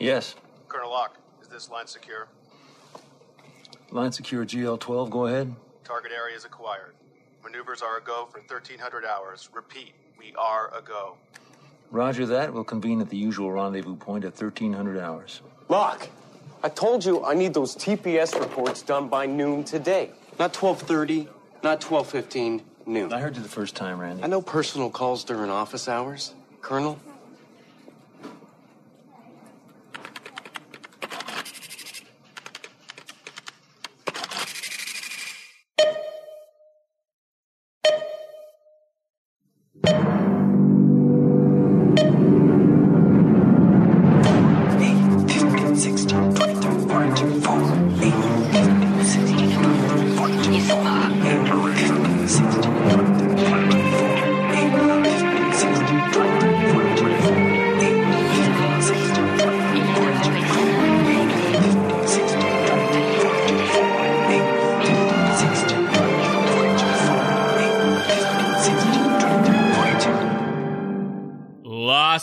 Yes. Colonel Locke, is this line secure? Line secure, GL-12, go ahead. Target area is acquired. Maneuvers are a-go for 1,300 hours. Repeat, we are a-go. Roger that. We'll convene at the usual rendezvous point at 1,300 hours. Locke, I told you I need those TPS reports done by noon today. Not 12:30, not 12:15, noon. I heard you the first time, Randy. I know personal calls during office hours. Colonel?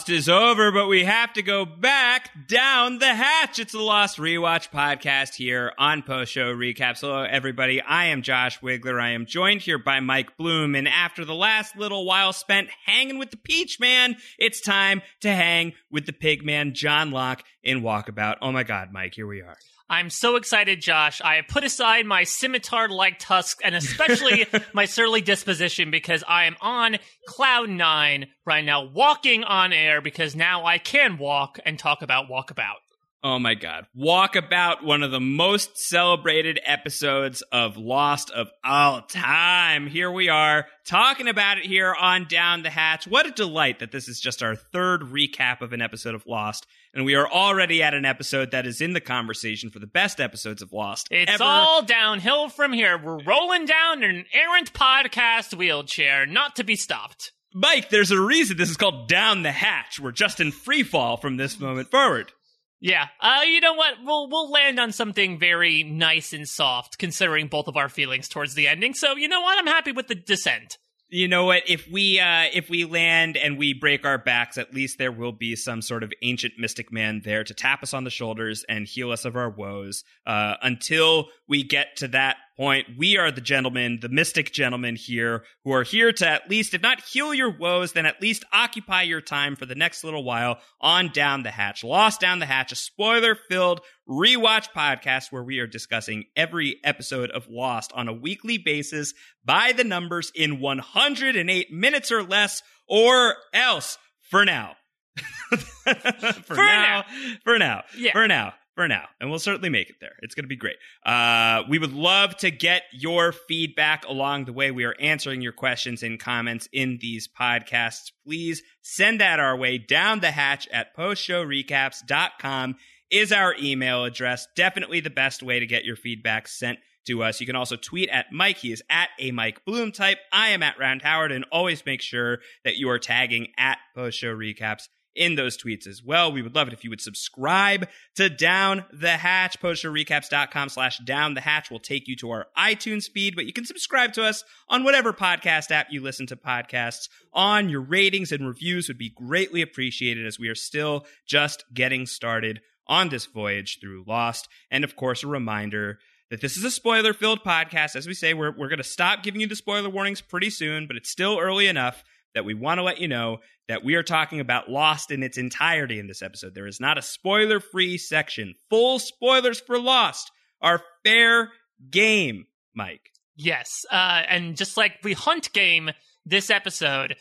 Is over, but we have to go back down the hatch. It's the Lost Rewatch podcast here on Post Show Recaps. Hello, everybody. I am Josh Wigler. I am joined here by Mike Bloom. And after the last little while spent hanging with the Peach Man, it's time to hang with the Pig Man, John Locke, in Walkabout. Oh my God, Mike, here we are. I'm so excited, Josh. I have put aside my scimitar-like tusks and especially my surly disposition because I am on cloud nine right now, walking on air because now I can walk and talk about Walkabout. Oh my God. Walkabout, one of the most celebrated episodes of Lost of all time. Here we are talking about it here on Down the Hatch. What a delight that this is just our third recap of an episode of Lost. And we are already at an episode that is in the conversation for the best episodes of Lost. It's ever. All downhill from here. We're rolling down an errant podcast wheelchair, not to be stopped. Mike, there's a reason this is called Down the Hatch. We're just in free fall from this moment forward. Yeah. You know what? We'll land on something very nice and soft, considering both of our feelings towards the ending. So, you know what? I'm happy with the descent. You know what, if we land and we break our backs, at least there will be some sort of ancient mystic man there to tap us on the shoulders and heal us of our woes. Until we get to that point, we are the gentlemen, the mystic gentlemen here, who are here to at least, if not heal your woes, then at least occupy your time for the next little while on Down the Hatch. Lost Down the Hatch, a spoiler-filled rewatch podcast where we are discussing every episode of Lost on a weekly basis by the numbers in 108 minutes or less, or else for now. For now. And we'll certainly make it there. It's going to be great. We would love to get your feedback along the way. We are answering your questions and comments in these podcasts. Please send that our way. downthehatch@postshowrecaps.com is our email address. Definitely the best way to get your feedback sent to us. You can also tweet at Mike. He is at a Mike Bloom type. I am at Round Howard, and always make sure that you are tagging at Post Show Recaps in those tweets as well. We would love it if you would subscribe to Down the Hatch. postshowrecaps.com/downthehatch will take you to our iTunes feed, but you can subscribe to us on whatever podcast app you listen to podcasts on. Your ratings and reviews would be greatly appreciated as we are still just getting started on this voyage through Lost. And of course, a reminder that this is a spoiler-filled podcast. As we say, we're going to stop giving you the spoiler warnings pretty soon, but it's still early enough that we want to let you know that we are talking about Lost in its entirety in this episode. There is not a spoiler-free section. Full spoilers for Lost are fair game, Mike. Yes, and just like we hunt game this episode,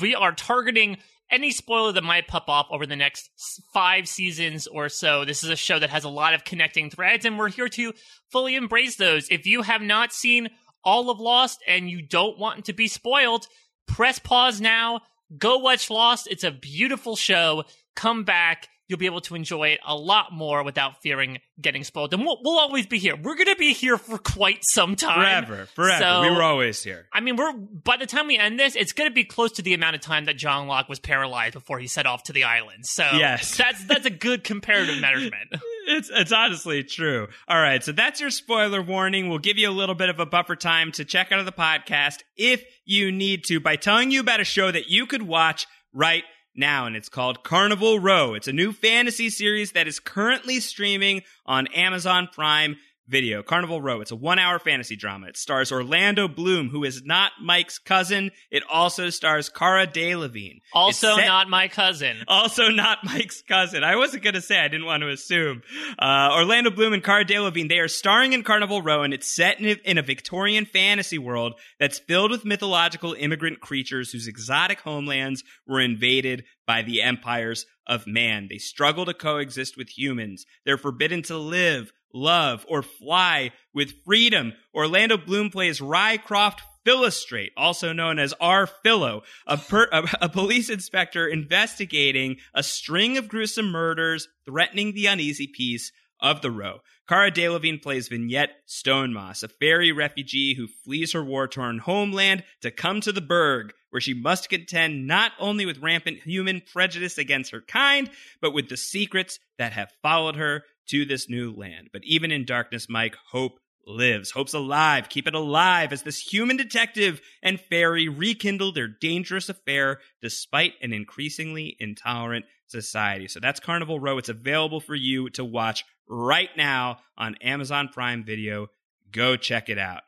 we are targeting any spoiler that might pop up over the next 5 seasons or so. This is a show that has a lot of connecting threads, and we're here to fully embrace those. If you have not seen all of Lost and you don't want to be spoiled, press pause now. Go watch Lost. It's a beautiful show. Come back. You'll be able to enjoy it a lot more without fearing getting spoiled. And we'll always be here. We're going to be here for quite some time. Forever. So, we were always here. I mean, by the time we end this, it's going to be close to the amount of time that John Locke was paralyzed before he set off to the island. So yes. That's a good comparative measurement. It's honestly true. All right, so that's your spoiler warning. We'll give you a little bit of a buffer time to check out of the podcast if you need to by telling you about a show that you could watch right now, and it's called Carnival Row. It's a new fantasy series that is currently streaming on Amazon Prime Video. Carnival Row. It's a 1-hour fantasy drama. It stars Orlando Bloom, who is not Mike's cousin. It also stars Cara Delevingne. Also not Mike's cousin. I wasn't going to say. I didn't want to assume. Orlando Bloom and Cara Delevingne, they are starring in Carnival Row, and it's set in a Victorian fantasy world that's filled with mythological immigrant creatures whose exotic homelands were invaded by the empires of man. They struggle to coexist with humans. They're forbidden to live, love, or fly with freedom. Orlando Bloom plays Rycroft Philostrate, also known as R. Philo, a police inspector investigating a string of gruesome murders threatening the uneasy peace of the row. Cara Delevingne plays Vignette Stonemoss, a fairy refugee who flees her war-torn homeland to come to the Burg, where she must contend not only with rampant human prejudice against her kind, but with the secrets that have followed her to this new land. But even in darkness, Mike, hope lives. Hope's alive. Keep it alive as this human detective and fairy rekindle their dangerous affair despite an increasingly intolerant society. So that's Carnival Row. It's available for you to watch right now on Amazon Prime Video. Go check it out.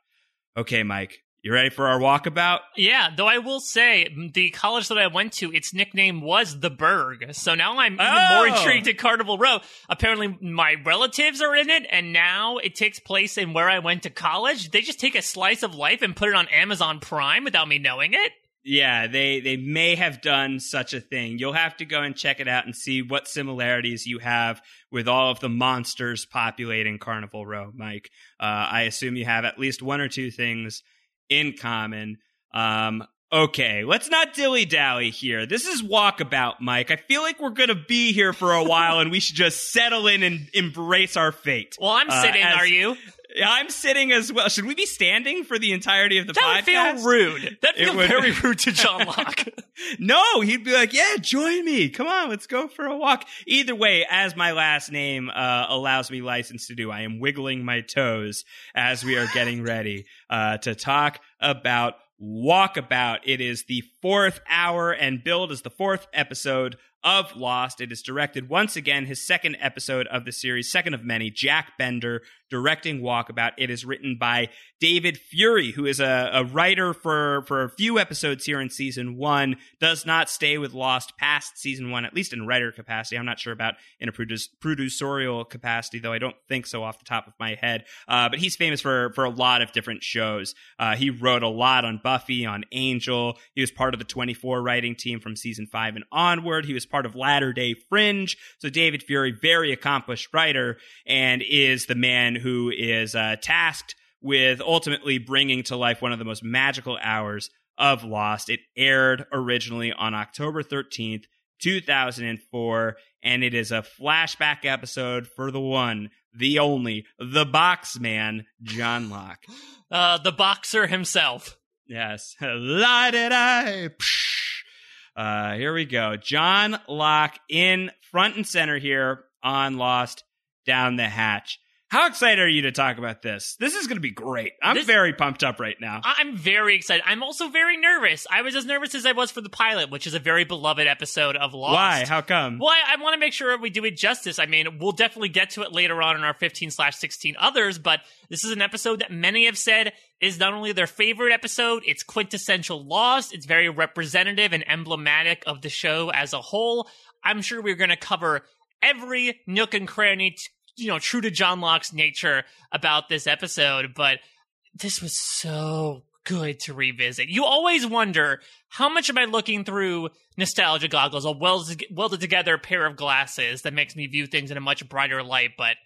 Okay, Mike, you ready for our walkabout? Yeah, though I will say, the college that I went to, its nickname was the Burg. So now I'm even more intrigued at Carnival Row. Apparently my relatives are in it, and now it takes place in where I went to college. They just take a slice of life and put it on Amazon Prime without me knowing it? Yeah, they may have done such a thing. You'll have to go and check it out and see what similarities you have with all of the monsters populating Carnival Row, Mike. I assume you have at least one or two things in common. Okay, let's not dilly-dally here. This is Walkabout, Mike. I feel like we're going to be here for a while, and we should just settle in and embrace our fate. Well, I'm sitting, are you? I'm sitting as well. Should we be standing for the entirety of the podcast? That would feel rude. That would feel very rude to John Locke. No, he'd be like, yeah, join me. Come on, let's go for a walk. Either way, as my last name allows me license to do, I am wiggling my toes as we are getting ready to talk about Walkabout. It is the fourth hour and billed as the fourth episode of Lost. It is directed once again, his second episode of the series, second of many, Jack Bender directing Walkabout. It is written by David Fury, who is a writer for a few episodes here in season one, does not stay with Lost past season one, at least in writer capacity. I'm not sure about in a producerial capacity, though I don't think so off the top of my head. But he's famous for a lot of different shows. He wrote a lot on Buffy, on Angel. He was part of the 24 writing team from season 5 and onward. He was part of Latter-day Fringe. So David Fury, very accomplished writer, and is the man who is tasked with ultimately bringing to life one of the most magical hours of Lost. It aired originally on October 13th, 2004, and it is a flashback episode for the one, the only, the box man, John Locke. The boxer himself. Yes. La-da-da. Here we go. John Locke in front and center here on Lost, Down the Hatch. How excited are you to talk about this? This is going to be great. I'm very pumped up right now. I'm very excited. I'm also very nervous. I was as nervous as I was for the pilot, which is a very beloved episode of Lost. Why? How come? Well, I want to make sure we do it justice. I mean, we'll definitely get to it later on in our 15/16 others, but this is an episode that many have said is not only their favorite episode, it's quintessential Lost. It's very representative and emblematic of the show as a whole. I'm sure we're going to cover every nook and cranny true to John Locke's nature about this episode, but this was so good to revisit. You always wonder, how much am I looking through nostalgia goggles, a welded together pair of glasses that makes me view things in a much brighter light? But,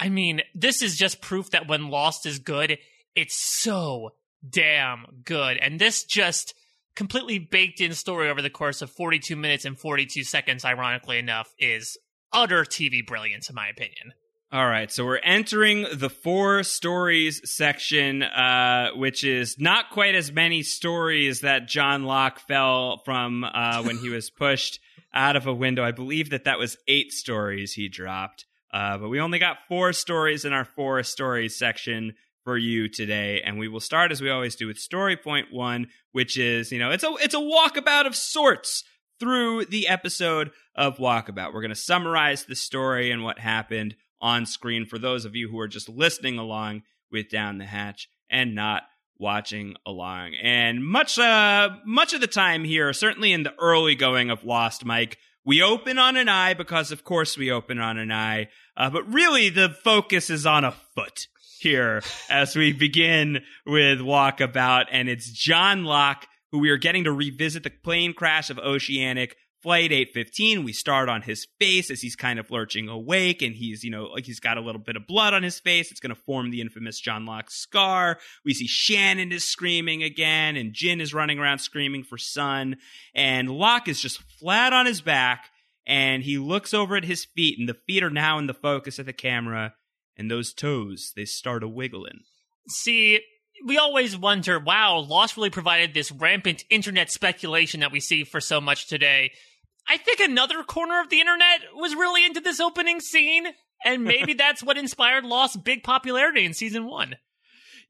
I mean, this is just proof that when Lost is good, it's so damn good. And this just completely baked-in story over the course of 42 minutes and 42 seconds, ironically enough, is utter TV brilliance, in my opinion. All right, so we're entering the four stories section, which is not quite as many stories that John Locke fell from when he was pushed out of a window. I believe that was 8 stories he dropped, but we only got 4 stories in our four stories section for you today, and we will start as we always do with story point 1, which is, it's a walkabout of sorts through the episode of Walkabout. We're going to summarize the story and what happened on screen for those of you who are just listening along with Down the Hatch and not watching along. And much of the time here, certainly in the early going of Lost, Mike, we open on an eye because, of course, we open on an eye. But really, the focus is on a foot here as we begin with Walkabout. And it's John Locke, who we are getting to revisit the plane crash of Oceanic Flight 815. We start on his face as he's kind of lurching awake, and he's, you know, like he's got a little bit of blood on his face. It's going to form the infamous John Locke scar. We see Shannon is screaming again, and Jin is running around screaming for Sun. And Locke is just flat on his back, and he looks over at his feet, and the feet are now in the focus of the camera, and those toes, they start a-wiggling. See, we always wonder, wow, Lost really provided this rampant internet speculation that we see for so much today. I think another corner of the internet was really into this opening scene, and maybe that's what inspired Lost's big popularity in season one.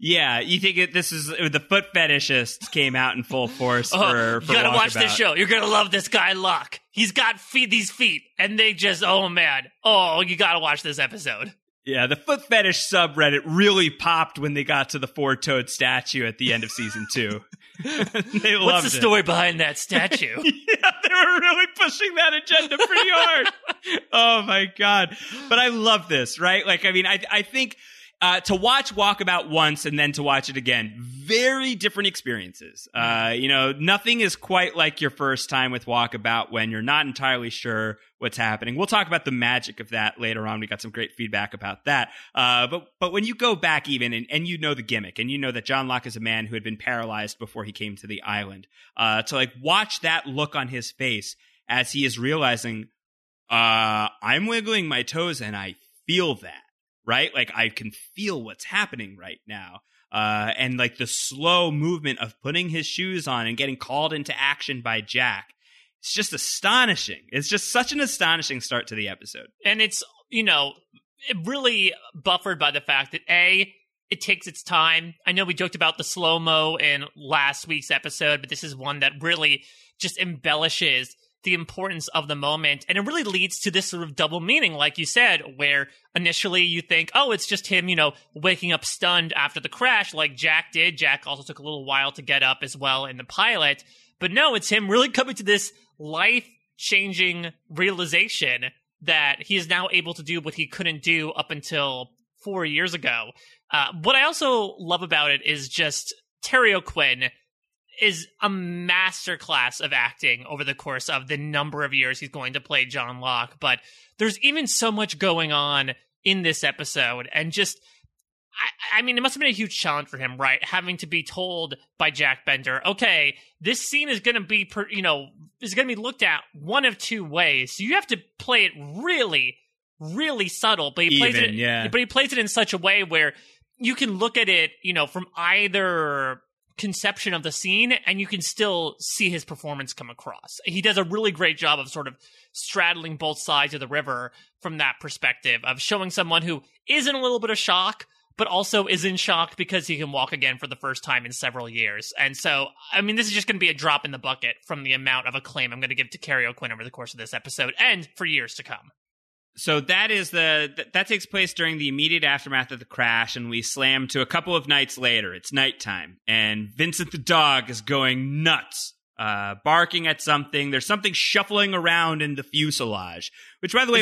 Yeah, you think this is the foot fetishists came out in full force for you gotta Walkabout. Watch this show. You're gonna love this guy Locke. He's got these feet, and they just, oh man, oh, you gotta watch this episode. Yeah, the foot fetish subreddit really popped when they got to the four-toed statue at the end of season two. They loved What's the story behind that statue? Yeah, they were really pushing that agenda pretty hard. Oh, my God. But I love this, right? Like, I mean, I think to watch Walkabout once and then to watch it again, very different experiences. You know, nothing is quite like your first time with Walkabout when you're not entirely sure what's happening. We'll talk about the magic of that later on. We got some great feedback about that. But when you go back even and you know the gimmick and you know that John Locke is a man who had been paralyzed before he came to the island, to like watch that look on his face as he is realizing, I'm wiggling my toes and I feel that. Right? Like, I can feel what's happening right now. And, like, the slow movement of putting his shoes on and getting called into action by Jack. It's just astonishing. It's just such an astonishing start to the episode. And it's, you know, really buffered by the fact that, A, it takes its time. I know we joked about the slow-mo in last week's episode, but this is one that really just embellishes the importance of the moment, and it really leads to this sort of double meaning, like you said, where initially you think, oh, it's just him, you know, waking up stunned after the crash, like Jack did. Jack also took a little while to get up as well in the pilot, but no, it's him really coming to this life-changing realization that he is now able to do what he couldn't do up until 4 years ago. What I also love about it is just Terry O'Quinn is a masterclass of acting over the course of the number of years he's going to play John Locke. But there's even so much going on in this episode. And just, I mean, it must have been a huge challenge for him, right? Having to be told by Jack Bender, okay, this scene is going to be, is going to be looked at one of two ways. So you have to play it really, really subtle, but he plays it in such a way where you can look at it, you know, from either conception of the scene, and you can still see his performance come across. He does a really great job of sort of straddling both sides of the river from that perspective of showing someone who is in a little bit of shock, but also is in shock because he can walk again for the first time in several years. And so, I mean, this is just going to be a drop in the bucket from the amount of acclaim I'm going to give to Terry O'Quinn over the course of this episode and for years to come. So that takes place during the immediate aftermath of the crash, and we slam to a couple of nights later. It's nighttime, and Vincent the dog is going nuts, barking at something. There's something shuffling around in the fuselage, which, by the way,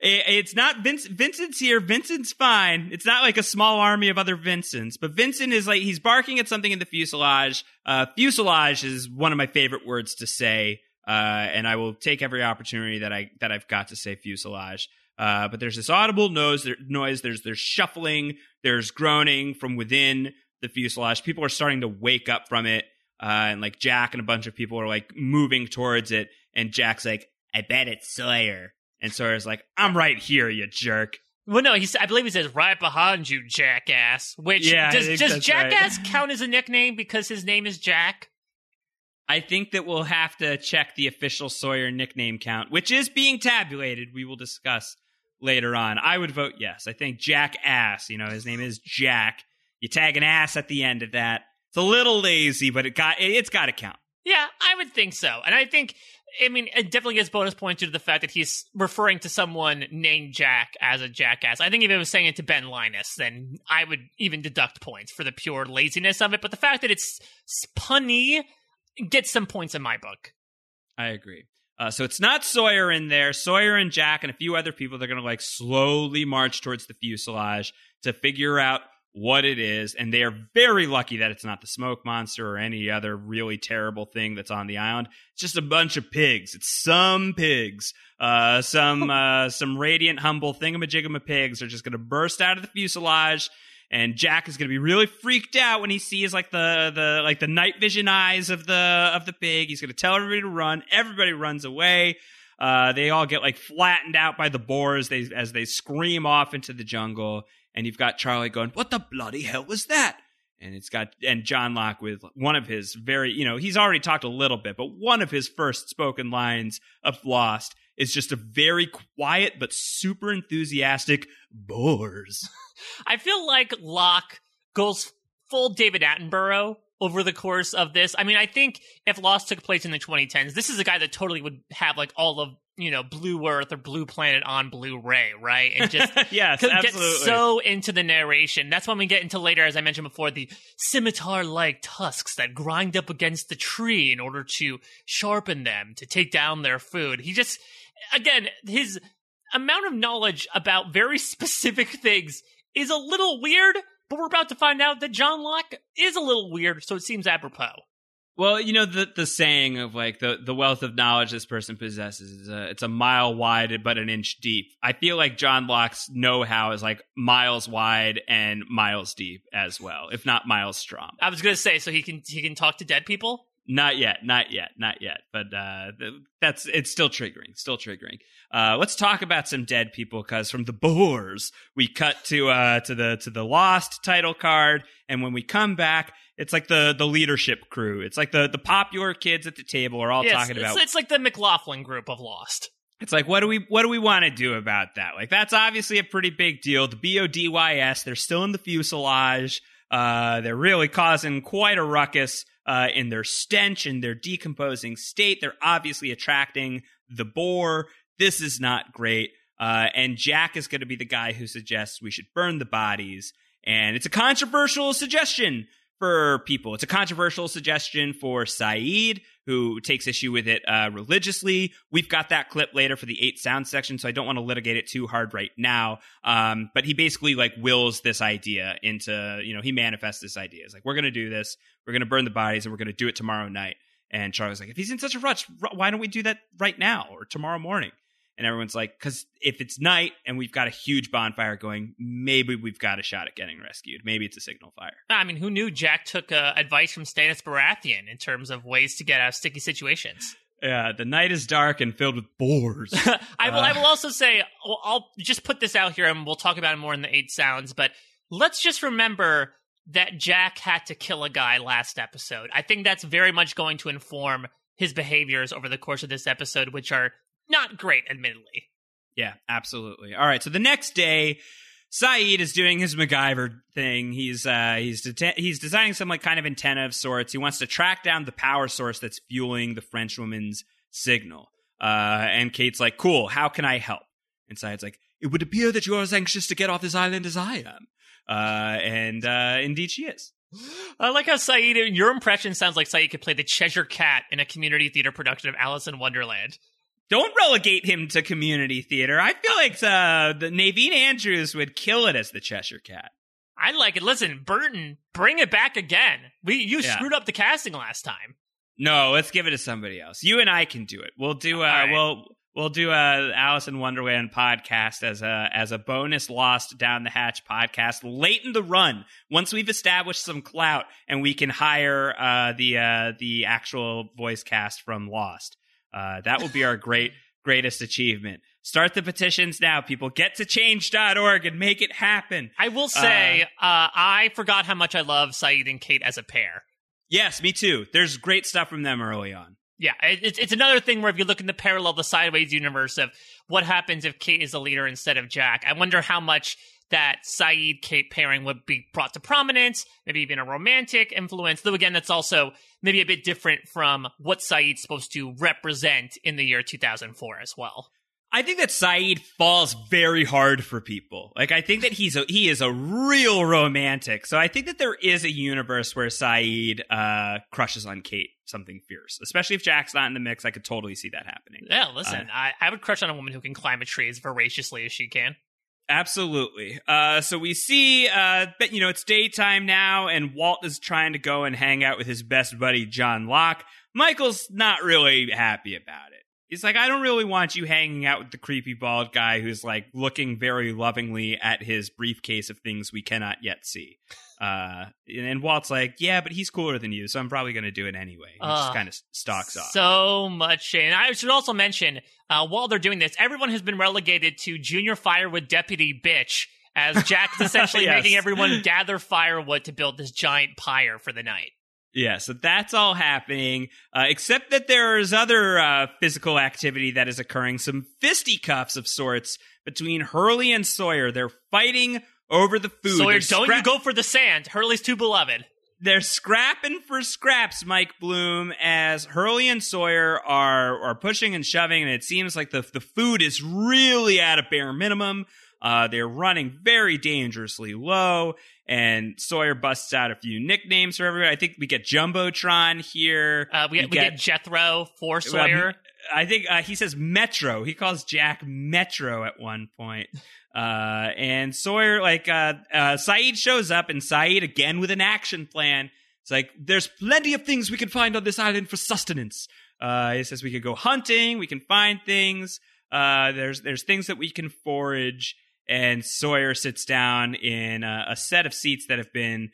it's not Vincent. Vincent's here. Vincent's fine. It's not like a small army of other Vincents, but Vincent is like, he's barking at something in the fuselage. Fuselage is one of my favorite words to say. And I will take every opportunity that I've got to say fuselage. But there's this audible noise. There's shuffling. There's groaning from within the fuselage. People are starting to wake up from it. And like Jack and a bunch of people are like moving towards it. And Jack's like, I bet it's Sawyer. And Sawyer's like, I'm right here, you jerk. Well, no, I believe he says right behind you, jackass. Which, yeah, does jackass right. Count as a nickname because his name is Jack? I think that we'll have to check the official Sawyer nickname count, which is being tabulated. We will discuss later on. I would vote yes. I think Jack Ass, you know, his name is Jack. You tag an ass at the end of that. It's a little lazy, but it's got to count. Yeah, I would think so. And I think, I mean, it definitely gets bonus points due to the fact that he's referring to someone named Jack as a jackass. I think if it was saying it to Ben Linus, then I would even deduct points for the pure laziness of it. But the fact that it's punny gets some points in my book. I agree. So it's not Sawyer in there. Sawyer and Jack and a few other people, they're going to like slowly march towards the fuselage to figure out what it is. And they are very lucky that it's not the smoke monster or any other really terrible thing that's on the island. It's just a bunch of pigs. It's some pigs. Some radiant, humble thingamajigama pigs are just going to burst out of the fuselage. And Jack is going to be really freaked out when he sees like the night vision eyes of the pig. He's going to tell everybody to run. Everybody runs away. They all get like flattened out by the boars as they scream off into the jungle. And you've got Charlie going, "What the bloody hell was that?" And John Locke with one of his very, he's already talked a little bit, but one of his first spoken lines of Lost is just a very quiet but super enthusiastic boars. I feel like Locke goes full David Attenborough over the course of this. I mean, I think if Lost took place in the 2010s, this is a guy that totally would have like all of, Blue Earth or Blue Planet on Blu-ray, right? And just yes, could get so into the narration. That's when we get into later, as I mentioned before, the scimitar-like tusks that grind up against the tree in order to sharpen them, to take down their food. He just, again, his amount of knowledge about very specific things is a little weird, but we're about to find out that John Locke is a little weird, so it seems apropos. Well, the saying of like the wealth of knowledge this person possesses is it's a mile wide but an inch deep. I feel like John Locke's know-how is like miles wide and miles deep as well, if not miles strong. I was gonna say, so he can talk to dead people. Not yet. But it's still triggering. Let's talk about some dead people, because from the boars we cut to the Lost title card, and when we come back, it's like the leadership crew. It's like the popular kids at the table are all talking about. It's like the McLaughlin group of Lost. It's like, what do we want to do about that? Like, that's obviously a pretty big deal. The BODYS, they're still in the fuselage. They're really causing quite a ruckus. In their stench and their decomposing state, they're obviously attracting the boar. This is not great. And Jack is going to be the guy who suggests we should burn the bodies. And it's a controversial suggestion for people. It's a controversial suggestion for Sayid, who takes issue with it religiously. We've got that clip later for the 8 sound section, so I don't want to litigate it too hard right now. But he basically like wills this idea into, he manifests this idea. It's like, we're going to do this. We're going to burn the bodies, and we're going to do it tomorrow night. And Charlie's like, if he's in such a rush, why don't we do that right now or tomorrow morning? And everyone's like, because if it's night and we've got a huge bonfire going, maybe we've got a shot at getting rescued. Maybe it's a signal fire. I mean, who knew Jack took advice from Stannis Baratheon in terms of ways to get out of sticky situations? Yeah, the night is dark and filled with boars. I will also say, I'll just put this out here, and we'll talk about it more in the 8 sounds, but let's just remember that Jack had to kill a guy last episode. I think that's very much going to inform his behaviors over the course of this episode, which are not great, admittedly. Yeah, absolutely. All right, so the next day, Sayid is doing his MacGyver thing. He's designing some like kind of antenna of sorts. He wants to track down the power source that's fueling the Frenchwoman's signal. And Kate's like, "Cool, how can I help?" And Sayid's like, "It would appear that you're as anxious to get off this island as I am." And indeed she is. I like how Sayid, your impression sounds like Sayid could play the Cheshire Cat in a community theater production of Alice in Wonderland. Don't relegate him to community theater. I feel like the Naveen Andrews would kill it as the Cheshire Cat. I like it. Listen, Burton, bring it back again. You screwed up the casting last time. No, let's give it to somebody else. You and I can do it. We'll do We'll do a Alice in Wonderland podcast as a bonus Lost Down the Hatch podcast late in the run. Once we've established some clout and we can hire the actual voice cast from Lost, that will be our greatest achievement. Start the petitions now, people. Get to change.org and make it happen. I will say, I forgot how much I love Sayid and Kate as a pair. Yes, me too. There's great stuff from them early on. Yeah, it's another thing where if you look in the parallel, the sideways universe of what happens if Kate is the leader instead of Jack, I wonder how much that Sayid-Kate pairing would be brought to prominence, maybe even a romantic influence. Though again, that's also maybe a bit different from what Sayid's supposed to represent in the year 2004 as well. I think that Sayid falls very hard for people. Like, I think that he is a real romantic. So I think that there is a universe where Sayid crushes on Kate something fierce. Especially if Jack's not in the mix, I could totally see that happening. Yeah, listen, I would crush on a woman who can climb a tree as voraciously as she can. Absolutely. So we see, but, you know, it's daytime now, and Walt is trying to go and hang out with his best buddy, John Locke. Michael's not really happy about it. He's like, I don't really want you hanging out with the creepy bald guy who's like looking very lovingly at his briefcase of things we cannot yet see. And Walt's like, yeah, but he's cooler than you, so I'm probably going to do it anyway. He just kind of stalks off. So much shame. And I should also mention, while they're doing this, everyone has been relegated to junior firewood deputy bitch, as Jack's essentially yes. making everyone gather firewood to build this giant pyre for the night. Yeah, so that's all happening, except that there is other physical activity that is occurring, some fisticuffs of sorts between Hurley and Sawyer. They're fighting over the food. Sawyer, don't you go for the sand. Hurley's too beloved. They're scrapping for scraps, Mike Bloom, as Hurley and Sawyer are pushing and shoving, and it seems like the food is really at a bare minimum. They're running very dangerously low, and Sawyer busts out a few nicknames for everybody. I think we get Jumbotron here. We get Jethro for Sawyer. I think he says Metro. He calls Jack Metro at one point. And Sawyer, Sayid shows up, and Sayid again with an action plan. It's like, there's plenty of things we can find on this island for sustenance. He says we could go hunting, we can find things. There's things that we can forage. And Sawyer sits down in a set of seats that have been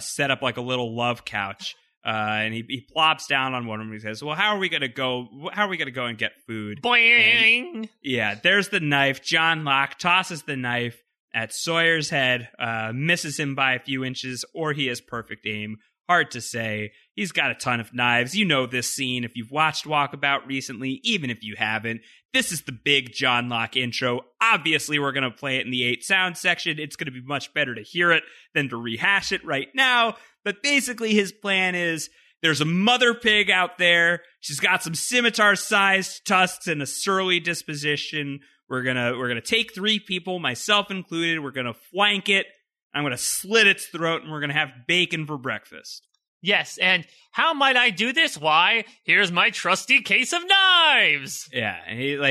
set up like a little love couch. And he plops down on one of them. He says, well, how are we going to go? How are we going to go and get food? Boing! And, yeah, there's the knife. John Locke tosses the knife at Sawyer's head, misses him by a few inches, or he has perfect aim. Hard to say. He's got a ton of knives. You know this scene if you've watched Walkabout recently, even if you haven't. This is the big John Locke intro. Obviously, we're going to play it in the 8 sound section. It's going to be much better to hear it than to rehash it right now. But basically, his plan is there's a mother pig out there. She's got some scimitar-sized tusks and a surly disposition. We're gonna take 3 people, myself included. We're going to flank it. I'm going to slit its throat, and we're going to have bacon for breakfast. Yes, and how might I do this? Why, here's my trusty case of knives! Yeah, and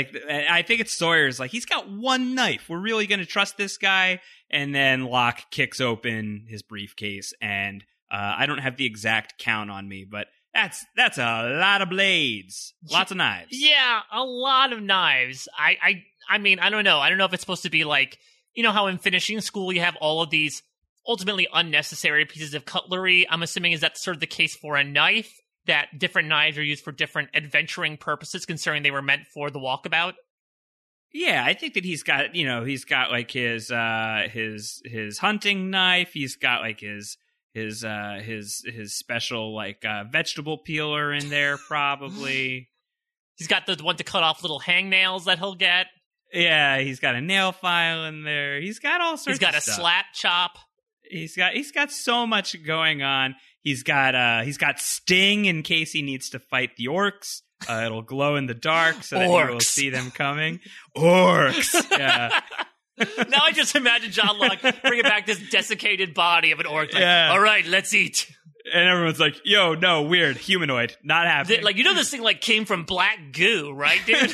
I think it's Sawyer's like, he's got one knife. We're really going to trust this guy? And then Locke kicks open his briefcase, and I don't have the exact count on me, but that's a lot of blades. Lots of knives. Yeah, a lot of knives. I mean, I don't know. I don't know if it's supposed to be like, you know how in finishing school you have all of these ultimately unnecessary pieces of cutlery. I'm assuming is that sort of the case for a knife, that different knives are used for different adventuring purposes, considering they were meant for the Walkabout? Yeah, I think that he's got like his hunting knife. He's got like his special like vegetable peeler in there probably. He's got the one to cut off little hangnails that he'll get. Yeah, he's got a nail file in there. He's got all sorts of stuff. He's got a slap chop. He's got so much going on. He's got Sting in case he needs to fight the orcs. It'll glow in the dark so that he will see them coming. Orcs. Yeah. Now I just imagine John Locke bringing back this desiccated body of an orc. Like, yeah. All right, let's eat. And everyone's like, yo, no, weird, humanoid, not happening. This thing came from black goo, right, dude?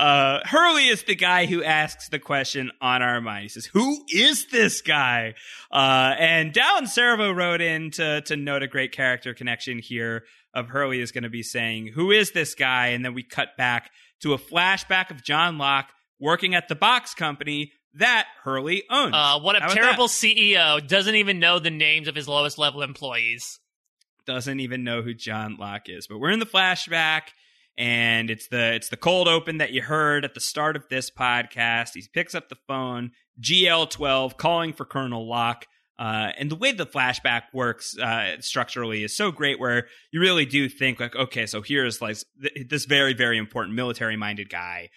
Hurley is the guy who asks the question on our mind. He says, who is this guy? And Dallin Servo wrote in to note a great character connection here of Hurley is going to be saying, who is this guy? And then we cut back to a flashback of John Locke working at the box company that Hurley owns. What a terrible CEO. Doesn't even know the names of his lowest level employees. Doesn't even know who John Locke is. But we're in the flashback, and it's the cold open that you heard at the start of this podcast. He picks up the phone, GL12, calling for Colonel Locke. And the way the flashback works structurally is so great, where you really do think like, okay, so here's like this very, very important military-minded guy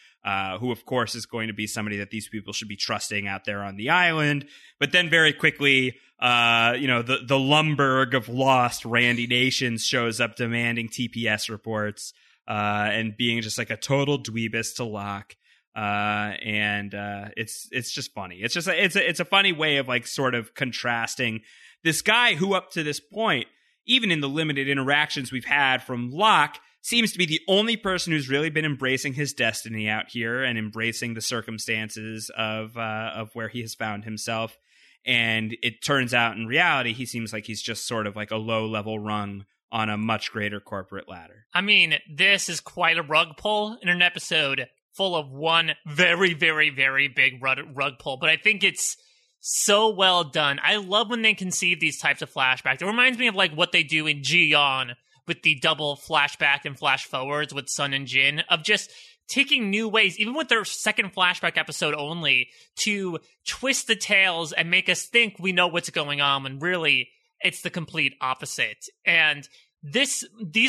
who, of course, is going to be somebody that these people should be trusting out there on the island. But then very quickly, the Lumberg of Lost, Randy Nations, shows up demanding TPS reports and being just like a total dweebus to Locke. And it's just funny. It's just it's a funny way of like sort of contrasting this guy who up to this point, even in the limited interactions we've had from Locke, seems to be the only person who's really been embracing his destiny out here and embracing the circumstances of where he has found himself. And it turns out in reality, he seems like he's just sort of like a low level rung on a much greater corporate ladder. I mean, this is quite a rug pull in an episode full of one very, very, very big rug pull. But I think it's so well done. I love when they conceive these types of flashbacks. It reminds me of like what they do in G-On with the double flashback and flash forwards with Sun and Jin, of just taking new ways, even with their second flashback episode only, to twist the tales and make us think we know what's going on when really it's the complete opposite. And these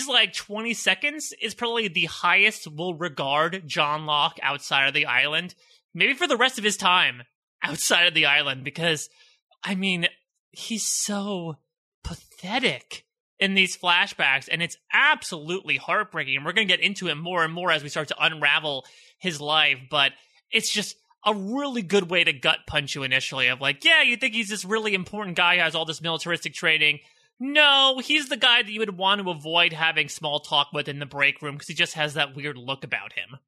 like 20 seconds is probably the highest we'll regard John Locke outside of the island, maybe for the rest of his time outside of the island, because, I mean, he's so pathetic in these flashbacks, and it's absolutely heartbreaking, and we're going to get into him more and more as we start to unravel his life, but it's just a really good way to gut punch you initially of like, yeah, you think he's this really important guy who has all this militaristic training. No, he's the guy that you would want to avoid having small talk with in the break room because he just has that weird look about him.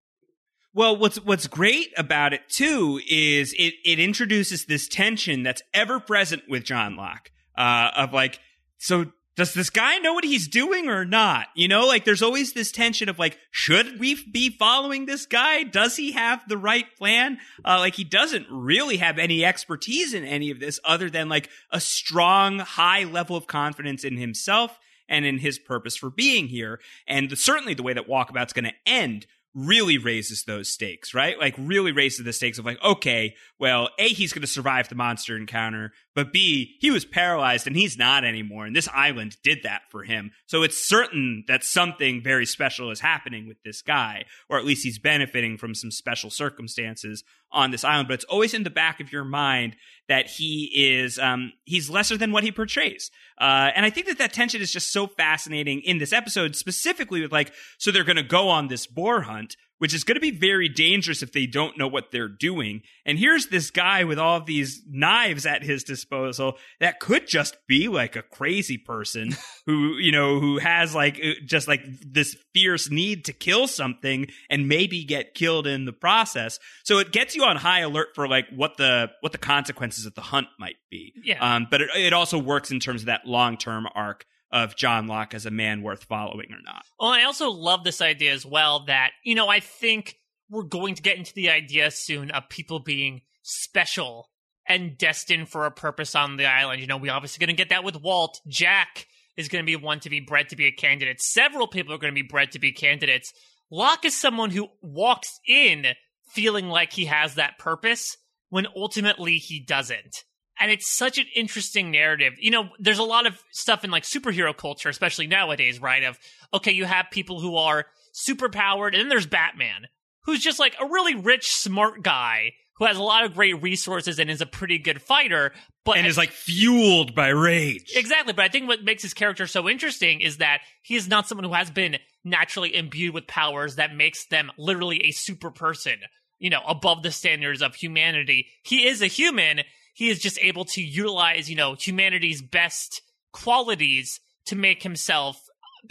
Well, what's great about it, too, is it introduces this tension that's ever present with John Locke of like, so does this guy know what he's doing or not? You know, like there's always this tension of like, should we be following this guy? Does he have the right plan? Like he doesn't really have any expertise in any of this other than like a strong, high level of confidence in himself and in his purpose for being here. And certainly the way that Walkabout's going to end really raises those stakes, right? Like really raises the stakes of like, okay, well, A, he's going to survive the monster encounter, but B, he was paralyzed and he's not anymore. And this island did that for him. So it's certain that something very special is happening with this guy, or at least he's benefiting from some special circumstances on this island. But it's always in the back of your mind that he is, he's lesser than what he portrays. And I think that tension is just so fascinating in this episode, specifically with like, so they're going to go on this boar hunt, which is going to be very dangerous if they don't know what they're doing. And here's this guy with all these knives at his disposal that could just be like a crazy person who has like just like this fierce need to kill something and maybe get killed in the process. So it gets you on high alert for like what the consequences of the hunt might be. Yeah. But it also works in terms of that long-term arc of John Locke as a man worth following or not. Well, I also love this idea as well that, you know, I think we're going to get into the idea soon of people being special and destined for a purpose on the island. You know, we're obviously going to get that with Walt. Jack is going to be one to be bred to be a candidate. Several people are going to be bred to be candidates. Locke is someone who walks in feeling like he has that purpose when ultimately he doesn't. And it's such an interesting narrative. You know, there's a lot of stuff in like superhero culture, especially nowadays, right? Of, okay, you have people who are super powered, and then there's Batman, who's just like a really rich, smart guy who has a lot of great resources and is a pretty good fighter. But is like fueled by rage. Exactly. But I think what makes his character so interesting is that he is not someone who has been naturally imbued with powers that makes them literally a super person, you know, above the standards of humanity. He is a human. He is just able to utilize, you know, humanity's best qualities to make himself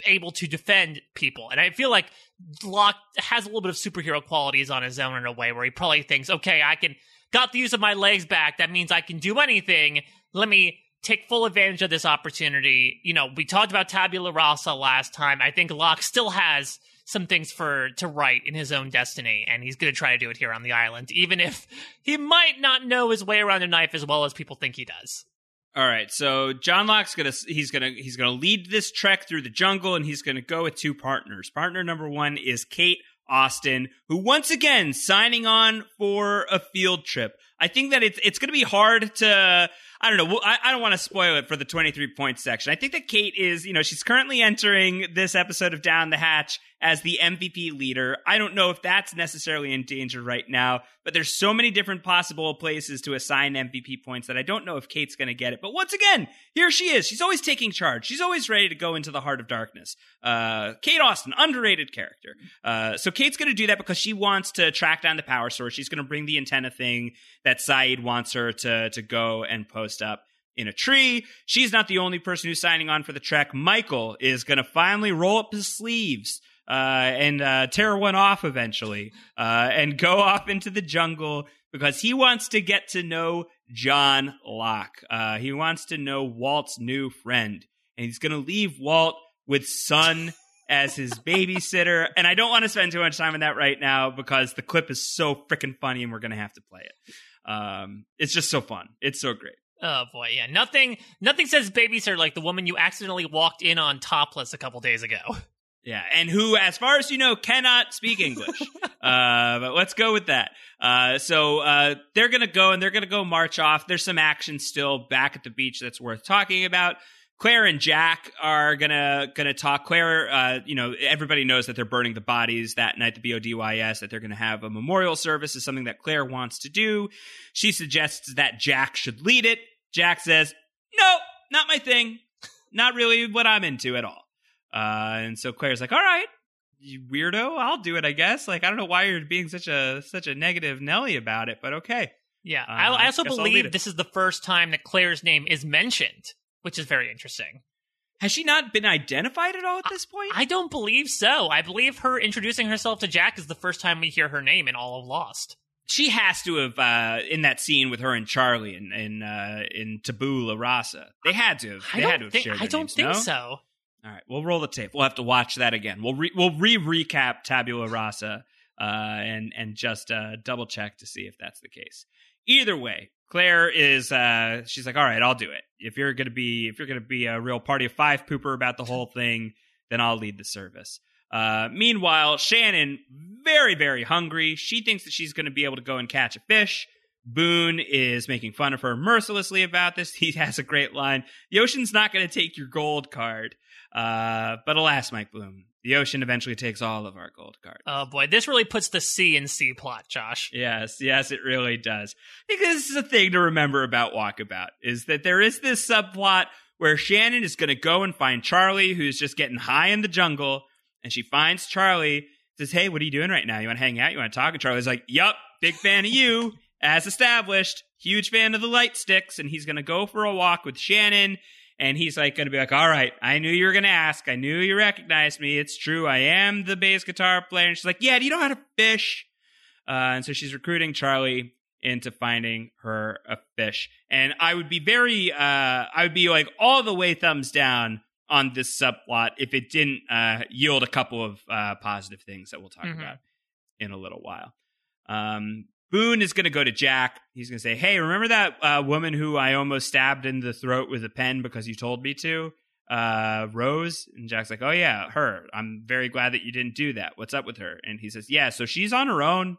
able to defend people. And I feel like Locke has a little bit of superhero qualities on his own in a way where he probably thinks, okay, got the use of my legs back. That means I can do anything. Let me take full advantage of this opportunity. You know, we talked about tabula rasa last time. I think Locke still has some things to write in his own destiny, and he's going to try to do it here on the island, even if he might not know his way around a knife as well as people think he does. All right, so John Locke's he's gonna lead this trek through the jungle, and he's gonna go with two partners. Partner number one is Kate Austin, who once again signing on for a field trip. I think that it's going to be hard to. I don't know. I don't want to spoil it for the 23-point section. I think that Kate is, you know, she's currently entering this episode of Down the Hatch as the MVP leader. I don't know if that's necessarily in danger right now, but there's so many different possible places to assign MVP points that I don't know if Kate's going to get it. But once again, here she is. She's always taking charge. She's always ready to go into the heart of darkness. Kate Austin, underrated character. So Kate's going to do that because she wants to track down the power source. She's going to bring the antenna thing that Sayid wants her to go and post up in a tree. She's not the only person who's signing on for the trek. Michael is going to finally roll up his sleeves and tear one off eventually and go off into the jungle because he wants to get to know John Locke. He wants to know Walt's new friend, and he's going to leave Walt with Sun as his babysitter. And I don't want to spend too much time on that right now because the clip is so freaking funny and we're going to have to play it. It's just so fun. It's so great. Oh boy, yeah. Nothing says babysitter like the woman you accidentally walked in on topless a couple days ago. Yeah, and who, as far as you know, cannot speak English. But let's go with that. So they're going to go, and they're going to go march off. There's some action still back at the beach that's worth talking about. Claire and Jack are gonna talk. Claire, you know, everybody knows that they're burning the bodies that night, the BODYS, that they're gonna have a memorial service is something that Claire wants to do. She suggests that Jack should lead it. Jack says, no, not my thing. Not really what I'm into at all. And so Claire's like, all right, you weirdo, I'll do it, I guess. Like, I don't know why you're being such a negative Nelly about it, but okay. Yeah. I also believe this is the first time that Claire's name is mentioned, which is very interesting. Has she not been identified at all at this point? I don't believe so. I believe her introducing herself to Jack is the first time we hear her name in all of Lost. She has to have, in that scene with her and Charlie in Tabula Rasa, they had to have. I don't think so. All right, we'll roll the tape. We'll have to watch that again. We'll recap Tabula Rasa and just double check to see if that's the case. Either way, Claire is, she's like, all right, I'll do it. If you're going to be a real party of five pooper about the whole thing, then I'll lead the service. Meanwhile, Shannon, very, very hungry. She thinks that she's going to be able to go and catch a fish. Boone is making fun of her mercilessly about this. He has a great line. The ocean's not going to take your gold card. But alas, Mike Bloom, the ocean eventually takes all of our gold cards. Oh boy, this really puts the C in C plot, Josh. Yes, it really does. I think this is a thing to remember about Walkabout, is that there is this subplot where Shannon is going to go and find Charlie, who's just getting high in the jungle, and she finds Charlie, says, hey, what are you doing right now? You want to hang out? You want to talk? And Charlie's like, yup, big fan of you, as established, huge fan of the light sticks, and he's going to go for a walk with Shannon. And he's like going to be like, all right, I knew you were going to ask. I knew you recognized me. It's true. I am the bass guitar player. And she's like, yeah, do you know how to fish? And so she's recruiting Charlie into finding her a fish. And I would be like all the way thumbs down on this subplot if it didn't yield a couple of positive things that we'll talk about in a little while. Boone is going to go to Jack. He's going to say, hey, remember that woman who I almost stabbed in the throat with a pen because you told me to? Rose? And Jack's like, oh, yeah, her. I'm very glad that you didn't do that. What's up with her? And he says, yeah, so she's on her own.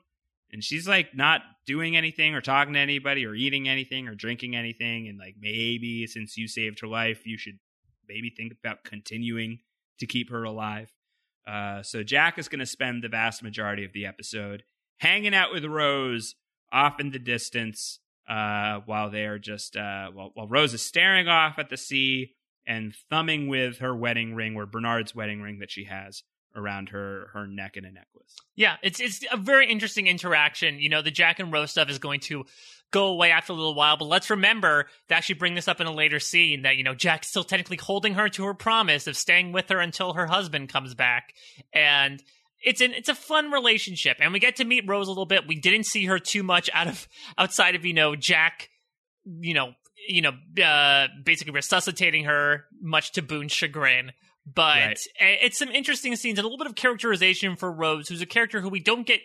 And she's, like, not doing anything or talking to anybody or eating anything or drinking anything. And, like, maybe since you saved her life, you should maybe think about continuing to keep her alive. So Jack is going to spend the vast majority of the episode hanging out with Rose off in the distance while they are just while Rose is staring off at the sea and thumbing with her wedding ring, or Bernard's wedding ring that she has around her neck in a necklace. Yeah, it's a very interesting interaction. You know, the Jack and Rose stuff is going to go away after a little while, but let's remember to actually bring this up in a later scene that, you know, Jack's still technically holding her to her promise of staying with her until her husband comes back. And It's a fun relationship, and we get to meet Rose a little bit. We didn't see her too much outside of Jack, basically resuscitating her, much to Boone's chagrin. But right. It's some interesting scenes and a little bit of characterization for Rose, who's a character who we get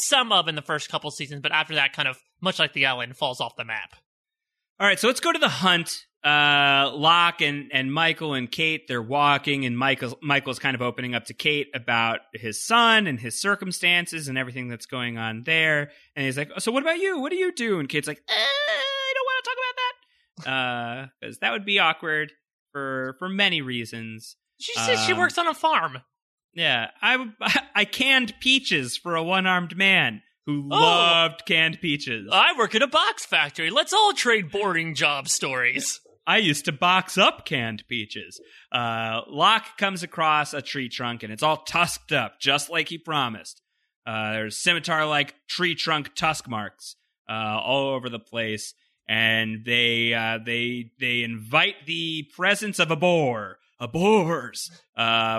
some of in the first couple seasons, but after that, kind of much like the island, falls off the map. All right, so let's go to the hunt. Locke and Michael and Kate, they're walking, and Michael's kind of opening up to Kate about his son and his circumstances and everything that's going on there. And he's like, so what about you? What do you do? And Kate's like, I don't want to talk about because that would be awkward for many reasons. She says she works on a farm. Yeah, I canned peaches for a one-armed man who loved canned peaches. I work at a box factory. Let's all trade boring job stories. I used to box up canned peaches. Locke comes across a tree trunk, and it's all tusked up, just like he promised. There's scimitar-like tree trunk tusk marks all over the place, and they invite the presence of a boar,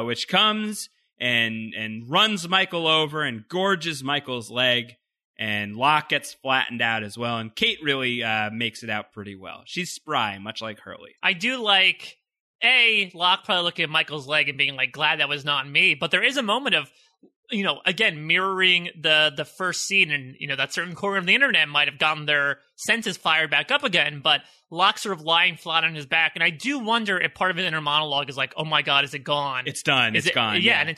which comes and runs Michael over and gorges Michael's leg, and Locke gets flattened out as well. And Kate really makes it out pretty well. She's spry, much like Hurley. I do like, Locke probably looking at Michael's leg and being like, glad that was not me. But there is a moment of, you know, again, mirroring the first scene, and, you know, that certain corner of the internet might have gotten their senses fired back up again, but Locke sort of lying flat on his back. And I do wonder if part of his inner monologue is like, oh my God, is it gone? It's done. It's gone. Yeah. And it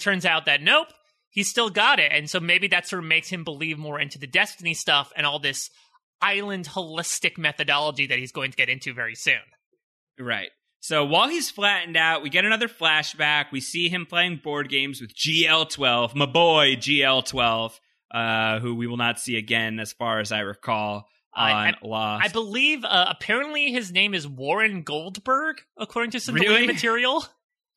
turns out that, nope, he's still got it. And so maybe that sort of makes him believe more into the destiny stuff and all this island holistic methodology that he's going to get into very soon. Right. So while he's flattened out, we get another flashback. We see him playing board games with GL12, my boy GL12, who we will not see again, as far as I recall, on Lost. I believe apparently his name is Warren Goldberg, according to some really? Material.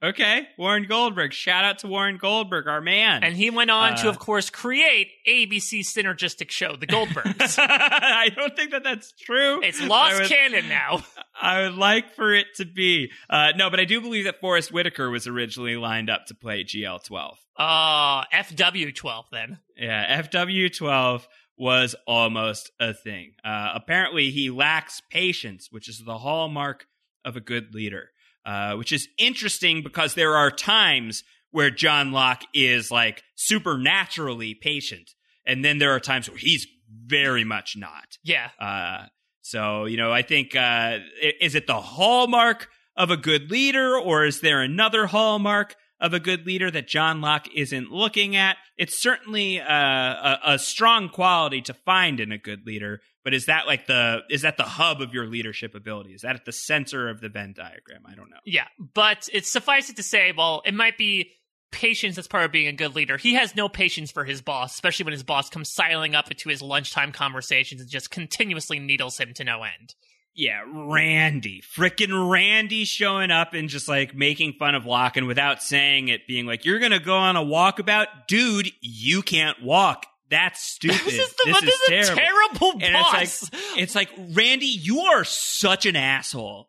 Okay, Warren Goldberg. Shout out to Warren Goldberg, our man. And he went on to, of course, create ABC's synergistic show, The Goldbergs. I don't think that that's true. It's lost canon now. I would like for it to be. No, but I do believe that Forrest Whitaker was originally lined up to play GL12. FW12 then. Yeah, FW12 was almost a thing. Apparently, he lacks patience, which is the hallmark of a good leader. Which is interesting because there are times where John Locke is like supernaturally patient. And then there are times where he's very much not. Yeah. So, you know, I think, is it the hallmark of a good leader, or is there another hallmark of a good leader that John Locke isn't looking at? It's certainly a strong quality to find in a good leader, but is that like is that the hub of your leadership ability? Is that at the center of the Venn diagram? I don't know. Yeah, but it's suffice it to say, well, it might be patience as part of being a good leader. He has no patience for his boss, especially when his boss comes sidling up into his lunchtime conversations and just continuously needles him to no end. Yeah, Randy showing up and just like making fun of Locke, and without saying it, being like, you're going to go on a walkabout? Dude, you can't walk. That's stupid. This is a terrible boss. And it's like, Randy, you are such an asshole.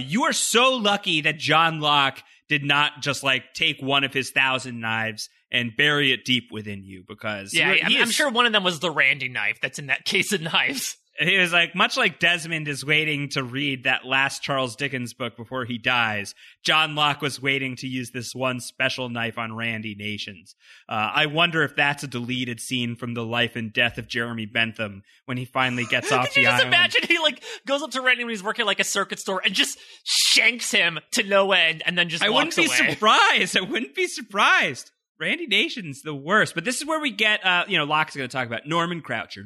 You are so lucky that John Locke did not just like take one of his 1,000 knives and bury it deep within you, because I'm sure one of them was the Randy knife that's in that case of knives. He was like, much like Desmond is waiting to read that last Charles Dickens book before he dies, John Locke was waiting to use this one special knife on Randy Nations. I wonder if that's a deleted scene from the life and death of Jeremy Bentham when he finally gets off the island. Could you just imagine he like goes up to Randy when he's working at like a circuit store and just shanks him to no end and then just walks away? I wouldn't be surprised. Randy Nations, the worst. But this is where we get, Locke's going to talk about Norman Croucher.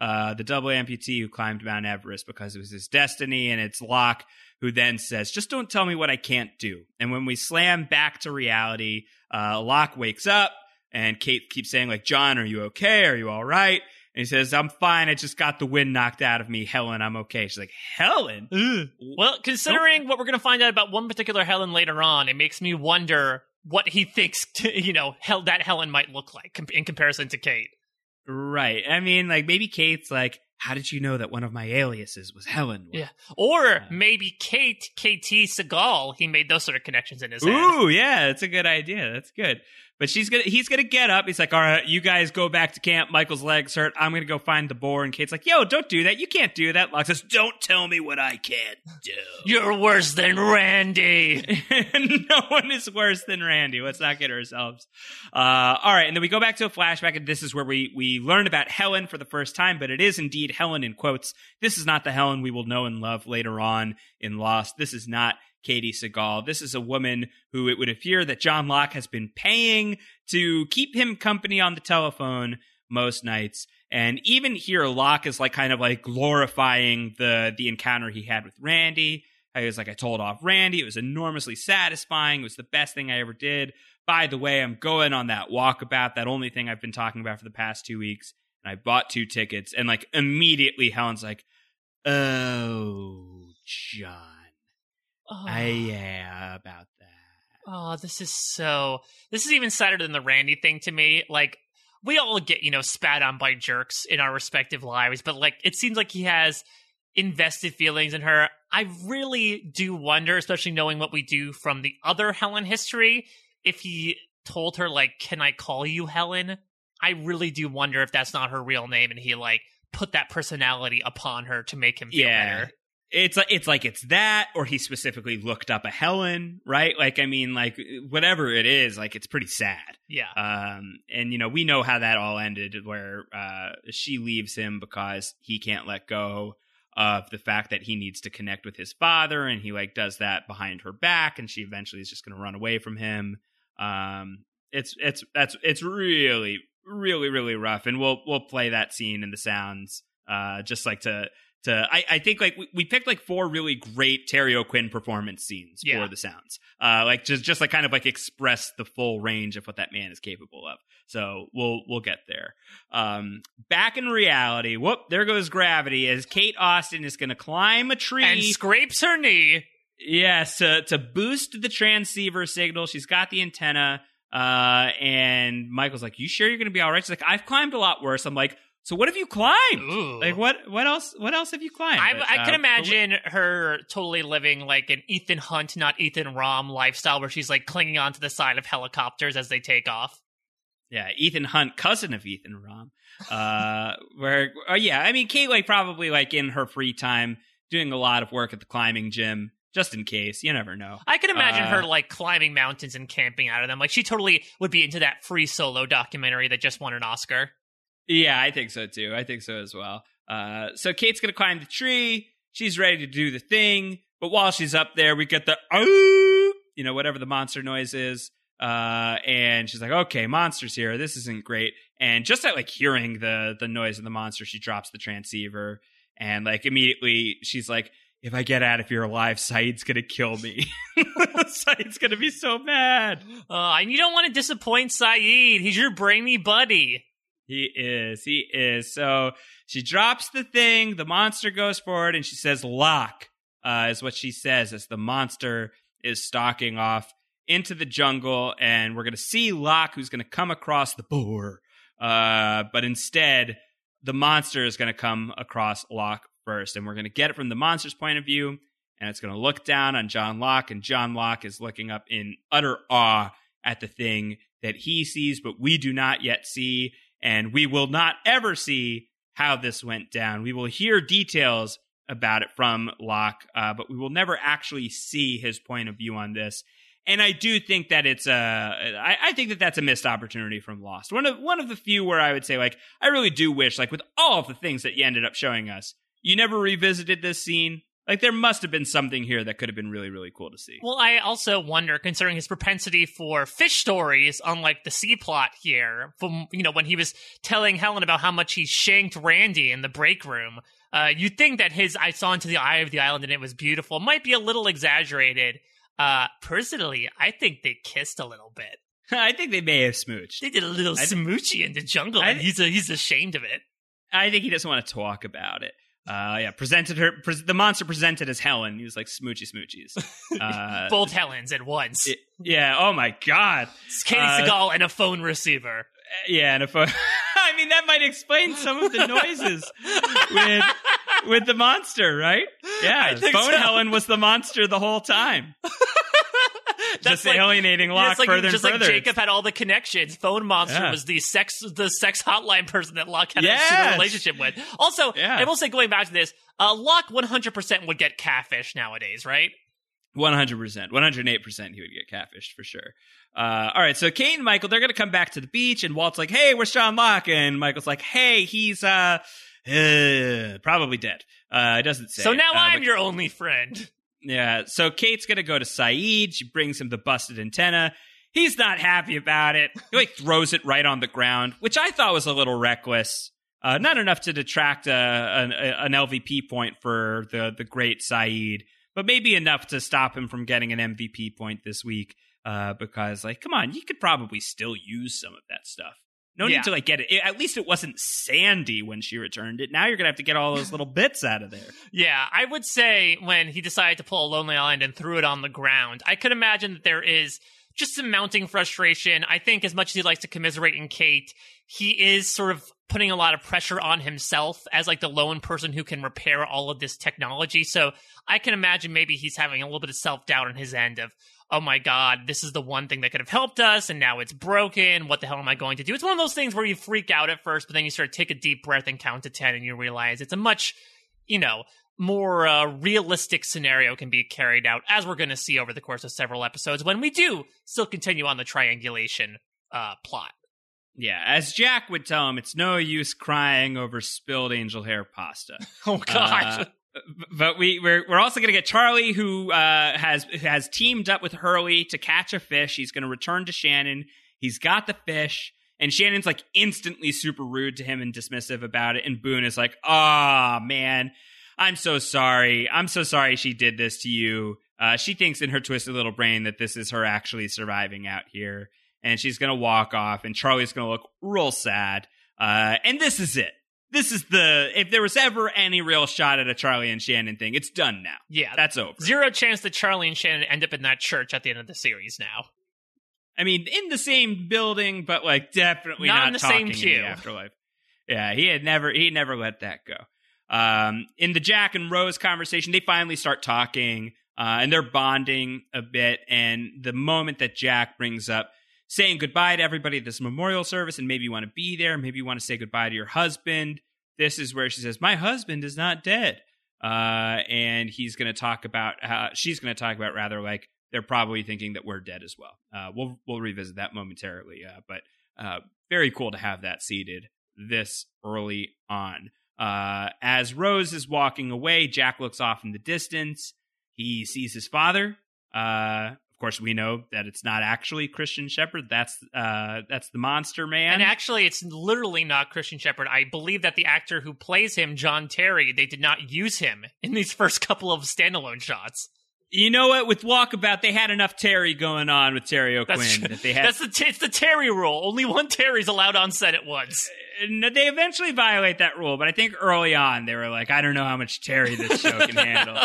The double amputee who climbed Mount Everest because it was his destiny, and it's Locke who then says, just don't tell me what I can't do. And when we slam back to reality, Locke wakes up, and Kate keeps saying, like, John, are you okay? Are you all right? And he says, I'm fine. I just got the wind knocked out of me. Helen, I'm okay. She's like, Helen? Ugh. Well, considering what we're going to find out about one particular Helen later on, it makes me wonder what he thinks, that Helen might look like in comparison to Kate. Right. I mean, like, maybe Kate's like, how did you know that one of my aliases was Helen? Yeah. Or maybe Kate, KT Seagal, he made those sort of connections in his head. Ooh, yeah, that's a good idea. That's good. But he's going to get up. He's like, all right, you guys go back to camp. Michael's leg's hurt. I'm going to go find the boar. And Kate's like, yo, don't do that. You can't do that. Locke says, don't tell me what I can't do. You're worse than Randy. No one is worse than Randy. Let's not kid ourselves. All right. And then we go back to a flashback. And this is where we learn about Helen for the first time. But it is indeed Helen in quotes. This is not the Helen we will know and love later on in Lost. This is not Katie Seagal. This is a woman who it would appear that John Locke has been paying to keep him company on the telephone most nights. And even here, Locke is like kind of like glorifying the encounter he had with Randy. He was like, I told off Randy. It was enormously satisfying. It was the best thing I ever did. By the way, I'm going on that walkabout, that only thing I've been talking about for the past 2 weeks. And I bought 2 tickets. And like immediately Helen's like, oh, John, yeah, about that. Oh, this is even sadder than the Randy thing to me. Like, we all get, spat on by jerks in our respective lives, but like, it seems like he has invested feelings in her. I really do wonder, especially knowing what we do from the other Helen history, if he told her, like, can I call you Helen? I really do wonder if that's not her real name and he like put that personality upon her to make him feel better. It's that, or he specifically looked up a Helen, right? Like, I mean, like, whatever it is, like, it's pretty sad. Yeah. And we know how that all ended, where she leaves him because he can't let go of the fact that he needs to connect with his father, and he, like, does that behind her back, and she eventually is just going to run away from him. It's really, really, really rough, and we'll play that scene in the sounds, just like I think like we picked like 4 really great Terry O'Quinn performance scenes for the sounds, like just like kind of like express the full range of what that man is capable of. So we'll get there. Back in reality, whoop! There goes gravity as Kate Austin is going to climb a tree and scrapes her knee. Yes, to boost the transceiver signal. She's got the antenna, and Michael's like, "You sure you're going to be all right?" She's like, "I've climbed a lot worse." I'm like, so what have you climbed? Ooh. Like, what else have you climbed? I can imagine her totally living like an Ethan Hunt, not Ethan Rahm lifestyle, where she's like clinging onto the side of helicopters as they take off. Yeah, Ethan Hunt, cousin of Ethan Rahm. I mean, Kate like probably like in her free time doing a lot of work at the climbing gym. Just in case, you never know. I can imagine her like climbing mountains and camping out of them. Like she totally would be into that Free Solo documentary that just won an Oscar. Yeah, I think so, too. I think so as well. So Kate's going to climb the tree. She's ready to do the thing. But while she's up there, we get the, whatever the monster noise is. And she's like, okay, monster's here. This isn't great. And just at like hearing the noise of the monster, she drops the transceiver. And like immediately she's like, if I get out of here alive, Said's going to kill me. Said's going to be so mad. And you don't want to disappoint Sayid. He's your brainy buddy. He is. So she drops the thing, the monster goes forward, and she says, Locke, is what she says as the monster is stalking off into the jungle, and we're going to see Locke, who's going to come across the boar, but instead, the monster is going to come across Locke first, and we're going to get it from the monster's point of view, and it's going to look down on John Locke, and John Locke is looking up in utter awe at the thing that he sees, but we do not yet see. And we will not ever see how this went down. We will hear details about it from Locke, but we will never actually see his point of view on this. And I do think that I think that that's a missed opportunity from Lost. One of the few where I would say, like, I really do wish, like, with all of the things that you ended up showing us, you never revisited this scene. Like, there must have been something here that could have been really, really cool to see. Well, I also wonder, considering his propensity for fish stories, unlike the sea plot here, from, when he was telling Helen about how much he shanked Randy in the break room, you'd think that his I saw into the eye of the island and it was beautiful might be a little exaggerated. Personally, I think they kissed a little bit. I think they may have smooched. They did a little smoochy in the jungle, and he's ashamed of it. I think he doesn't want to talk about it. The monster presented as Helen. He was like, smoochies. Both Helens at once. Yeah, oh my God. It's Katie Sagal and a phone receiver. Yeah, and a phone. I mean, that might explain some of the noises with the monster, right? Yeah, phone so. Helen was the monster the whole time. That's just like, alienating Locke further and further. Just like Jacob had all the connections. Phone monster was the sex hotline person that Locke had a relationship with. Also, I will say, going back to this, Locke 100% would get catfish nowadays, right? 100%. 108% he would get catfished for sure. All right, so Kate and Michael, they're going to come back to the beach, and Walt's like, hey, where's John Locke? And Michael's like, hey, he's probably dead. It doesn't say. So now I'm your only friend. Yeah, so Kate's going to go to Sayid. She brings him the busted antenna, He's not happy about it. He like throws it right on the ground, which I thought was a little reckless. Not enough to detract an LVP point for the great Sayid, but maybe enough to stop him from getting an MVP point this week. Because like, come on, you could probably still use some of that stuff. No need to like get it. At least it wasn't Sandy when she returned it. Now you're going to have to get all those little bits out of there. Yeah, I would say when he decided to pull a Lonely Island and threw it on the ground, I could imagine that there is just some mounting frustration. I think as much as he likes to commiserate in Kate, he is sort of putting a lot of pressure on himself as like the lone person who can repair all of this technology. So I can imagine maybe he's having a little bit of self-doubt on his end of, oh my God, this is the one thing that could have helped us, and now it's broken. What the hell am I going to do? It's one of those things where you freak out at first, but then you sort of take a deep breath and count to 10, and you realize it's a much, more realistic scenario can be carried out, as we're going to see over the course of several episodes, when we do still continue on the triangulation plot. Yeah, as Jack would tell him, it's no use crying over spilled angel hair pasta. Oh, God. But we're also going to get Charlie, who has teamed up with Hurley to catch a fish. He's going to return to Shannon. He's got the fish. And Shannon's like instantly super rude to him and dismissive about it. And Boone is like, oh, man, I'm so sorry. I'm so sorry she did this to you. She thinks in her twisted little brain that this is her actually surviving out here. And she's going to walk off. And Charlie's going to look real sad. And this is it. This is if there was ever any real shot at a Charlie and Shannon thing, it's done now. Yeah. That's over. Zero chance that Charlie and Shannon end up in that church at the end of the series now. I mean, in the same building, but like definitely not in the talking same queue. In the afterlife. Yeah, he never let that go. In the Jack and Rose conversation, they finally start talking, and they're bonding a bit. And the moment that Jack brings up saying goodbye to everybody at this memorial service, and maybe you want to be there, maybe you want to say goodbye to your husband. This is where she says, my husband is not dead. And he's going to talk about how she's going to talk about rather like they're probably thinking that we're dead as well. We'll revisit that momentarily, but very cool to have that seated this early on. As Rose is walking away, Jack looks off in the distance. He sees his father, course, we know that it's not actually Christian Shepard. That's the monster man. And actually, it's literally not Christian Shepard. I believe that the actor who plays him, John Terry, they did not use him in these first couple of standalone shots. You know what? With Walkabout, they had enough Terry going on with Terry O'Quinn. It's the Terry rule. Only one Terry's allowed on set at once. No, they eventually violate that rule, but I think early on they were like, I don't know how much Terry this show can handle.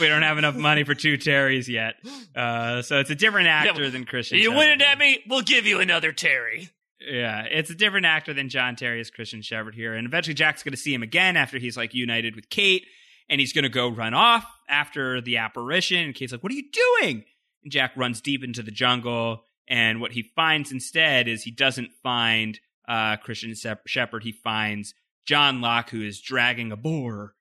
We don't have enough money for two Terrys yet. So it's a different actor than Christian Shepard. You win it at me, we'll give you another Terry. Yeah, it's a different actor than John Terry as Christian Shepard here. And eventually Jack's going to see him again after he's like united with Kate. And he's going to go run off after the apparition. And Kate's like, what are you doing? And Jack runs deep into the jungle. And what he finds instead is he doesn't find Christian Shepard. He finds John Locke, who is dragging a boar.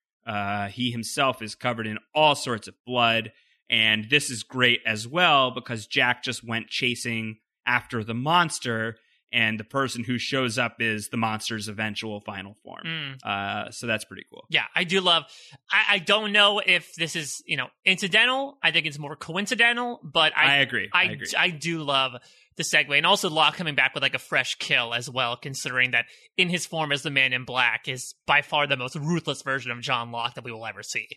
He himself is covered in all sorts of blood, and this is great as well because Jack just went chasing after the monster, and the person who shows up is the monster's eventual final form. So that's pretty cool. Yeah, I do love... I don't know if this is, incidental. I think it's more coincidental, but I agree. I do love the segue, and also Locke coming back with like a fresh kill as well, considering that in his form as the Man in Black is by far the most ruthless version of John Locke that we will ever see.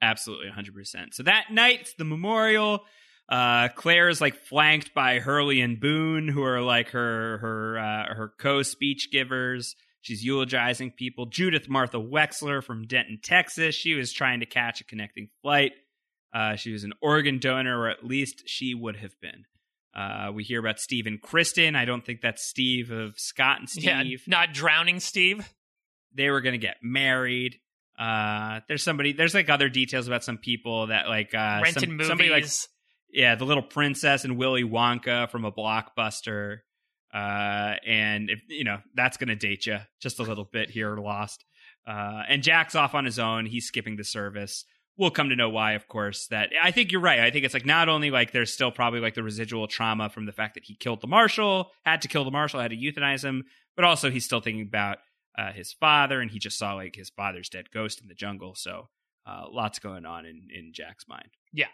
Absolutely, 100%. So that night, it's the memorial. Claire is like flanked by Hurley and Boone, who are like her co-speech givers. She's eulogizing people. Judith Martha Wexler from Denton, Texas. She was trying to catch a connecting flight. She was an organ donor, or at least she would have been. We hear about Steve and Kristen. I don't think that's Steve of Scott and Steve. Yeah, not Drowning Steve. They were going to get married. There's like other details about some people that like, rented movies. Somebody like, yeah, The Little Princess and Willy Wonka from a Blockbuster. And if, that's going to date you just a little bit here, Lost. And Jack's off on his own. He's skipping the service. We'll come to know why, of course, that I think you're right. I think it's like not only like there's still probably like the residual trauma from the fact that he had to kill the marshal, had to euthanize him, but also he's still thinking about his father, and he just saw like his father's dead ghost in the jungle. So lots going on in Jack's mind. Yeah,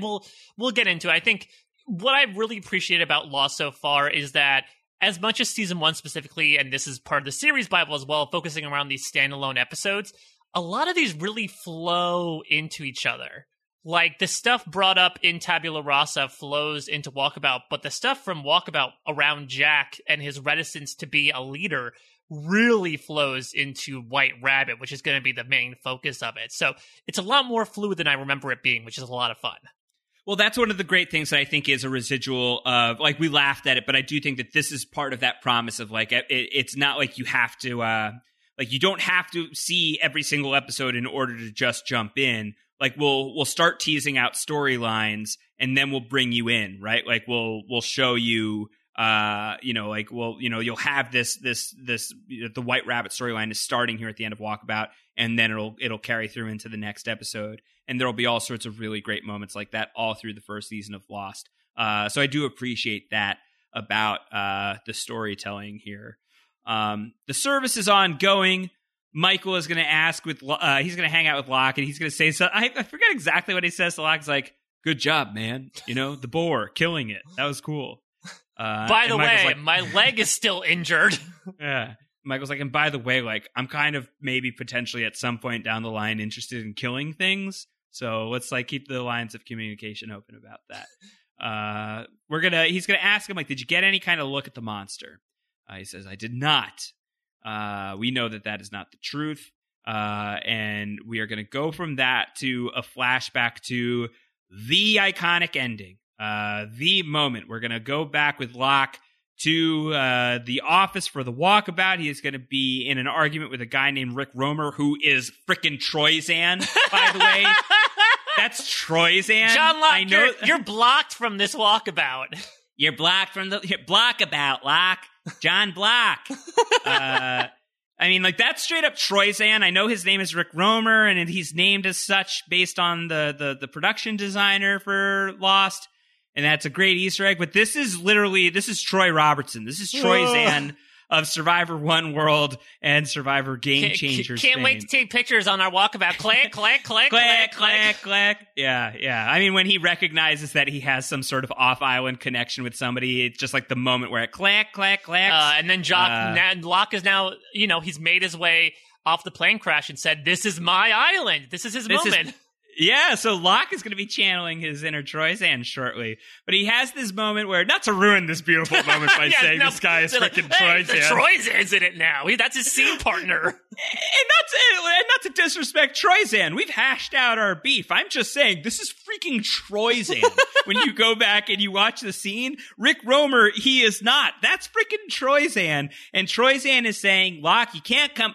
we'll get into it. I think what I really appreciate about Lost so far is that as much as season one specifically, and this is part of the series Bible as well, focusing around these standalone episodes, a lot of these really flow into each other. Like, the stuff brought up in Tabula Rasa flows into Walkabout, but the stuff from Walkabout around Jack and his reticence to be a leader really flows into White Rabbit, which is going to be the main focus of it. So it's a lot more fluid than I remember it being, which is a lot of fun. Well, that's one of the great things that I think is a residual of, like, we laughed at it, but I do think that this is part of that promise of, like, it's not like you have to, like, you don't have to see every single episode in order to just jump in. Like, we'll start teasing out storylines, and then we'll bring you in, right? Like, we'll show you, you'll have this the White Rabbit storyline is starting here at the end of Walkabout, and then it'll carry through into the next episode, and there'll be all sorts of really great moments like that all through the first season of Lost. So I do appreciate that about the storytelling here. The service is ongoing. Michael is going to ask he's going to hang out with Locke, and he's going to say, so I forget exactly what he says to Locke's like, "Good job, man. You know, the boar, killing it. That was cool. By the way, like, my leg is still injured." Yeah. Michael's like, "And by the way, like, I'm kind of maybe potentially at some point down the line interested in killing things. So let's, like, keep the lines of communication open about that." He's going to ask him, like, "Did you get any kind of look at the monster?" He says, "I did not." We know that is not the truth. And we are going to go from that to a flashback to the iconic ending, the moment. We're going to go back with Locke to the office for the Walkabout. He is going to be in an argument with a guy named Rick Romer, who is frickin' Troyzan, by the way. That's Troyzan. John Locke, I know you're blocked from this Walkabout. You're blocked from the Blockabout, Locke. John Block. I mean, like, that's straight up Troyzan. I know his name is Rick Romer, and he's named as such based on the production designer for Lost, and that's a great Easter egg. But this is Troy Robertson. This is Troyzan of Survivor One World and Survivor Game Changers. Can't wait to take pictures on our Walkabout. Click, click, click, click, click, click. Yeah, yeah. I mean, when he recognizes that he has some sort of off-island connection with somebody, it's just like the moment where it click, click, click. And then Locke is now, you know, he's made his way off the plane crash and said, "This is my island. This is his moment." Yeah, so Locke is going to be channeling his inner Troyzan shortly. But he has this moment where, not to ruin this beautiful moment by saying this guy is freaking Troyzan. The Troyzan's in it now. That's his scene partner. and not to disrespect Troyzan. We've hashed out our beef. I'm just saying, this is freaking Troyzan. When you go back and you watch the scene, Rick Romer, he is not. That's freaking Troyzan. And Troyzan is saying, "Locke, you can't come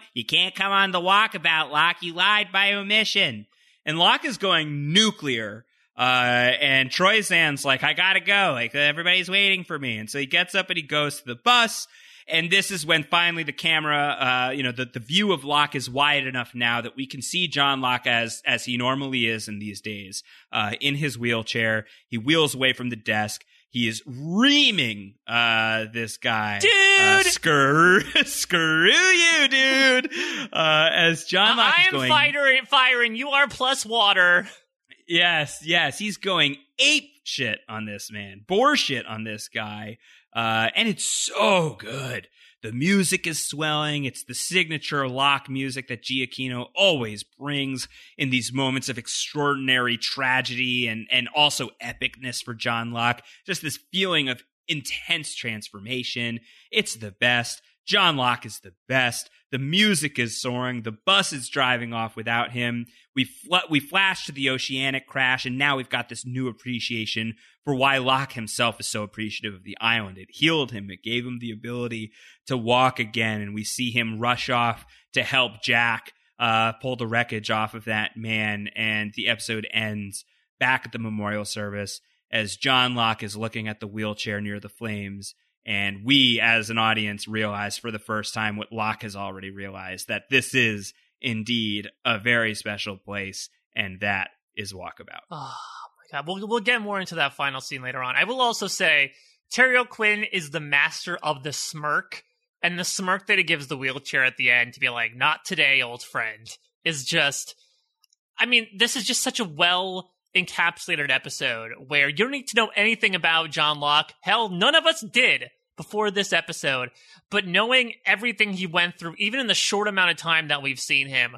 on the Walkabout, Locke. You lied by omission." And Locke is going nuclear, and Troyzan's like, "I gotta go, like, everybody's waiting for me." And so he gets up and he goes to the bus, and this is when finally the camera, the view of Locke is wide enough now that we can see John Locke as he normally is in these days, in his wheelchair. He wheels away from the desk. He is reaming this guy. Dude! Screw you, dude! As John Locke is going... I am firing, you are plus water. Yes. He's going ape shit on this man. Boar shit on this guy. And it's so good. The music is swelling. It's the signature Locke music that Giacchino always brings in these moments of extraordinary tragedy and also epicness for John Locke. Just this feeling of intense transformation. It's the best. John Locke is the best. The music is soaring. The bus is driving off without him. We flash to the oceanic crash, and now we've got this new appreciation for why Locke himself is so appreciative of the island. It healed him. It gave him the ability to walk again, and we see him rush off to help Jack pull the wreckage off of that man, and the episode ends back at the memorial service as John Locke is looking at the wheelchair near the flames. And we, as an audience, realize for the first time what Locke has already realized, that this is indeed a very special place, and that is Walkabout. Oh, my God. We'll get more into that final scene later on. I will also say, Terry O'Quinn is the master of the smirk, and the smirk that he gives the wheelchair at the end to be like, "Not today, old friend," is just... I mean, this is just such a well... encapsulated episode where you don't need to know anything about John Locke. Hell, none of us did before this episode, but knowing everything he went through, even in the short amount of time that we've seen him,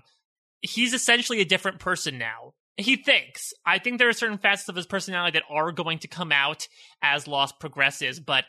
he's essentially a different person now. He thinks. I think there are certain facets of his personality that are going to come out as Lost progresses, but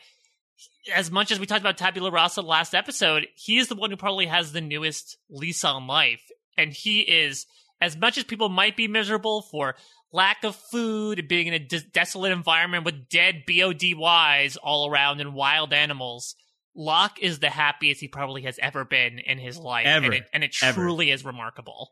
as much as we talked about Tabula Rasa last episode, he is the one who probably has the newest lease on life. And he is, as much as people might be miserable for lack of food, being in a desolate environment with dead BODYs all around and wild animals, Locke is the happiest he probably has ever been in his life. Ever. And it truly is remarkable.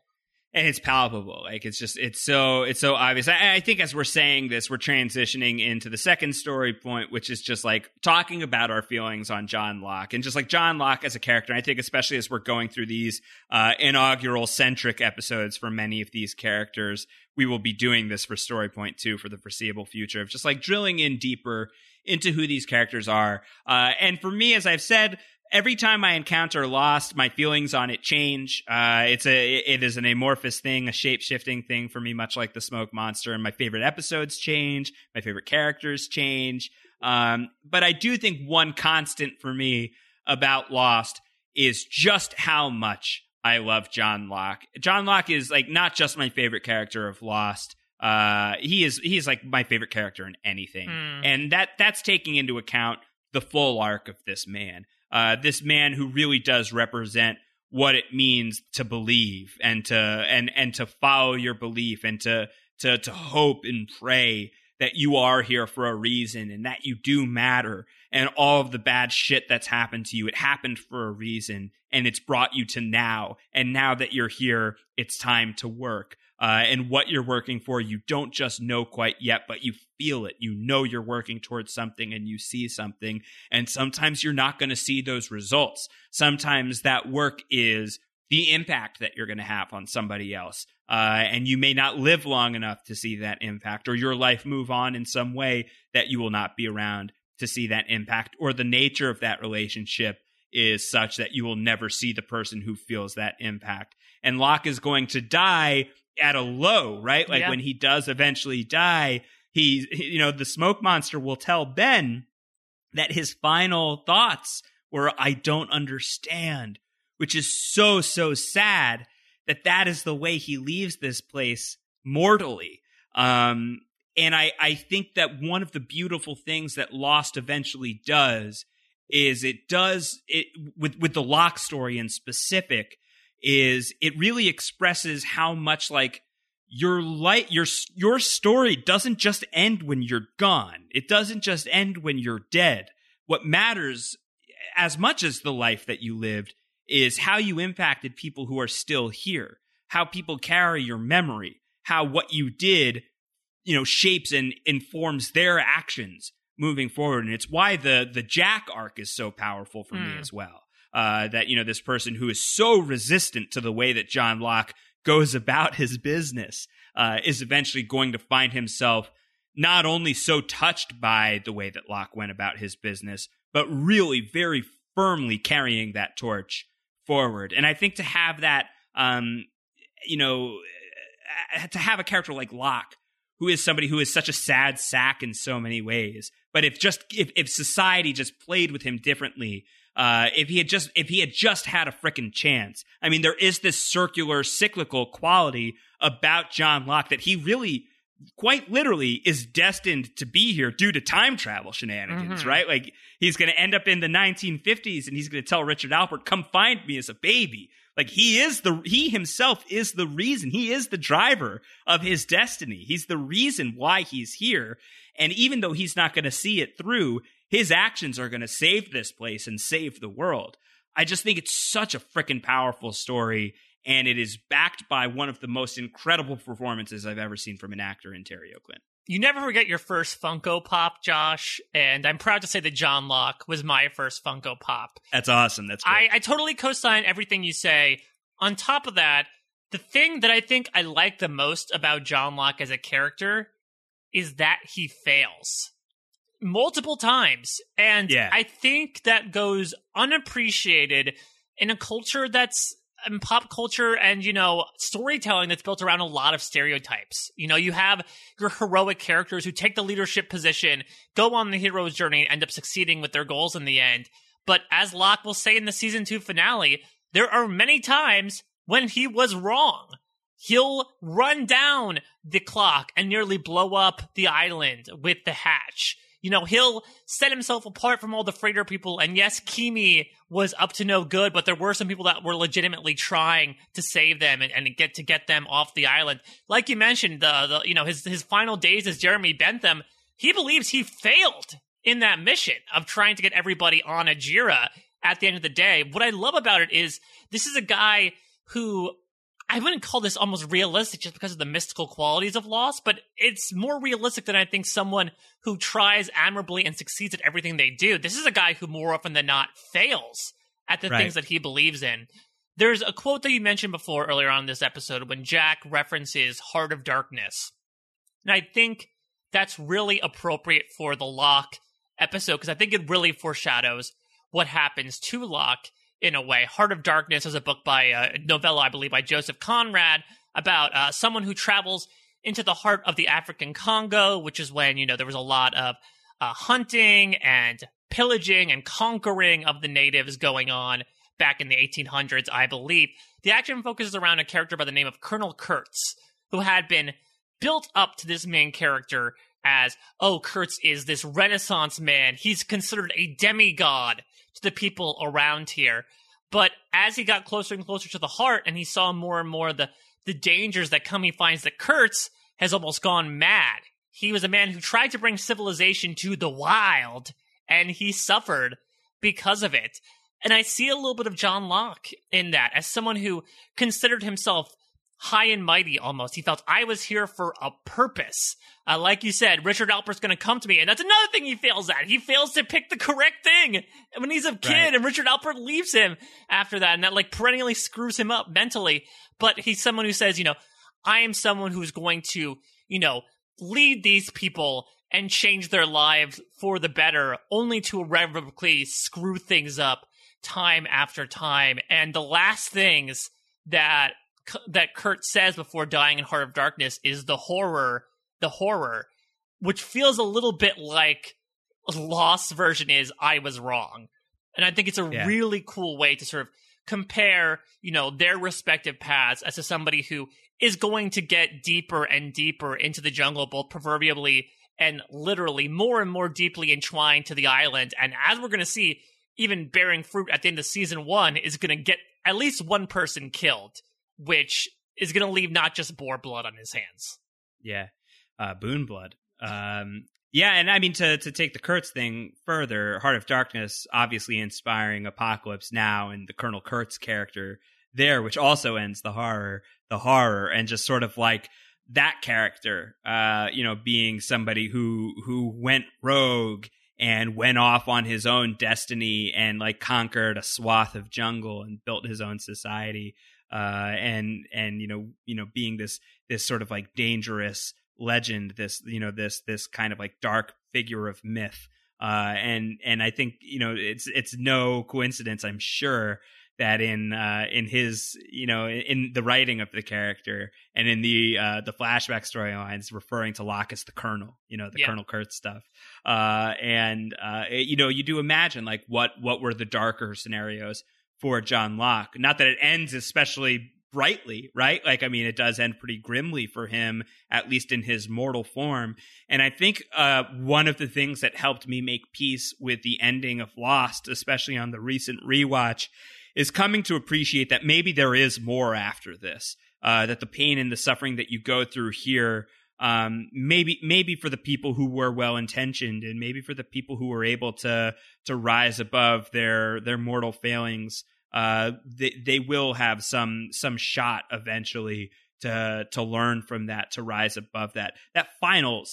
And it's palpable. Like, it's just, it's so obvious. I think as we're saying this, we're transitioning into the second story point, which is just like talking about our feelings on John Locke and just like John Locke as a character. And I think especially as we're going through these inaugural centric episodes for many of these characters, we will be doing this for story point two for the foreseeable future of just like drilling in deeper into who these characters are. And for me, as I've said, every time I encounter Lost, my feelings on it change. It is an amorphous thing, a shape-shifting thing for me, much like the smoke monster. And my favorite episodes change, my favorite characters change. But I do think one constant for me about Lost is just how much I love John Locke. John Locke is like not just my favorite character of Lost. He is like my favorite character in anything, and that's taking into account the full arc of this man. This man who really does represent what it means to believe and to follow your belief and to hope and pray that you are here for a reason and that you do matter. And all of the bad shit that's happened to you, it happened for a reason and it's brought you to now. And now that you're here, it's time to work. And what you're working for, you don't just know quite yet, but you feel it. You know you're working towards something and you see something. And sometimes you're not going to see those results. Sometimes that work is the impact that you're going to have on somebody else. And you may not live long enough to see that impact, or your life move on in some way that you will not be around to see that impact, or the nature of that relationship is such that you will never see the person who feels that impact. And Locke is going to die at a low, right? Like when he does eventually die, the smoke monster will tell Ben that his final thoughts were, "I don't understand," which is so, so sad that is the way he leaves this place mortally. And I think that one of the beautiful things that Lost eventually does is it does, with the Locke story in specific, is it really expresses how much like your story doesn't just end when you're gone. It doesn't just end when you're dead. What matters as much as the life that you lived is how you impacted people who are still here, how people carry your memory, how what you did, shapes and informs their actions moving forward. And it's why the Jack arc is so powerful for me as well. That this person who is so resistant to the way that John Locke goes about his business is eventually going to find himself not only so touched by the way that Locke went about his business, but really very firmly carrying that torch forward. And I think to have that, to have a character like Locke, who is somebody who is such a sad sack in so many ways, but if society just played with him differently, if he had just had a frickin' chance. I mean, there is this circular, cyclical quality about John Locke that he really, quite literally, is destined to be here due to time travel shenanigans, right? Like, he's going to end up in the 1950s and he's going to tell Richard Alpert, "Come find me" as a baby. Like, he himself is the reason. He is the driver of his destiny. He's the reason why he's here. And even though he's not going to see it through, his actions are going to save this place and save the world. I just think it's such a freaking powerful story, and it is backed by one of the most incredible performances I've ever seen from an actor in Terry O'Quinn. You never forget your first Funko Pop, Josh, and I'm proud to say that John Locke was my first Funko Pop. That's awesome. That's great. I totally co-sign everything you say. On top of that, the thing that I think I like the most about John Locke as a character is that he fails multiple times. And I think that goes unappreciated in a culture that's and pop culture and, you know, storytelling that's built around a lot of stereotypes. You know, you have your heroic characters who take the leadership position, go on the hero's journey, and end up succeeding with their goals in the end. But as Locke will say in the season 2 finale, there are many times when he was wrong. He'll run down the clock and nearly blow up the island with the hatch. You know, he'll set himself apart from all the freighter people. And yes, Kimi was up to no good, but there were some people that were legitimately trying to save them and get them off the island. Like you mentioned, the you know, his final days as Jeremy Bentham, he believes he failed in that mission of trying to get everybody on a Jira at the end of the day. What I love about it is this is a guy who, I wouldn't call this almost realistic just because of the mystical qualities of Lost, but it's more realistic than I think someone who tries admirably and succeeds at everything they do. This is a guy who more often than not fails at the things that he believes in. There's a quote that you mentioned before earlier on in this episode when Jack references Heart of Darkness. And I think that's really appropriate for the Locke episode because I think it really foreshadows what happens to Locke. In a way, Heart of Darkness is a book by novella, I believe, by Joseph Conrad about someone who travels into the heart of the African Congo, which is when, you know, there was a lot of hunting and pillaging and conquering of the natives going on back in the 1800s, I believe. The action focuses around a character by the name of Colonel Kurtz, who had been built up to this main character as, oh, Kurtz is this Renaissance man. He's considered a demigod to the people around here. But as he got closer and closer to the heart and he saw more and more the dangers that come, he finds that Kurtz has almost gone mad. He was a man who tried to bring civilization to the wild, and he suffered because of it. And I see a little bit of John Locke in that, as someone who considered himself high and mighty almost. He felt, I was here for a purpose. Like you said, Richard Alpert's going to come to me. And that's another thing he fails at. He fails to pick the correct thing when he's a kid. Right. And Richard Alpert leaves him after that. And that like perennially screws him up mentally. But he's someone who says, you know, I am someone who's going to, you know, lead these people and change their lives for the better, only to irrevocably screw things up time after time. And the last things that Kurt says before dying in Heart of Darkness is the horror, which feels a little bit like Lost's version is I was wrong. And I think it's a really cool way to sort of compare, you know, their respective paths as to somebody who is going to get deeper and deeper into the jungle, both proverbially and literally, more and more deeply entwined to the island. And as we're going to see, even bearing fruit at the end of season 1 is going to get at least one person killed, which is going to leave not just Boar blood on his hands. Yeah, Boone blood. Yeah, and I mean, to take the Kurtz thing further, Heart of Darkness obviously inspiring Apocalypse Now and the Colonel Kurtz character there, which also ends the horror, and just sort of like that character, you know, being somebody who went rogue and went off on his own destiny and like conquered a swath of jungle and built his own society. And you know, being this sort of like dangerous legend, this kind of like dark figure of myth. And I think, you know, it's no coincidence, I'm sure, that in his, you know, in the writing of the character and in the flashback storylines referring to Locke as the Colonel, you know, the Colonel Kurtz stuff. You know, you do imagine like what were the darker scenarios for John Locke. Not that it ends especially brightly, right? Like, I mean, it does end pretty grimly for him, at least in his mortal form. And I think one of the things that helped me make peace with the ending of Lost, especially on the recent rewatch, is coming to appreciate that maybe there is more after this, that the pain and the suffering that you go through here, maybe for the people who were well-intentioned and maybe for the people who were able to rise above their mortal failings, they will have some shot eventually to learn from that, to rise above that. That final,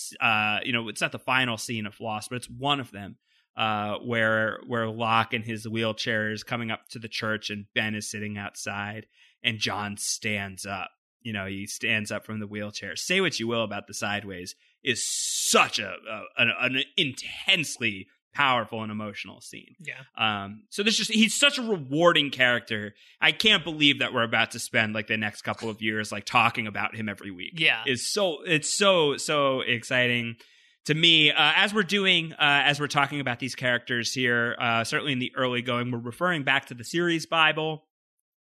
you know, it's not the final scene of Lost, but it's one of them, where Locke in his wheelchair is coming up to the church and Ben is sitting outside and John stands up. You know, he stands up from the wheelchair. Say what you will about the sideways is such an intensely powerful and emotional scene. Yeah. So there's just, he's such a rewarding character. I can't believe that we're about to spend like the next couple of years, like talking about him every week. Yeah. It's so exciting to me. As we're talking about these characters here, certainly in the early going, we're referring back to the series Bible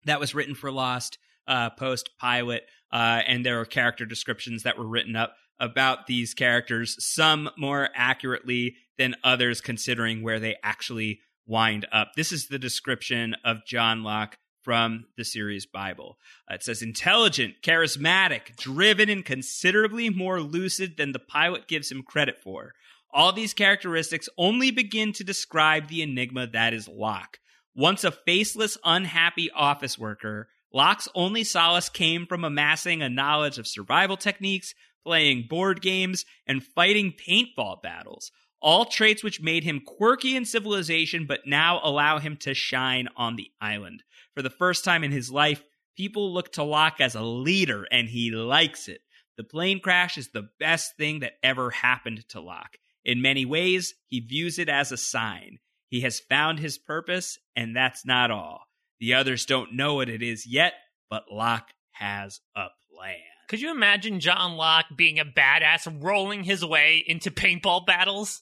that was written for Lost, post-pilot, and there are character descriptions that were written up about these characters, some more accurately than others considering where they actually wind up. This is the description of John Locke from the series Bible. It says, intelligent, charismatic, driven, and considerably more lucid than the pilot gives him credit for. All these characteristics only begin to describe the enigma that is Locke. Once a faceless, unhappy office worker, Locke's only solace came from amassing a knowledge of survival techniques, playing board games, and fighting paintball battles, all traits which made him quirky in civilization but now allow him to shine on the island. For the first time in his life, people look to Locke as a leader, and he likes it. The plane crash is the best thing that ever happened to Locke. In many ways, he views it as a sign. He has found his purpose, and that's not all. The others don't know what it is yet, but Locke has a plan. Could you imagine John Locke being a badass, rolling his way into paintball battles?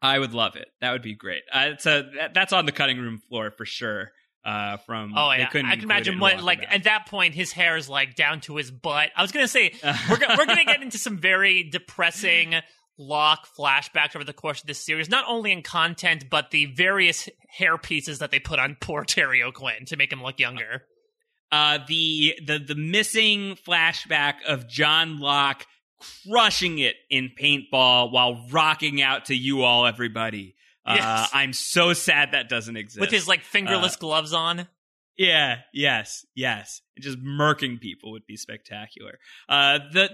I would love it. That would be great. That's on the cutting room floor for sure. I can imagine what, like, at that point, his hair is like down to his butt. I was gonna say we're gonna get into some very depressing Locke flashbacks over the course of this series, not only in content but the various hair pieces that they put on poor Terry O'Quinn to make him look younger. The missing flashback of John Locke crushing it in paintball while rocking out to "You All Everybody." Yes. I'm so sad that doesn't exist. With his like fingerless gloves on. Yeah, yes. Just murking people would be spectacular.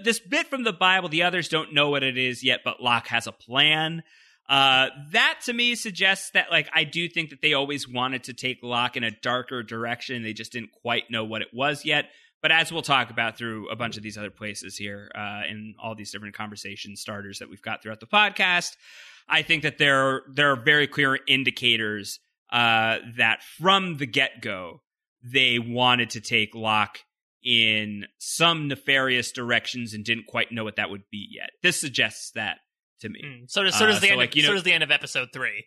This bit from the Bible, the others don't know what it is yet, but Locke has a plan. That to me suggests that, like, I do think that they always wanted to take Locke in a darker direction. They just didn't quite know what it was yet. But as we'll talk about through a bunch of these other places here, in all these different conversation starters that we've got throughout the podcast, I think that there are very clear indicators, that from the get-go, they wanted to take Locke in some nefarious directions and didn't quite know what that would be yet. This suggests that to me. So does the end of episode 3.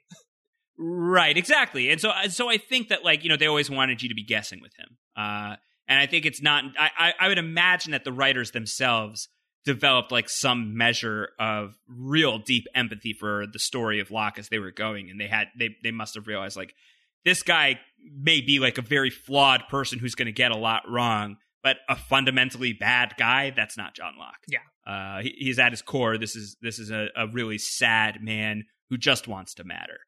Right, exactly. And so I think that, like, you know, they always wanted you to be guessing with him. And I think it's not, I would imagine that the writers themselves developed like some measure of real deep empathy for the story of Locke as they were going. And they must have realized, like, this guy may be like a very flawed person who's going to get a lot wrong, but a fundamentally bad guy, that's not John Locke. Yeah. He's at his core. This is a really sad man who just wants to matter.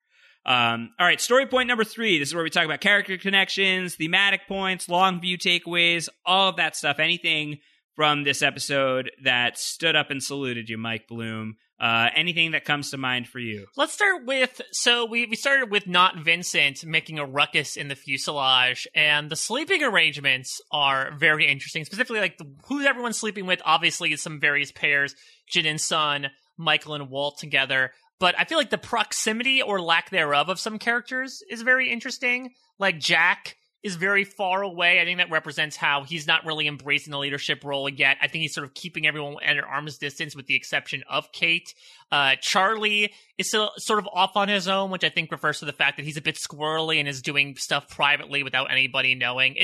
All right. Story point number 3. This is where we talk about character connections, thematic points, long view takeaways, all of that stuff. Anything from this episode that stood up and saluted you, Mike Bloom. Anything that comes to mind for you? Let's start with, so we started with not Vincent making a ruckus in the fuselage, and the sleeping arrangements are very interesting, specifically like who everyone's sleeping with. Obviously it's some various pairs, Jin and Sun, Michael and Walt together, but I feel like the proximity or lack thereof of some characters is very interesting. Like Jack is very far away. I think that represents how he's not really embracing the leadership role yet. I think he's sort of keeping everyone at arm's distance with the exception of Kate. Charlie is still sort of off on his own, which I think refers to the fact that he's a bit squirrely and is doing stuff privately without anybody knowing.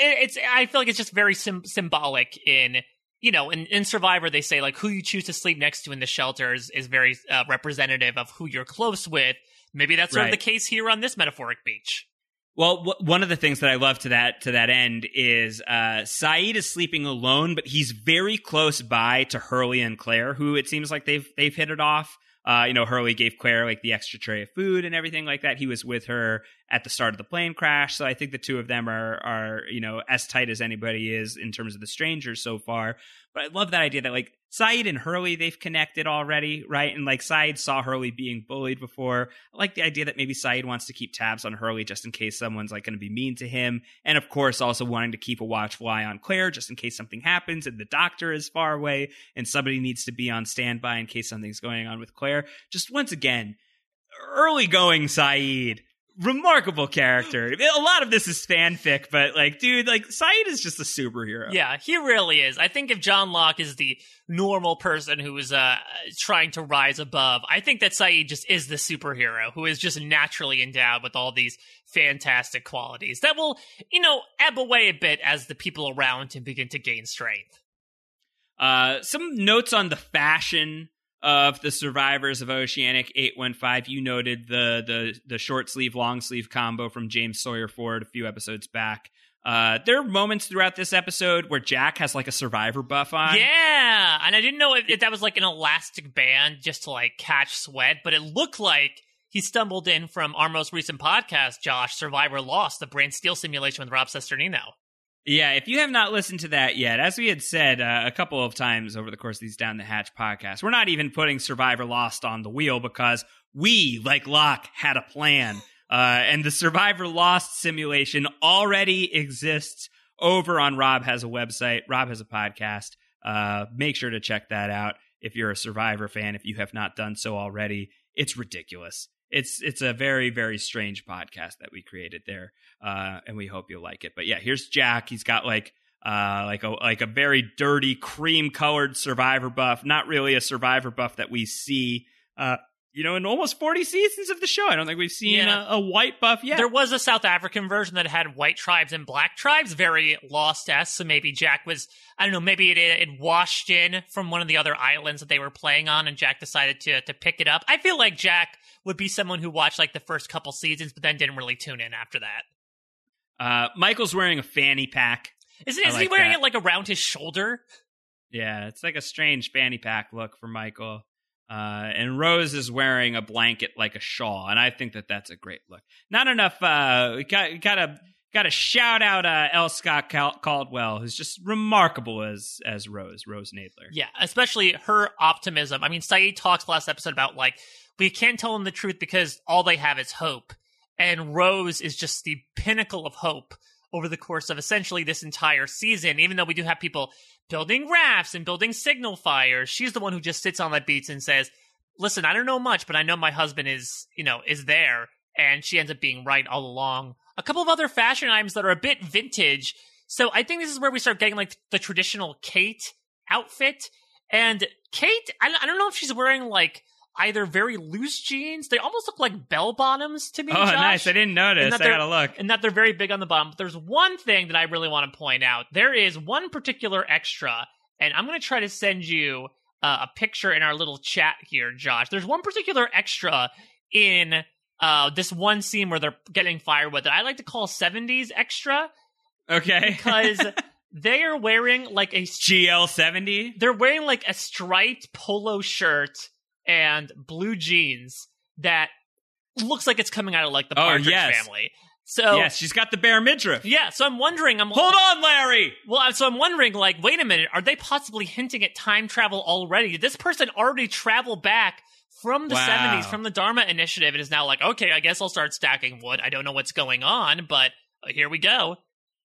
I feel like it's just very symbolic in, you know, in Survivor, they say like who you choose to sleep next to in the shelters is very representative of who you're close with. Maybe that's sort of the case here on this metaphoric beach. Well, one of the things that I love to that end is Sayid is sleeping alone, but he's very close by to Hurley and Claire, who it seems like they've hit it off. You know, Hurley gave Claire like the extra tray of food and everything like that. He was with her at the start of the plane crash, so I think the two of them are you know, as tight as anybody is in terms of the strangers so far. But I love that idea that like Sayid and Hurley, they've connected already, right? And like Sayid saw Hurley being bullied before. I like the idea that maybe Sayid wants to keep tabs on Hurley just in case someone's like going to be mean to him. And of course, also wanting to keep a watchful eye on Claire just in case something happens and the doctor is far away and somebody needs to be on standby in case something's going on with Claire. Just once again, early going Sayid, remarkable character. A lot of this is fanfic, but Sayid is just a superhero. Yeah, he really is. I think if John Locke is the normal person who is trying to rise above, I think that Sayid just is the superhero who is just naturally endowed with all these fantastic qualities that will, ebb away a bit as the people around him begin to gain strength. Some notes on the fashion of the survivors of Oceanic 815. You noted the short sleeve, long sleeve combo from James Sawyer Ford a few episodes back. There are moments throughout this episode where Jack has a survivor buff on. Yeah, and I didn't know if that was an elastic band just to catch sweat, but it looked like he stumbled in from our most recent podcast, Josh, Survivor Lost, the brain steel simulation with Rob Sesternino. Yeah, if you have not listened to that yet, as we had said a couple of times over the course of these Down the Hatch podcasts, we're not even putting Survivor Lost on the wheel because we, like Locke, had a plan. And the Survivor Lost simulation already exists over on Rob Has a Website. Rob Has a Podcast. Make sure to check that out if you're a Survivor fan, if you have not done so already. It's ridiculous. It's a very, very strange podcast that we created there, and we hope you'll like it. But yeah, here's Jack. He's got a very dirty cream-colored survivor buff. Not really a survivor buff that we see, in almost 40 seasons of the show. I don't think we've seen a white buff yet. There was a South African version that had white tribes and black tribes, very Lost-esque. So maybe Jack was, I don't know, maybe it washed in from one of the other islands that they were playing on, and Jack decided to pick it up. I feel like Jack would be someone who watched the first couple seasons, but then didn't really tune in after that. Michael's wearing a fanny pack. Is he wearing it around his shoulder? Yeah, it's a strange fanny pack look for Michael. And Rose is wearing a blanket like a shawl, and I think that's a great look. Not enough. Got to shout out L. Scott Caldwell, who's just remarkable as Rose Nadler. Yeah, especially her optimism. I mean, Sayid talks last episode about we can't tell them the truth because all they have is hope. And Rose is just the pinnacle of hope over the course of essentially this entire season. Even though we do have people building rafts and building signal fires, she's the one who just sits on that beach and says, listen, I don't know much, but I know my husband is there. And she ends up being right all along. A couple of other fashion items that are a bit vintage. So I think this is where we start getting the traditional Kate outfit. And Kate, I don't know if she's wearing either very loose jeans. They almost look like bell bottoms to me, Josh. Oh, nice. I didn't notice. I gotta look. And that they're very big on the bottom. But there's one thing that I really want to point out. There is one particular extra, and I'm going to try to send you a picture in our little chat here, Josh. There's one particular extra in this one scene where they're getting firewood that I like to call 70s extra. Okay. Because they are wearing a... GL70? They're wearing a striped polo shirt and blue jeans that looks like it's coming out of the Partridge Family. So yes, she's got the bare midriff. Yeah, so I'm wondering. Hold on, Larry. Well, so I'm wondering. Wait a minute. Are they possibly hinting at time travel already? Did this person already travel back from the 70s, from the Dharma Initiative, and is now okay, I guess I'll start stacking wood. I don't know what's going on, but here we go.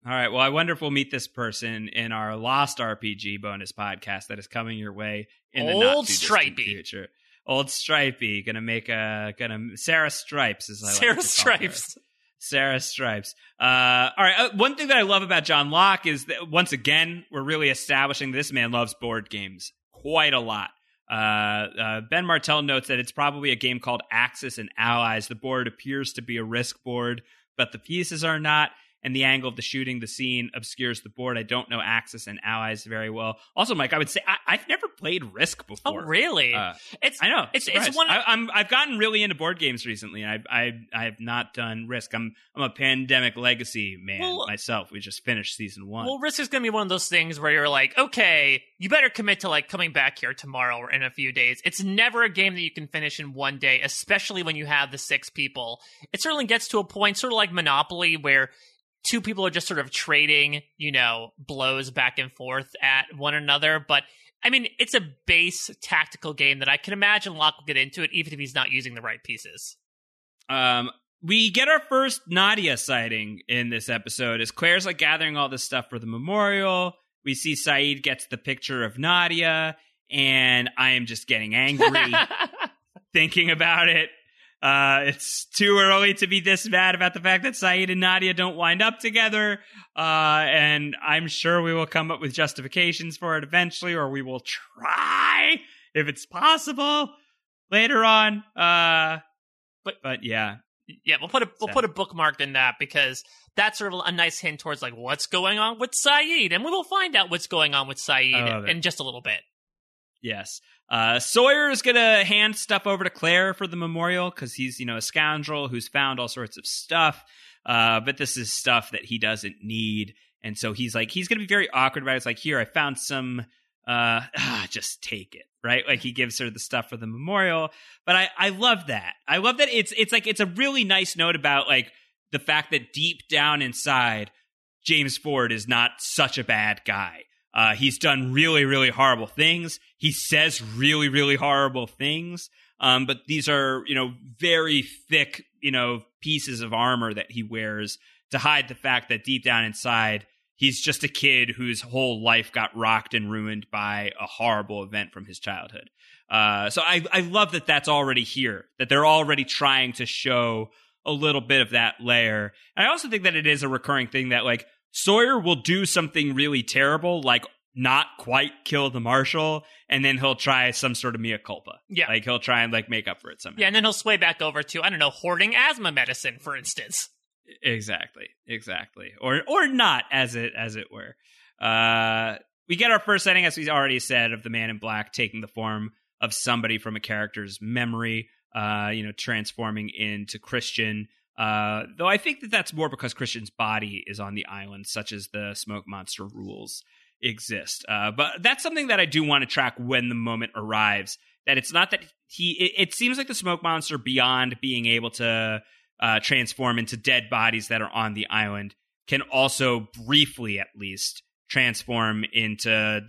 All right, well, I wonder if we'll meet this person in our Lost RPG bonus podcast that is coming your way in the not-too-distant future. Old Stripey, Sarah Stripes, as I like to call her. Sarah Stripes. All right, one thing that I love about John Locke is that, once again, we're really establishing this man loves board games quite a lot. Ben Martell notes that it's probably a game called Axis and Allies. The board appears to be a risk board, but the pieces are not. And the angle of the shooting, the scene obscures the board. I don't know Axis and Allies very well. Also, Mike, I would say I've never played Risk before. Oh, really? I know. It's one. I've gotten really into board games recently. I have not done Risk. I'm a Pandemic Legacy man myself. We just finished season one. Well, Risk is going to be one of those things where you're okay, you better commit to coming back here tomorrow or in a few days. It's never a game that you can finish in one day, especially when you have the six people. It certainly gets to a point, sort of like Monopoly, where two people are just sort of trading, blows back and forth at one another. But, I mean, it's a base tactical game that I can imagine Locke will get into it, even if he's not using the right pieces. We get our first Nadia sighting in this episode as Claire's, gathering all this stuff for the memorial. We see Sayid gets the picture of Nadia, and I am just getting angry thinking about it. It's too early to be this mad about the fact that Sayid and Nadia don't wind up together. And I'm sure we will come up with justifications for it eventually, or we will try if it's possible later on. But yeah. Yeah, we'll put a bookmark in that, because that's sort of a nice hint towards like what's going on with Sayid, and we will find out what's going on with Sayid in just a little bit. Yes. Sawyer is going to hand stuff over to Claire for the memorial, because he's, a scoundrel who's found all sorts of stuff. But this is stuff that he doesn't need. And so he's going to be very awkward about it. It's like, here, I found some, just take it. Right. Like he gives her the stuff for the memorial. But I love that. I love that. It's like, it's a really nice note about like the fact that deep down inside, James Ford is not such a bad guy. He's done really, really horrible things. He says really, really horrible things. But these are, very thick, pieces of armor that he wears to hide the fact that deep down inside, he's just a kid whose whole life got rocked and ruined by a horrible event from his childhood. So I love that that's already here, that they're already trying to show a little bit of that layer. And I also think that it is a recurring thing that like, Sawyer will do something really terrible, like not quite kill the marshal, and then he'll try some sort of mea culpa. Yeah. Like he'll try and like make up for it somehow. Yeah, and then he'll sway back over to, I don't know, hoarding asthma medicine, for instance. Exactly. Or not, as it were. We get our first sighting, as we already said, of the Man in Black taking the form of somebody from a character's memory, transforming into Christian. Though I think that that's more because Christian's body is on the island, such as the smoke monster rules exist. But that's something that I do want to track when the moment arrives, that it's not that it seems like the smoke monster, beyond being able to transform into dead bodies that are on the island, can also briefly at least transform into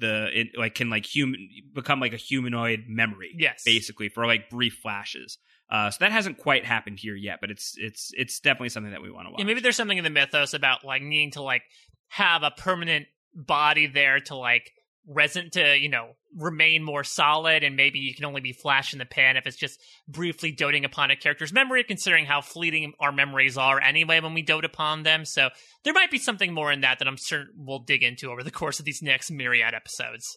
become like a humanoid memory. Yes, basically for like brief flashes. So that hasn't quite happened here yet, but it's definitely something that we want to watch. Yeah, maybe there's something in the mythos about like needing to like have a permanent body there to like remain more solid, and maybe you can only be flash in the pan if it's just briefly doting upon a character's memory, considering how fleeting our memories are anyway when we dote upon them. So there might be something more in that I'm certain we'll dig into over the course of these next myriad episodes.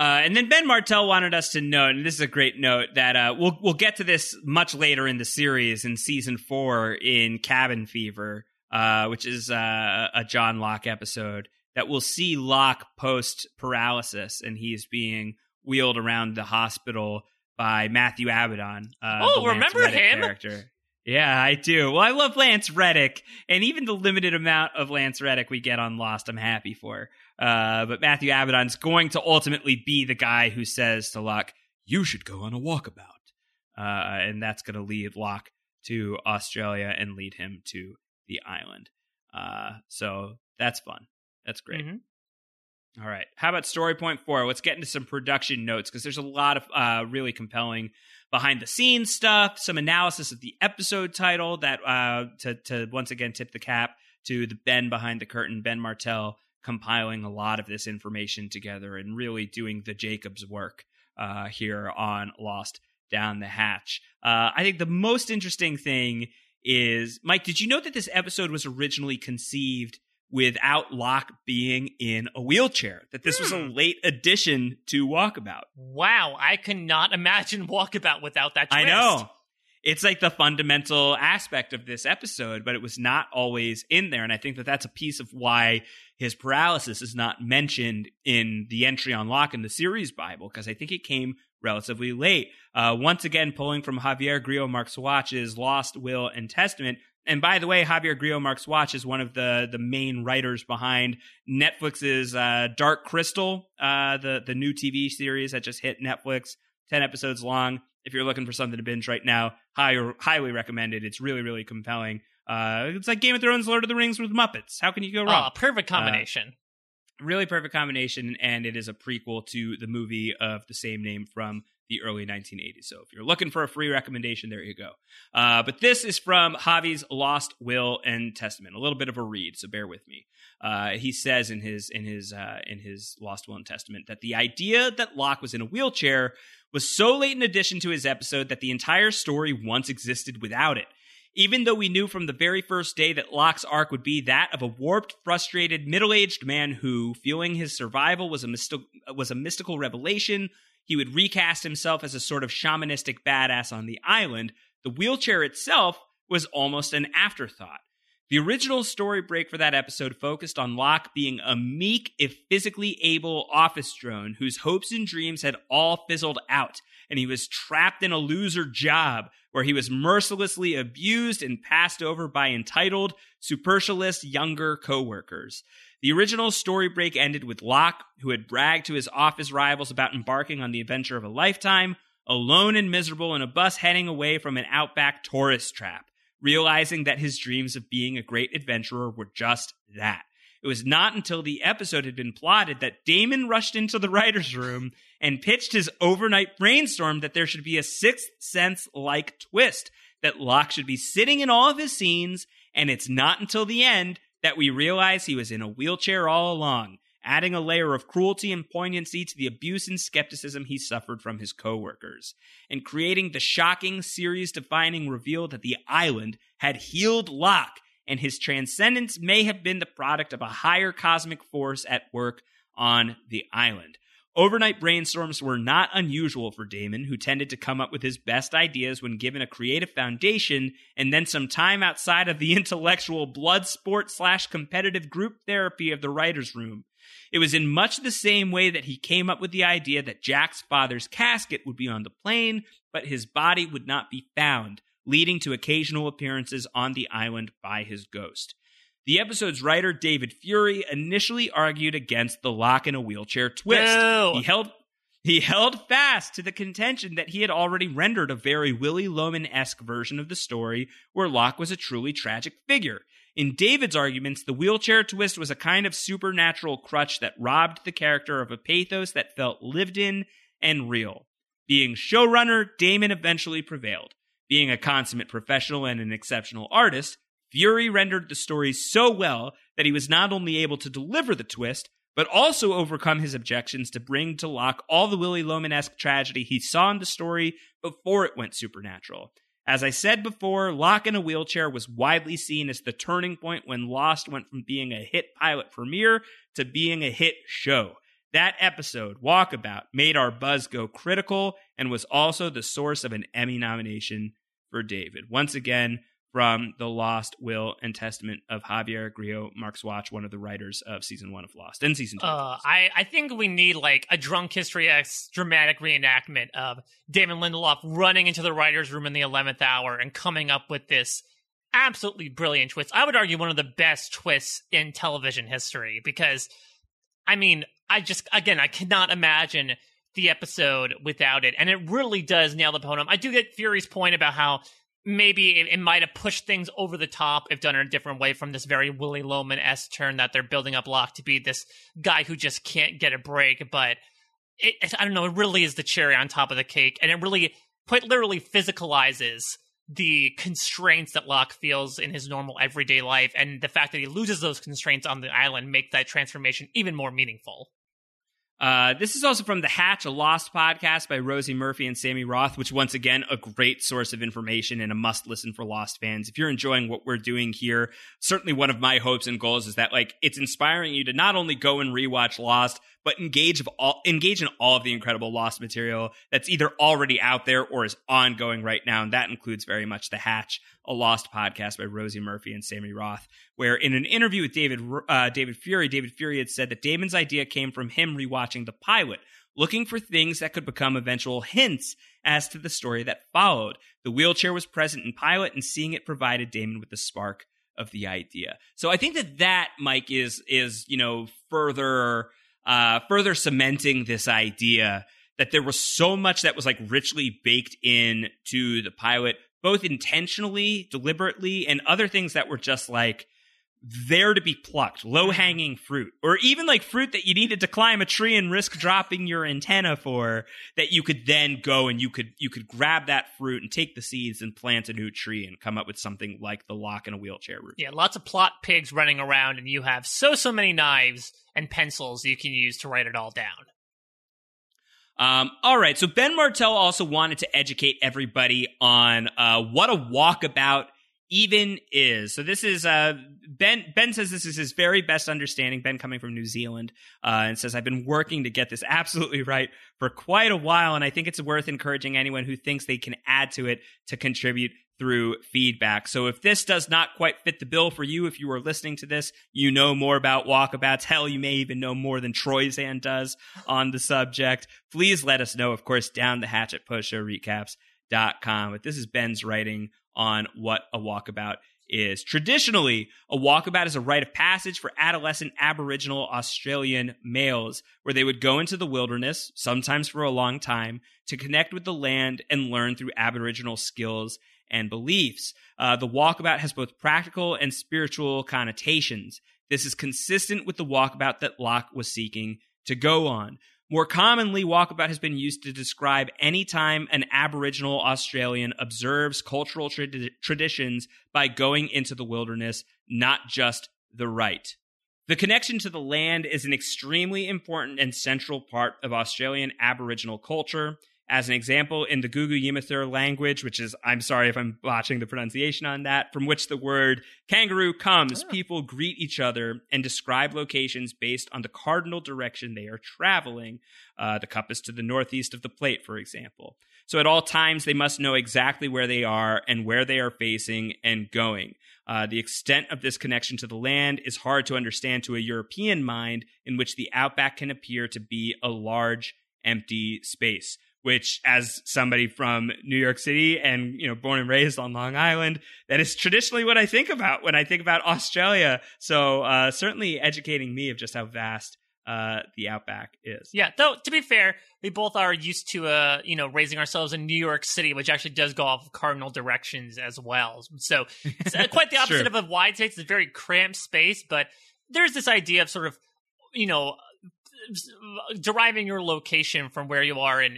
And then Ben Martell wanted us to know, and this is a great note, that we'll get to this much later in the series in season 4 in Cabin Fever, which is a John Locke episode, that we'll see Locke post paralysis, and he's being wheeled around the hospital by Matthew Abaddon. Remember him? Character. Yeah, I do. Well, I love Lance Reddick, and even the limited amount of Lance Reddick we get on Lost, I'm happy for. But Matthew Abaddon's going to ultimately be the guy who says to Locke, you should go on a walkabout. And that's going to lead Locke to Australia and lead him to the island. So that's fun. That's great. Mm-hmm. All right. How about story point 4? Let's get into some production notes, because there's a lot of really compelling behind the scenes stuff, some analysis of the episode title that to once again tip the cap to the Ben behind the curtain, Ben Martell, compiling a lot of this information together and really doing the Jacob's work here on Lost Down the Hatch. I think the most interesting thing is, Mike, did you know that this episode was originally conceived without Locke being in a wheelchair, that this was a late addition to Walkabout? Wow, I cannot imagine Walkabout without that twist. I know. It's like the fundamental aspect of this episode, but it was not always in there, and I think that that's a piece of why his paralysis is not mentioned in the entry on Locke in the series Bible, because I think it came relatively late. Once again, pulling from Javier Grillo-Marxuach's Lost, Will, and Testament. And by the way, Javier Grillo-Marxuach is one of the main writers behind Netflix's Dark Crystal, the new TV series that just hit Netflix, 10 episodes long. If you're looking for something to binge right now, highly recommended. It's really, really compelling. It's like Game of Thrones, Lord of the Rings with Muppets. How can you go wrong? Perfect combination. Really perfect combination, and it is a prequel to the movie of the same name from the early 1980s. So if you're looking for a free recommendation, there you go. But this is from Javi's Lost Will and Testament. A little bit of a read, so bear with me. He says in his Lost Will and Testament that the idea that Locke was in a wheelchair was so late an addition to his episode that the entire story once existed without it. Even though we knew from the very first day that Locke's arc would be that of a warped, frustrated, middle-aged man who, feeling his survival was a mystical revelation, he would recast himself as a sort of shamanistic badass on the island, the wheelchair itself was almost an afterthought. The original story break for that episode focused on Locke being a meek, if physically able, office drone whose hopes and dreams had all fizzled out, and he was trapped in a loser job where he was mercilessly abused and passed over by entitled, supercilious younger coworkers. The original story break ended with Locke, who had bragged to his office rivals about embarking on the adventure of a lifetime, alone and miserable in a bus heading away from an outback tourist trap, realizing that his dreams of being a great adventurer were just that. It was not until the episode had been plotted that Damon rushed into the writer's room and pitched his overnight brainstorm that there should be a Sixth Sense-like twist, that Locke should be sitting in all of his scenes, and it's not until the end that we realize he was in a wheelchair all along, adding a layer of cruelty and poignancy to the abuse and skepticism he suffered from his coworkers, and creating the shocking, series-defining reveal that the island had healed Locke, and his transcendence may have been the product of a higher cosmic force at work on the island. Overnight brainstorms were not unusual for Damon, who tended to come up with his best ideas when given a creative foundation and then some time outside of the intellectual blood sport / competitive group therapy of the writer's room. It was in much the same way that he came up with the idea that Jack's father's casket would be on the plane, but his body would not be found, leading to occasional appearances on the island by his ghost. The episode's writer, David Fury, initially argued against the Locke in a wheelchair twist. No. He held fast to the contention that he had already rendered a very Willy Loman-esque version of the story where Locke was a truly tragic figure. In David's arguments, the wheelchair twist was a kind of supernatural crutch that robbed the character of a pathos that felt lived in and real. Being showrunner, Damon eventually prevailed. Being a consummate professional and an exceptional artist, Fury rendered the story so well that he was not only able to deliver the twist, but also overcome his objections to bring to Locke all the Willy Loman-esque tragedy he saw in the story before it went supernatural. As I said before, Locke in a Wheelchair was widely seen as the turning point when Lost went from being a hit pilot premiere to being a hit show. That episode, Walkabout, made our buzz go critical and was also the source of an Emmy nomination for David. Once again, from the Lost Will and Testament of Javier Grillo-Marxuach, one of the writers of Season 1 of Lost and Season 2 of Lost. I think we need like a Drunk History-esque dramatic reenactment of Damon Lindelof running into the writer's room in the 11th hour and coming up with this absolutely brilliant twist. I would argue one of the best twists in television history because, I mean, I cannot imagine the episode without it. And it really does nail the poem. I do get Fury's point about how maybe it might have pushed things over the top if done in a different way from this very Willy Loman-esque turn that they're building up Locke to be this guy who just can't get a break. But it really is the cherry on top of the cake. And it really quite literally physicalizes the constraints that Locke feels in his normal everyday life. And the fact that he loses those constraints on the island make that transformation even more meaningful. This is also from The Hatch, a Lost podcast by Rosie Murphy and Sammy Roth, which once again, a great source of information and a must listen for Lost fans. If you're enjoying what we're doing here, certainly one of my hopes and goals is that like it's inspiring you to not only go and rewatch Lost, but engage in all of the incredible Lost material that's either already out there or is ongoing right now. And that includes very much The Hatch, a Lost podcast by Rosie Murphy and Sammy Roth, where in an interview with David Fury had said that Damon's idea came from him rewatching the pilot, looking for things that could become eventual hints as to the story that followed. The wheelchair was present in pilot, and seeing it provided Damon with the spark of the idea. So I think that, Mike, is further cementing this idea that there was so much that was like richly baked in to the pilot, both intentionally, deliberately, and other things that were just like, there to be plucked, low-hanging fruit, or even like fruit that you needed to climb a tree and risk dropping your antenna for, that you could then go and you could grab that fruit and take the seeds and plant a new tree and come up with something like the Lock in a Wheelchair route. Yeah, lots of plot pigs running around, and you have so many knives and pencils you can use to write it all down. All right, so Ben Martell also wanted to educate everybody on what a walkabout even is. So this is Ben says this is his very best understanding. Ben coming from New Zealand and says, I've been working to get this absolutely right for quite a while, and I think it's worth encouraging anyone who thinks they can add to it to contribute through feedback. So if this does not quite fit the bill for you, if you are listening to this, you know more about walkabouts. Hell, you may even know more than Troyzan does on the subject. Please let us know, of course, down the hatch at postshowrecaps.com. But this is Ben's writing on what a walkabout is. Traditionally, a walkabout is a rite of passage for adolescent Aboriginal Australian males, where they would go into the wilderness, sometimes for a long time, to connect with the land and learn through Aboriginal skills and beliefs. The walkabout has both practical and spiritual connotations. This is consistent with the walkabout that Locke was seeking to go on. More commonly, walkabout has been used to describe any time an Aboriginal Australian observes cultural traditions by going into the wilderness, not just the rite. The connection to the land is an extremely important and central part of Australian Aboriginal culture. As an example, in the Gugu Yimithur language, which is, I'm sorry if I'm botching the pronunciation on that, from which the word kangaroo comes, people greet each other and describe locations based on the cardinal direction they are traveling. The cup is to the northeast of the plate, for example. So at all times, they must know exactly where they are and where they are facing and going. The extent of this connection to the land is hard to understand to a European mind, in which the outback can appear to be a large, empty space, which, as somebody from New York City and, born and raised on Long Island, that is traditionally what I think about when I think about Australia. So certainly educating me of just how vast the outback is. Yeah, though, to be fair, we both are used to, raising ourselves in New York City, which actually does go off of cardinal directions as well. So it's quite the opposite of a wide space. It's a very cramped space, but there's this idea of sort of, deriving your location from where you are in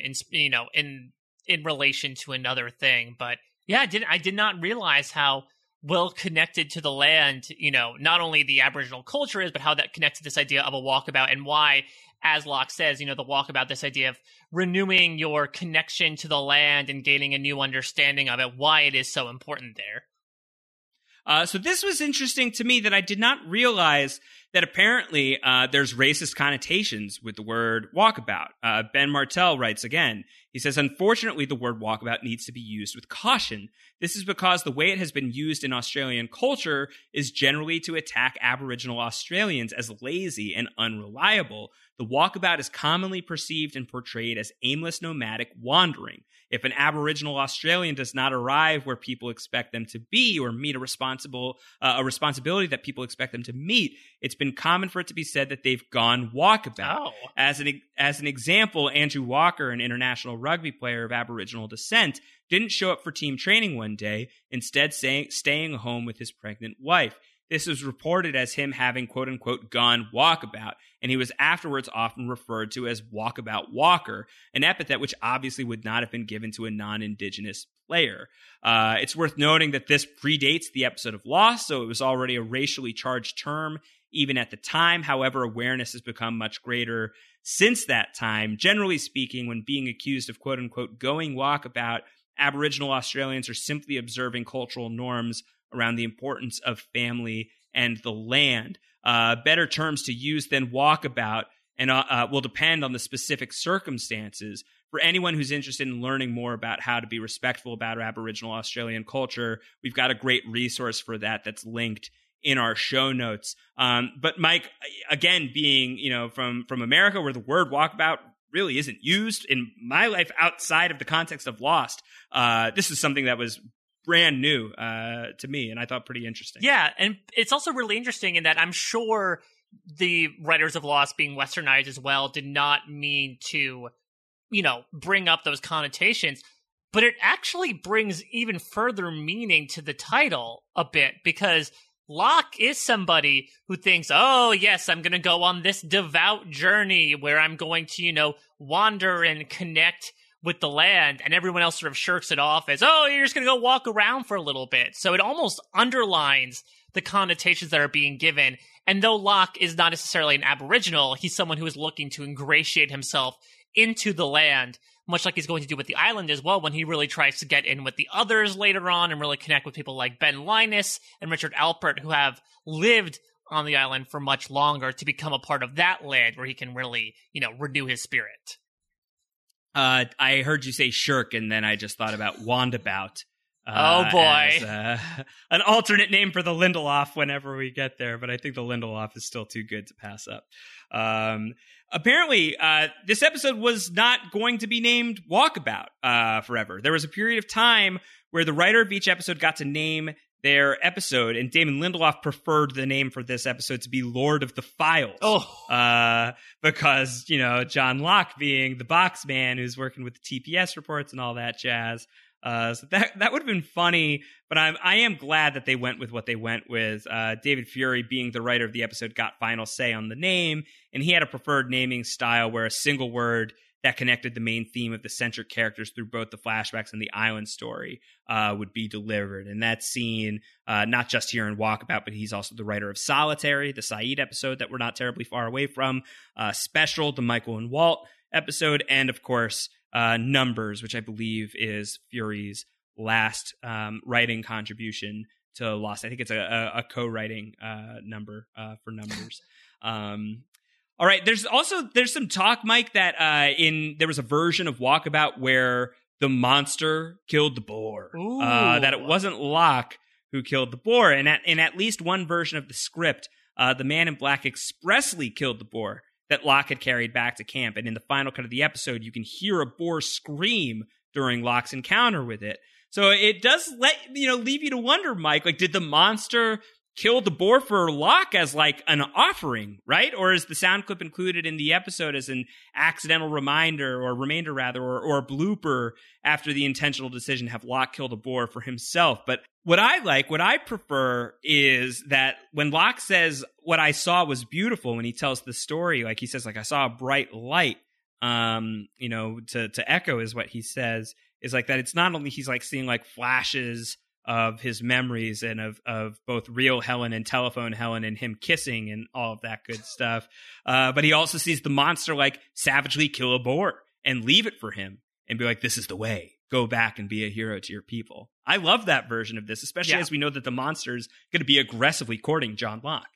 relation to another thing. But yeah, I did not realize how well connected to the land, not only the Aboriginal culture is, but how that connects to this idea of a walkabout, and why, as Locke says, the walkabout, this idea of renewing your connection to the land and gaining a new understanding of it, why it is so important there. So this was interesting to me, that I did not realize that apparently there's racist connotations with the word walkabout. Ben Martell writes again. He says, unfortunately, the word walkabout needs to be used with caution. This is because the way it has been used in Australian culture is generally to attack Aboriginal Australians as lazy and unreliable. The walkabout is commonly perceived and portrayed as aimless nomadic wandering. If an Aboriginal Australian does not arrive where people expect them to be, or meet a responsibility that people expect them to meet, it's been common for it to be said that they've gone walkabout. Oh. As an example, Andrew Walker, an international rugby player of Aboriginal descent, didn't show up for team training one day, instead staying home with his pregnant wife. This was reported as him having, quote-unquote, gone walkabout, and he was afterwards often referred to as Walkabout Walker, an epithet which obviously would not have been given to a non-Indigenous player. It's worth noting that this predates the episode of Lost, so it was already a racially charged term even at the time. However, awareness has become much greater since that time. Generally speaking, when being accused of, quote-unquote, going walkabout, Aboriginal Australians are simply observing cultural norms around the importance of family and the land. Better terms to use than walkabout and will depend on the specific circumstances. For anyone who's interested in learning more about how to be respectful about our Aboriginal Australian culture, we've got a great resource for that that's linked in our show notes. But Mike, again, being from America, where the word walkabout really isn't used in my life outside of the context of Lost, this is something that was brand new to me, and I thought pretty interesting. Yeah, and it's also really interesting in that I'm sure the writers of Lost, being westernized as well, did not mean to, bring up those connotations, but it actually brings even further meaning to the title a bit, because Locke is somebody who thinks, oh, yes, I'm going to go on this devout journey where I'm going to, you know, wander and connect with the land. And everyone else sort of shirks it off as, oh, you're just going to go walk around for a little bit. So it almost underlines the connotations that are being given. And though Locke is not necessarily an Aboriginal, he's someone who is looking to ingratiate himself into the land, much like he's going to do with the island as well when he really tries to get in with the others later on and really connect with people like Ben Linus and Richard Alpert, who have lived on the island for much longer, to become a part of that land where he can really, you know, renew his spirit. I heard you say shirk, and then I just thought about Wandabout. Oh, boy. As, an alternate name for the Lindelof whenever we get there, but I think the Lindelof is still too good to pass up. Apparently, this episode was not going to be named Walkabout forever. There was a period of time where the writer of each episode got to name their episode, and Damon Lindelof preferred the name for this episode to be Lord of the Files. Because, you know, John Locke being the box man who's working with the TPS reports and all that jazz. So that would have been funny, but I am glad that they went with what they went with. David Fury, being the writer of the episode, got final say on the name, and he had a preferred naming style where a single word that connected the main theme of the centric characters through both the flashbacks and the island story would be delivered. And that scene, not just here in Walkabout, but he's also the writer of Solitary, the Sayid episode that we're not terribly far away from, Special, the Michael and Walt episode, and of course, Numbers, which I believe is Fury's last writing contribution to Lost. I think it's a co-writing number for Numbers. All right. There's some talk, Mike, that there was a version of Walkabout where the monster killed the boar. That it wasn't Locke who killed the boar, and in at least one version of the script, the Man in Black expressly killed the boar that Locke had carried back to camp. And in the final cut of the episode, you can hear a boar scream during Locke's encounter with it. So it does leave you to wonder, Mike, like, did the monster kill the boar for Locke as like an offering, right? Or is the sound clip included in the episode as an accidental remainder, or a blooper after the intentional decision to have Locke kill the boar for himself? But what I prefer is that when Locke says, what I saw was beautiful, when he tells the story, like he says, like, I saw a bright light, to echo is what he says, is like that it's not only he's like seeing like flashes of his memories and of both real Helen and telephone Helen and him kissing and all of that good stuff. But he also sees the monster like savagely kill a boar and leave it for him and be like, this is the way. Go back and be a hero to your people. I love that version of this, especially as we know that the monster is going to be aggressively courting John Locke.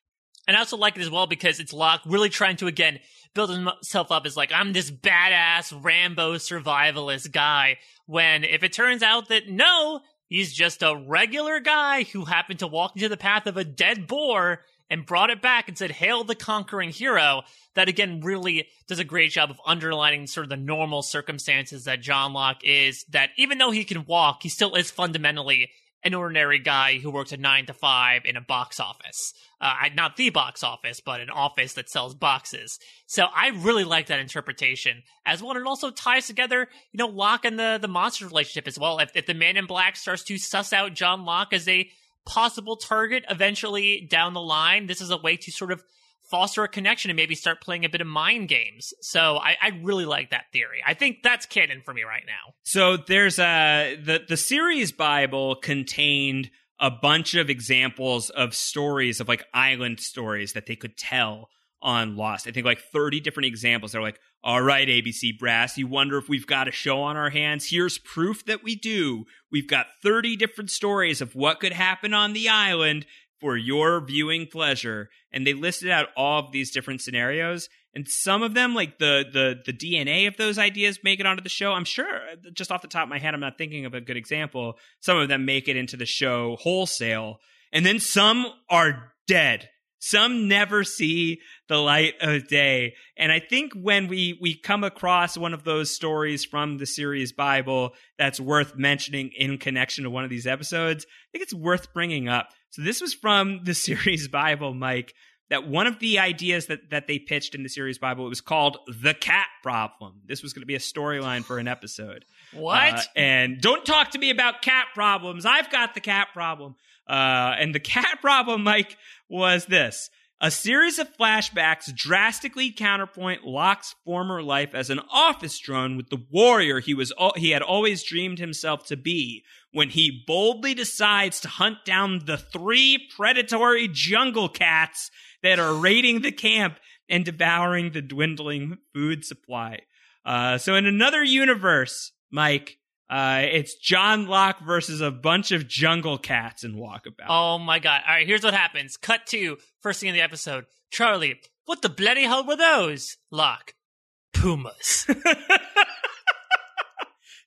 And I also like it as well because it's Locke really trying to, again, build himself up as like, I'm this badass Rambo survivalist guy. When if it turns out that no, he's just a regular guy who happened to walk into the path of a dead boar and brought it back and said, hail the conquering hero. That, again, really does a great job of underlining sort of the normal circumstances that John Locke is, that even though he can walk, he still is fundamentally an ordinary guy who works a 9-to-5 in a box office. Not the box office, but an office that sells boxes. So I really like that interpretation as well. And it also ties together, you know, Locke and the monster relationship as well. If the Man in Black starts to suss out John Locke as a possible target eventually down the line, this is a way to sort of foster a connection and maybe start playing a bit of mind games. So I really like that theory. I think that's canon for me right now. So there's the series Bible contained a bunch of examples of stories of like island stories that they could tell on Lost. I think like 30 different examples. They're like, all right, ABC brass, you wonder if we've got a show on our hands? Here's proof that we do. We've got 30 different stories of what could happen on the island for your viewing pleasure. And they listed out all of these different scenarios. And some of them, like the DNA of those ideas, make it onto the show. I'm sure, just off the top of my head, I'm not thinking of a good example. Some of them make it into the show wholesale. And then some are dead. Some never see the light of day. And I think when we come across one of those stories from the series Bible that's worth mentioning in connection to one of these episodes, I think it's worth bringing up. So this was from the series Bible, Mike. that one of the ideas that they pitched in the series Bible, it was called The Cat Problem. This was going to be a storyline for an episode. What? And don't talk to me about cat problems. I've got the cat problem. And the cat problem, Mike, was this. A series of flashbacks drastically counterpoint Locke's former life as an office drone with the warrior he had always dreamed himself to be when he boldly decides to hunt down the three predatory jungle cats that are raiding the camp and devouring the dwindling food supply. So in another universe, Mike, it's John Locke versus a bunch of jungle cats in Walkabout. Oh, my God. All right, here's what happens. Cut to first scene of the episode. Charlie, what the bloody hell were those? Locke, pumas.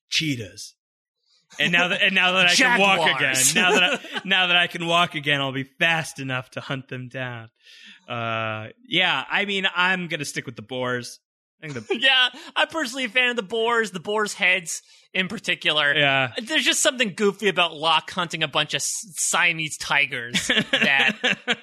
Cheetahs. And now that I can walk again, now that I can walk again, I'll be fast enough to hunt them down. Yeah, I mean, I'm going to stick with the boars. Yeah, I'm personally a fan of the boars' heads in particular. Yeah. There's just something goofy about Locke hunting a bunch of Siamese tigers that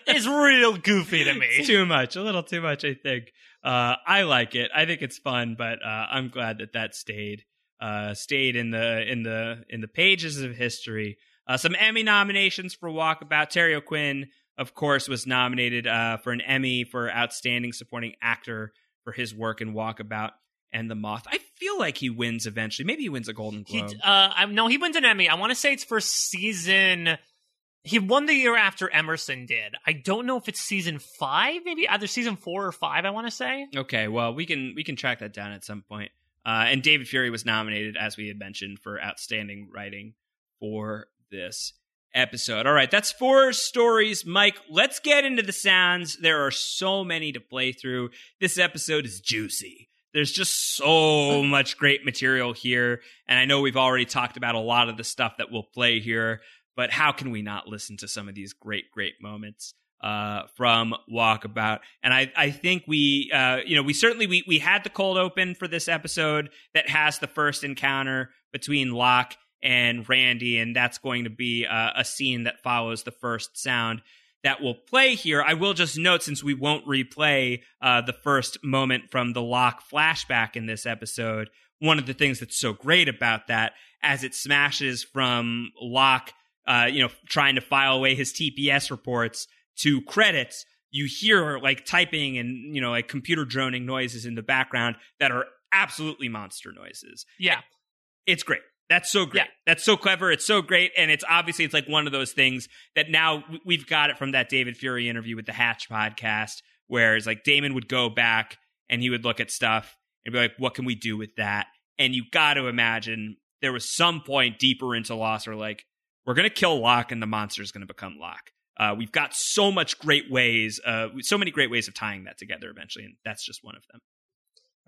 is real goofy to me. It's too much, a little too much, I think. I like it. I think it's fun, but I'm glad that stayed in the pages of history. Some Emmy nominations for Walkabout. Terry O'Quinn, of course, was nominated for an Emmy for Outstanding Supporting Actor for his work in Walkabout and The Moth. I feel like he wins eventually. Maybe he wins a Golden Globe. He wins an Emmy. I want to say it's for season... He won the year after Emerson did. I don't know if it's season 5, maybe? Either season 4 or 5, I want to say. Okay, well, we can track that down at some point. And David Fury was nominated, as we had mentioned, for Outstanding Writing for this episode. All right, that's 4 stories, Mike. Let's get into the sounds. There are so many to play through. This episode is juicy. There's just so much great material here, and I know we've already talked about a lot of the stuff that we'll play here, but how can we not listen to some of these great moments from Walkabout? And I think we had the cold open for this episode that has the first encounter between Locke and Randy, and that's going to be a scene that follows the first sound that will play here. I will just note, since we won't replay the first moment from the Locke flashback in this episode, one of the things that's so great about that, as it smashes from Locke trying to file away his TPS reports to credits, you hear like typing and like computer droning noises in the background that are absolutely monster noises. Yeah. It's great. That's so great. Yeah. That's so clever. It's so great. And it's like one of those things that now we've got it from that David Fury interview with the Hatch podcast, where it's like Damon would go back and he would look at stuff and be like, what can we do with that? And you got to imagine there was some point deeper into Lost where like, we're going to kill Locke and the monster is going to become Locke. We've got so many great ways of tying that together eventually. And that's just one of them.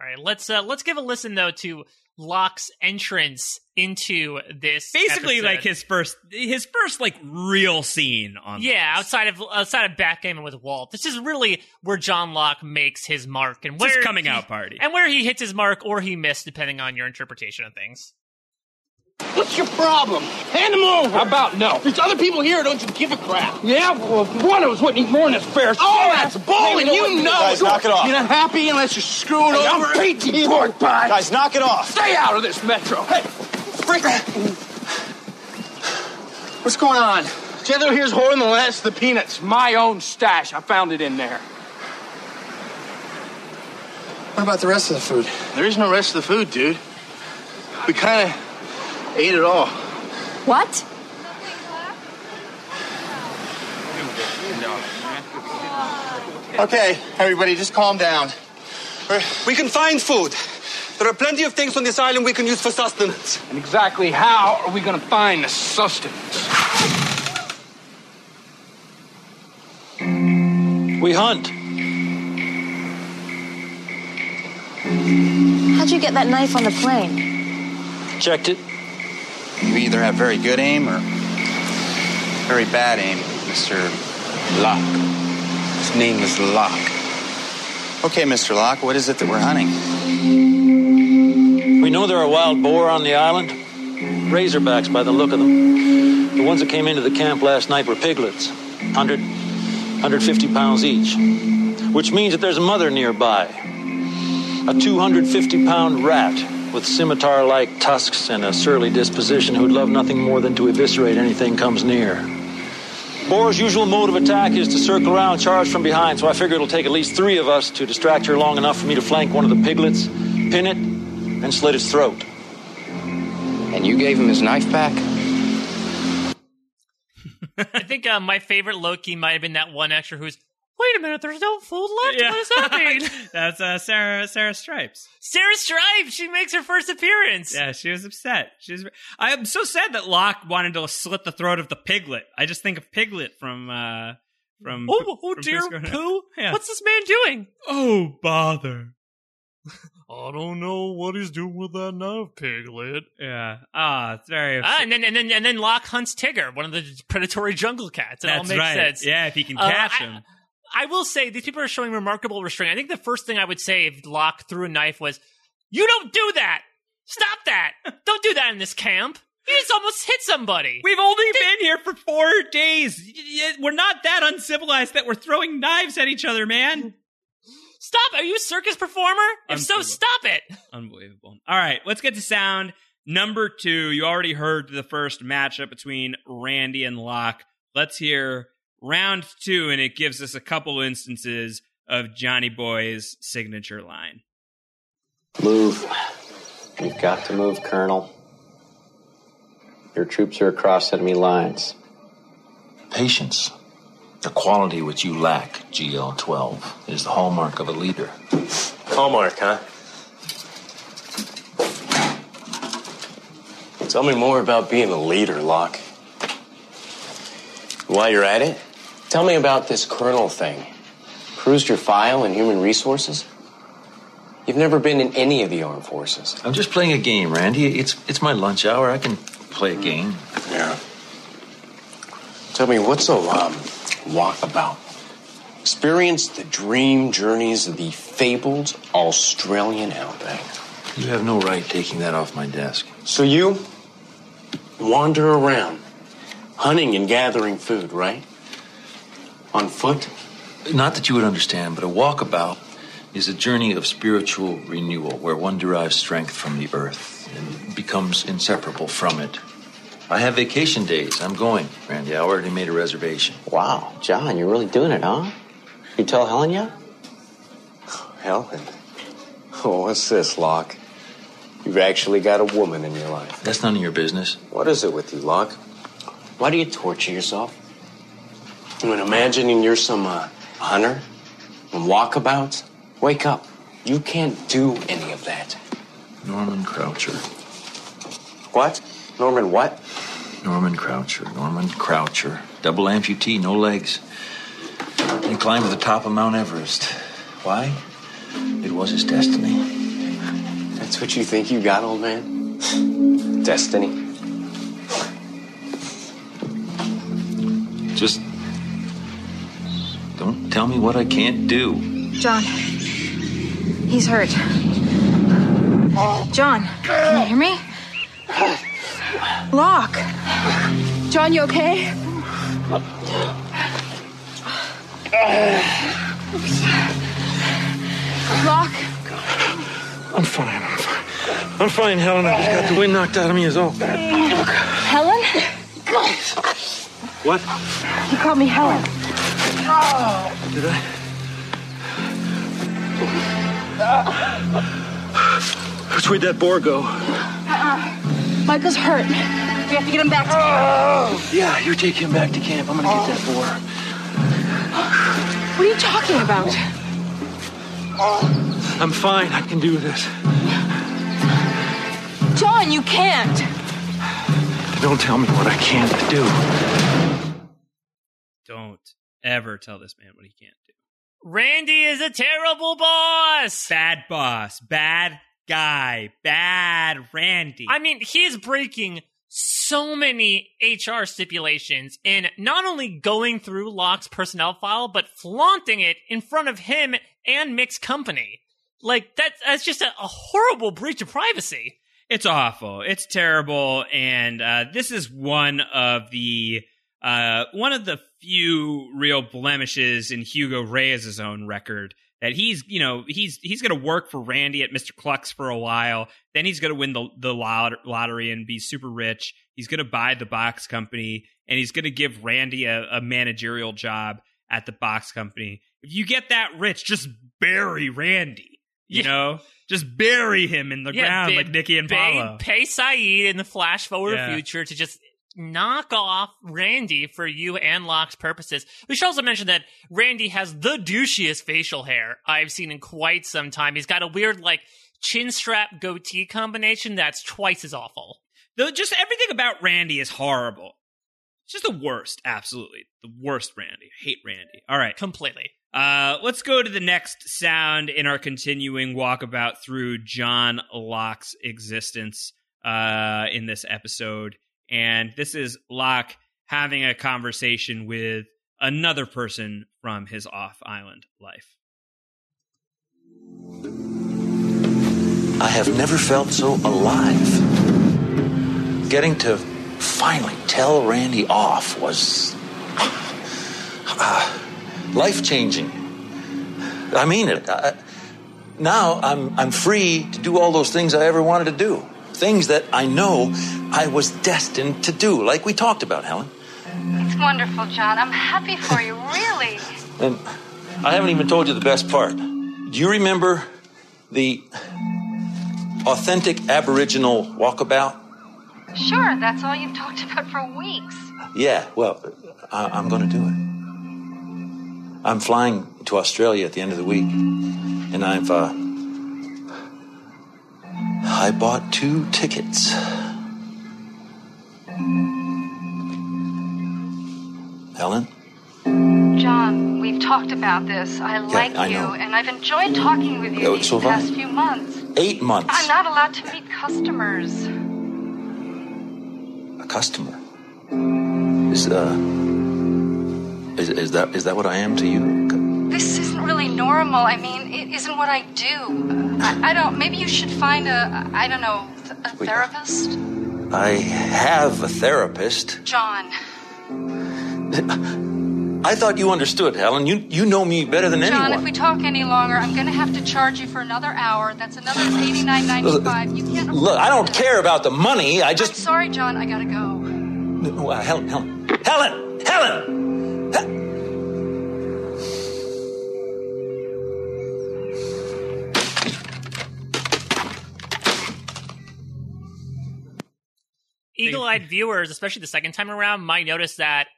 All right, let's give a listen though to Locke's entrance into this basically episode. Like his first like real scene on Lost. outside of backgammon with Walt. This is really where John Locke makes his mark and where his coming out party and where he hits his mark or he missed, depending on your interpretation of things. What's your problem? Hand him over. How about no? There's other people here, don't you give a crap? Yeah, well, one of us wouldn't eat more than his fair share. Oh, that's bowling, you know. Guys, knock it off. You're not happy unless you're screwed over. I'm beating you, pork pie. Guys, knock it off. Stay out of this, Metro. Hey, freak. What's going on? Jethro here's holding the last of the peanuts. My own stash. I found it in there. What about the rest of the food? There is no rest of the food, dude. We kind of... ate it all. What? Okay, everybody, just calm down. We can find food. There are plenty of things on this island we can use for sustenance. And exactly how are we going to find the sustenance? We hunt. How'd you get that knife on the plane? Checked it. You either have very good aim or very bad aim, Mr. Locke. His name is Locke. Okay, Mr. Locke, what is it that we're hunting? We know there are wild boar on the island. Razorbacks by the look of them. The ones that came into the camp last night were piglets. 100, 150 pounds each, which means that there's a mother nearby, a 250-pound rat with scimitar-like tusks and a surly disposition who'd love nothing more than to eviscerate anything comes near. Boar's usual mode of attack is to circle around, charge from behind, so I figure it'll take at least three of us to distract her long enough for me to flank one of the piglets, pin it, and slit its throat. And you gave him his knife back? I think my favorite Loki might have been that one actor who's, wait a minute, there's no food left? Yeah. What does that mean? That's Sarah Stripes. Sarah Stripes! She makes her first appearance! Yeah, she was upset. I am so sad that Locke wanted to slit the throat of the piglet. I just think of Piglet from Oh, dear Pooh! Yeah. What's this man doing? Oh, bother. I don't know what he's doing with that knife, Piglet. Yeah. It's very upset. And then Locke hunts Tigger, one of the predatory jungle cats. It all makes sense. Yeah, if he can catch him. I will say, these people are showing remarkable restraint. I think the first thing I would say if Locke threw a knife was, you don't do that! Stop that! Don't do that in this camp! You just almost hit somebody! We've only been here for 4 days! We're not that uncivilized that we're throwing knives at each other, man! Stop! Are you a circus performer? If so, stop it! Unbelievable. All right, let's get to sound. Number 2, you already heard the first matchup between Randy and Locke. Let's hear round 2, and it gives us a couple instances of Johnny Boy's signature line. Move. You've got to move, Colonel. Your troops are across enemy lines. Patience, the quality which you lack, GL-12, is the hallmark of a leader. Hallmark, huh? Tell me more about being a leader, Locke. While you're at it, tell me about this colonel thing. Cruised your file in human resources? You've never been in any of the armed forces. I'm just playing a game, Randy. It's my lunch hour. I can play a game. Yeah. Tell me, what's a walkabout? Experience the dream journeys of the fabled Australian outback. You have no right taking that off my desk. So you wander around, hunting and gathering food, right? On foot? Not that you would understand, but a walkabout is a journey of spiritual renewal where one derives strength from the earth and becomes inseparable from it. I have vacation days. I'm going, Randy. I already made a reservation. Wow, John, you're really doing it, huh? You tell Helen yet? Helen? Oh, what's this, Locke? You've actually got a woman in your life. That's none of your business. What is it with you, Locke? Why do you torture yourself? I mean, imagining you're some hunter and walkabout. Wake up. You can't do any of that. Norman Croucher. What? Norman what? Norman Croucher. Norman Croucher. Double amputee, no legs. He climbed to the top of Mount Everest. Why? It was his destiny. That's what you think you got, old man? Destiny. Just don't tell me what I can't do. John, he's hurt. John, can you hear me? Locke. John, you okay? Locke. I'm fine. I'm fine, Helen. I just got the wind knocked out of me is all. Helen? What? He called me Helen. Oh. Did I? Which way did that boar go? Michael's hurt. We have to get him back to camp. Yeah, you take him back to camp. I'm going to get that boar. What are you talking about? I'm fine. I can do this. John, you can't. Don't tell me what I can't do. Don't ever tell this man what he can't do. Randy is a terrible boss. Bad boss. Bad guy. Bad Randy. I mean, he is breaking so many HR stipulations in not only going through Locke's personnel file, but flaunting it in front of him and Mick's company. Like, that's just a horrible breach of privacy. It's awful. It's terrible. And this is one of the few real blemishes in Hugo Reyes' own record. That he's going to work for Randy at Mr. Cluck's for a while. Then he's going to win the lottery and be super rich. He's going to buy the box company, and he's going to give Randy a managerial job at the box company. If you get that rich, just bury Randy. You know, just bury him in the ground like Nikki and Paolo. Pay Sayid in the flash forward future to just knock off Randy for you and Locke's purposes. We should also mention that Randy has the douchiest facial hair I've seen in quite some time. He's got a weird, like, chin strap goatee combination that's twice as awful. Though just everything about Randy is horrible. It's just the worst, absolutely. The worst Randy. I hate Randy. All right. Completely. Let's go to the next sound in our continuing walkabout through John Locke's existence in this episode. And this is Locke having a conversation with another person from his off-island life. I have never felt so alive. Getting to finally tell Randy off was life-changing. I mean it. Now I'm free to do all those things I ever wanted to do. Things that I know I was destined to do, like we talked about, Helen. It's wonderful, John. I'm happy for you, really. And I haven't even told you the best part. Do you remember the authentic Aboriginal walkabout? Sure, that's all you've talked about for weeks. Yeah, well, I'm going to do it. I'm flying to Australia at the end of the week, and I bought 2 tickets. Helen? John, we've talked about this. I know. And I've enjoyed talking with you these past few months. 8 months. I'm not allowed to meet customers. A customer? Is that what I am to you? This isn't really normal. I mean, it isn't what I do. I don't... Maybe you should find a therapist? I have a therapist. John. I thought you understood, Helen. You know me better than anyone. John, if we talk any longer, I'm going to have to charge you for another hour. That's another $89.95. You can't... Look, I don't care about the money. I'm sorry, John. I got to go. No, Helen. Helen! Helen! Eagle-eyed viewers, especially the second time around, might notice that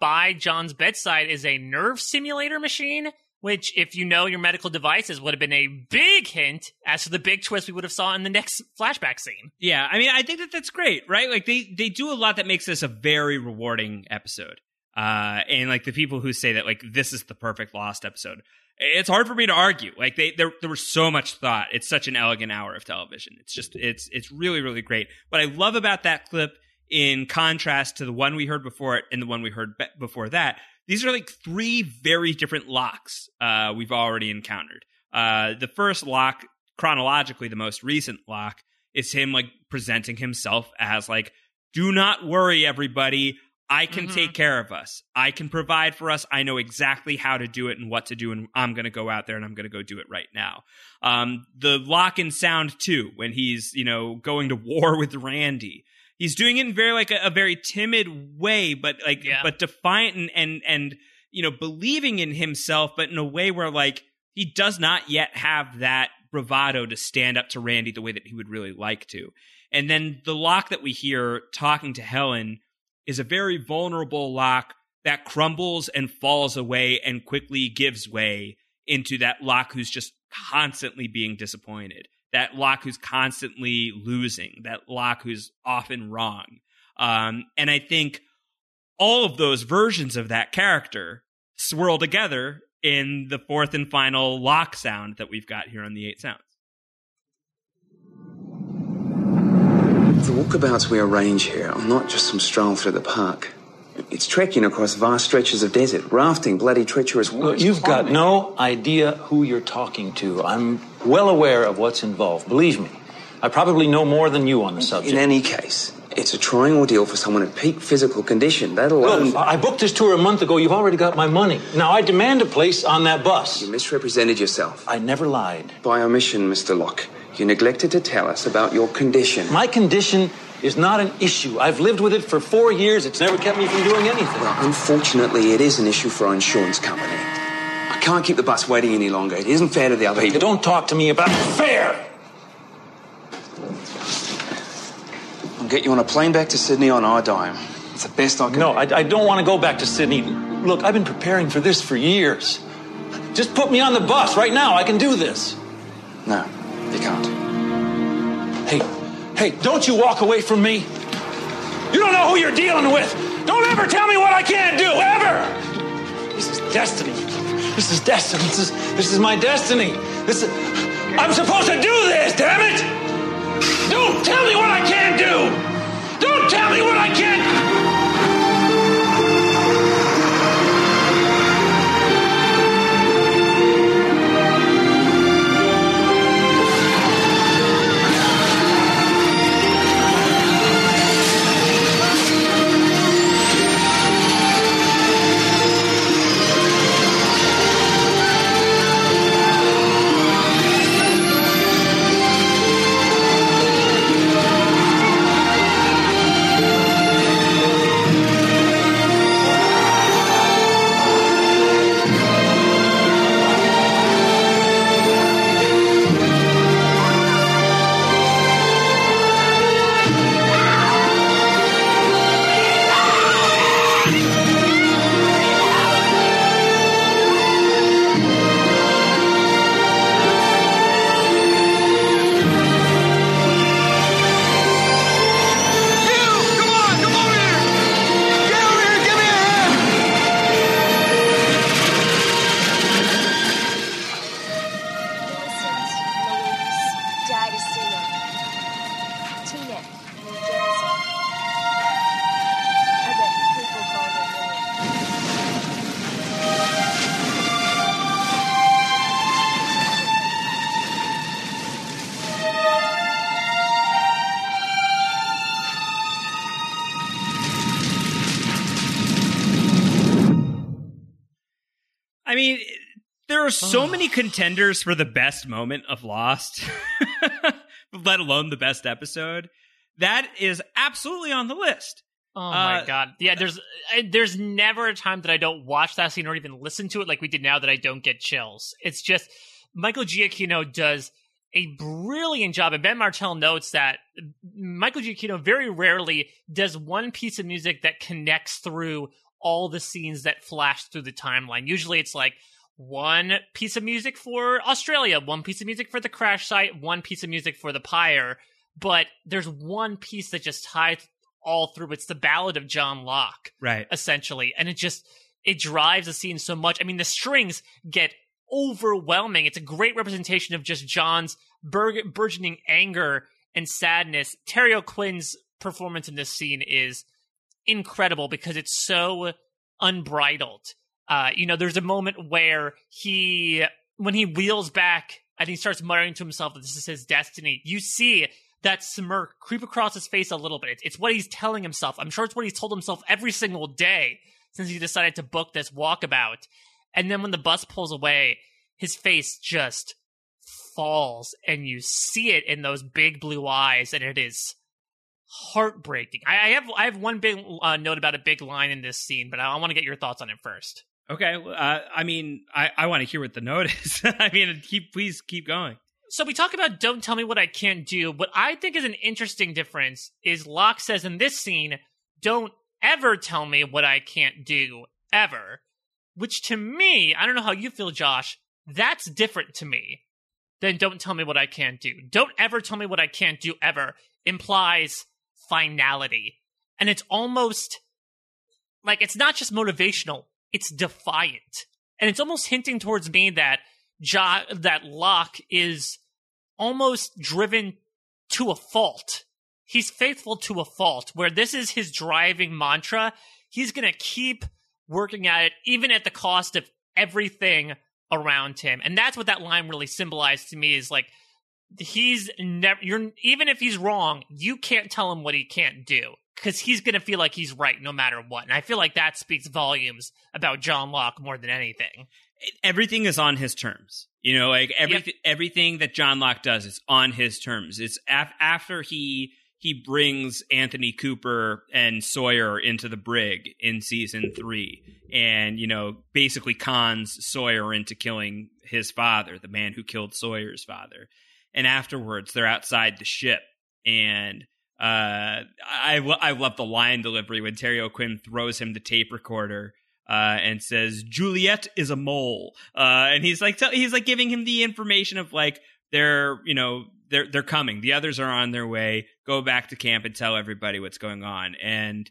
by John's bedside is a nerve simulator machine, which, if you know your medical devices, would have been a big hint as to the big twist we would have saw in the next flashback scene. Yeah, I mean, I think that that's great, right? Like, they do a lot that makes this a very rewarding episode. And, like, the people who say that, like, this is the perfect Lost episode, it's hard for me to argue. Like, there was so much thought. It's such an elegant hour of television. It's just, it's really, really great. What I love about that clip, in contrast to the one we heard before it and the one we heard before that, these are like 3 very different Locks we've already encountered. The first Lock, chronologically the most recent Lock, is him like presenting himself as like, do not worry, everybody. I can take care of us. I can provide for us. I know exactly how to do it and what to do, and I'm going to go out there and I'm going to go do it right now. The Lock in Sound 2, when he's, going to war with Randy, he's doing it in very like a very timid way, but like but defiant and believing in himself, but in a way where like he does not yet have that bravado to stand up to Randy the way that he would really like to. And then the Lock that we hear talking to Helen is a very vulnerable Lock that crumbles and falls away and quickly gives way into that Lock who's just constantly being disappointed, that Lock who's constantly losing, that Lock who's often wrong. And I think all of those versions of that character swirl together in the fourth and final Lock sound that we've got here on the 8 sounds. The walkabouts we arrange here are not just some stroll through the park. It's trekking across vast stretches of desert, rafting, bloody treacherous woods. You've got no idea who you're talking to. I'm well aware of what's involved. Believe me, I probably know more than you on the subject. In any case, It's a trying ordeal for someone in peak physical condition. That alone... Well, I booked this tour a month ago. You've already got my money. Now, I demand a place on that bus. You misrepresented yourself. I never lied. By omission, Mr. Locke, you neglected to tell us about your condition. My condition is not an issue. I've lived with it for 4 years. It's never kept me from doing anything. Well, unfortunately, it is an issue for our insurance company. I can't keep the bus waiting any longer. It isn't fair to the other people. Don't talk to me about fair! I'll get you on a plane back to Sydney on our dime. It's the best I can do. No, I don't want to go back to Sydney. Look, I've been preparing for this for years. Just put me on the bus right now. I can do this. No, you can't. Hey, don't you walk away from me. You don't know who you're dealing with. Don't ever tell me what I can't do, ever! This is destiny. This is my destiny. I'm supposed to do this, damn it! Don't tell me what I can't do! Don't tell me what I So many contenders for the best moment of Lost, let alone the best episode. That is absolutely on the list. Oh my God. Yeah, there's never a time that I don't watch that scene or even listen to it like we did now that I don't get chills. It's just Michael Giacchino does a brilliant job. And Ben Martell notes that Michael Giacchino very rarely does one piece of music that connects through all the scenes that flash through the timeline. Usually it's like, one piece of music for Australia, one piece of music for the crash site, one piece of music for the pyre. But there's one piece that just ties all through. It's the Ballad of John Locke, right? Essentially. And it drives the scene so much. I mean, the strings get overwhelming. It's a great representation of just John's burgeoning anger and sadness. Terry O'Quinn's performance in this scene is incredible because it's so unbridled. There's a moment where when he wheels back and he starts muttering to himself that this is his destiny, you see that smirk creep across his face a little bit. It's what he's telling himself. I'm sure it's what he's told himself every single day since he decided to book this walkabout. And then when the bus pulls away, his face just falls and you see it in those big blue eyes. And it is heartbreaking. I have one big note about a big line in this scene, but I want to get your thoughts on it first. Okay. I want to hear what the note is. I mean, please keep going. So we talk about don't tell me what I can't do. What I think is an interesting difference is Locke says in this scene, don't ever tell me what I can't do, ever. Which to me, I don't know how you feel, Josh, that's different to me than don't tell me what I can't do. Don't ever tell me what I can't do, ever implies finality. And it's almost like it's not just motivational. It's defiant. And it's almost hinting towards me that that Locke is almost driven to a fault. He's faithful to a fault, where this is his driving mantra. He's going to keep working at it, even at the cost of everything around him. And that's what that line really symbolized to me, is like he's never, you're, even if he's wrong, you can't tell him what he can't do, because he's going to feel like he's right no matter what. And I feel like that speaks volumes about John Locke more than anything. Everything is on his terms. You know, like everything that John Locke does is on his terms. It's after he brings Anthony Cooper and Sawyer into the brig in season 3 and, you know, basically cons Sawyer into killing his father, the man who killed Sawyer's father. And afterwards, they're outside the ship. And I love the line delivery when Terry O'Quinn throws him the tape recorder and says, "Juliet is a mole," and he's like giving him the information of like, they're coming, the others are on their way, go back to camp and tell everybody what's going on. And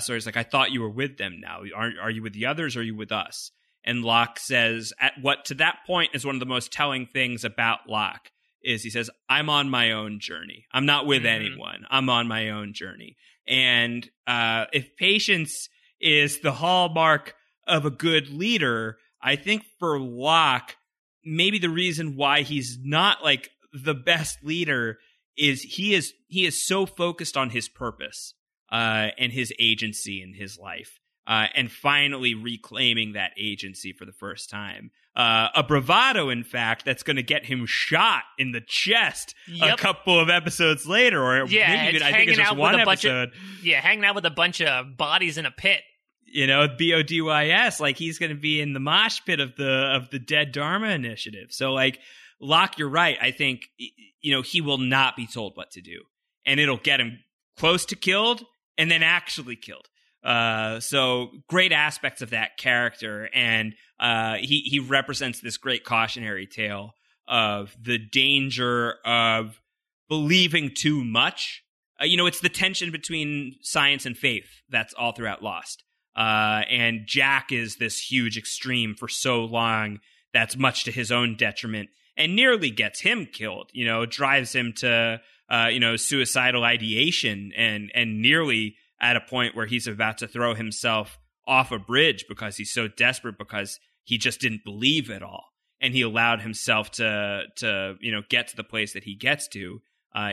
so he's like, "I thought you were with them. Now are you with the others or are you with us?" And Locke says, at what to that point is one of the most telling things about Locke is he says, "I'm on my own journey. I'm not with anyone. I'm on my own journey." And if patience is the hallmark of a good leader, I think for Locke, maybe the reason why he's not like the best leader is he is so focused on his purpose and his agency in his life, and finally reclaiming that agency for the first time. A bravado, in fact, that's going to get him shot in the chest a couple of episodes later, or I think it's just one episode. Hanging out with a bunch of bodies in a pit. You know, BODYS, like he's going to be in the mosh pit of the Dead Dharma Initiative. So like Locke, you're right. I think, you know, he will not be told what to do, and it'll get him close to killed and then actually killed. So great aspects of that character. And he represents this great cautionary tale of the danger of believing too much. You know, it's the tension between science and faith that's all throughout Lost. And Jack is this huge extreme for so long that's much to his own detriment and nearly gets him killed, you know, drives him to, you know, suicidal ideation and nearly at a point where he's about to throw himself off a bridge because he's so desperate because he just didn't believe at all. And he allowed himself to you know, get to the place that he gets to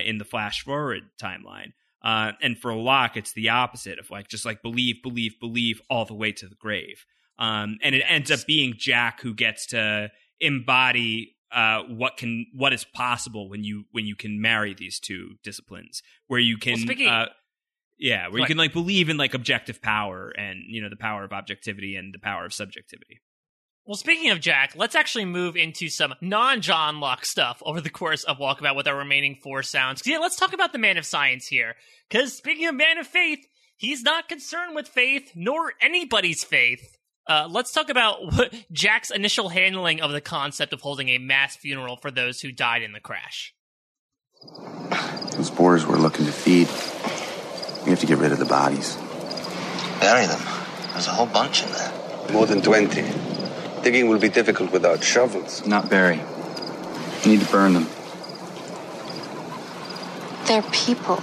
in the flash forward timeline. And for Locke, it's the opposite of like, just like believe all the way to the grave. And it ends up being Jack who gets to embody what is possible when you can marry these two disciplines, where you can, where you can like believe in like objective power and, you know, the power of objectivity and the power of subjectivity. Well, speaking of Jack, let's actually move into some non-John Locke stuff over the course of Walkabout with our remaining 4 sounds. Yeah, let's talk about the man of science here. Because speaking of man of faith, he's not concerned with faith, nor anybody's faith. Let's talk about Jack's initial handling of the concept of holding a mass funeral for those who died in the crash. Those boars we're looking to feed, we have to get rid of the bodies. Bury them. There's a whole bunch in there. More than 20. Digging will be difficult without shovels. Not bury. You need to burn them. They're people.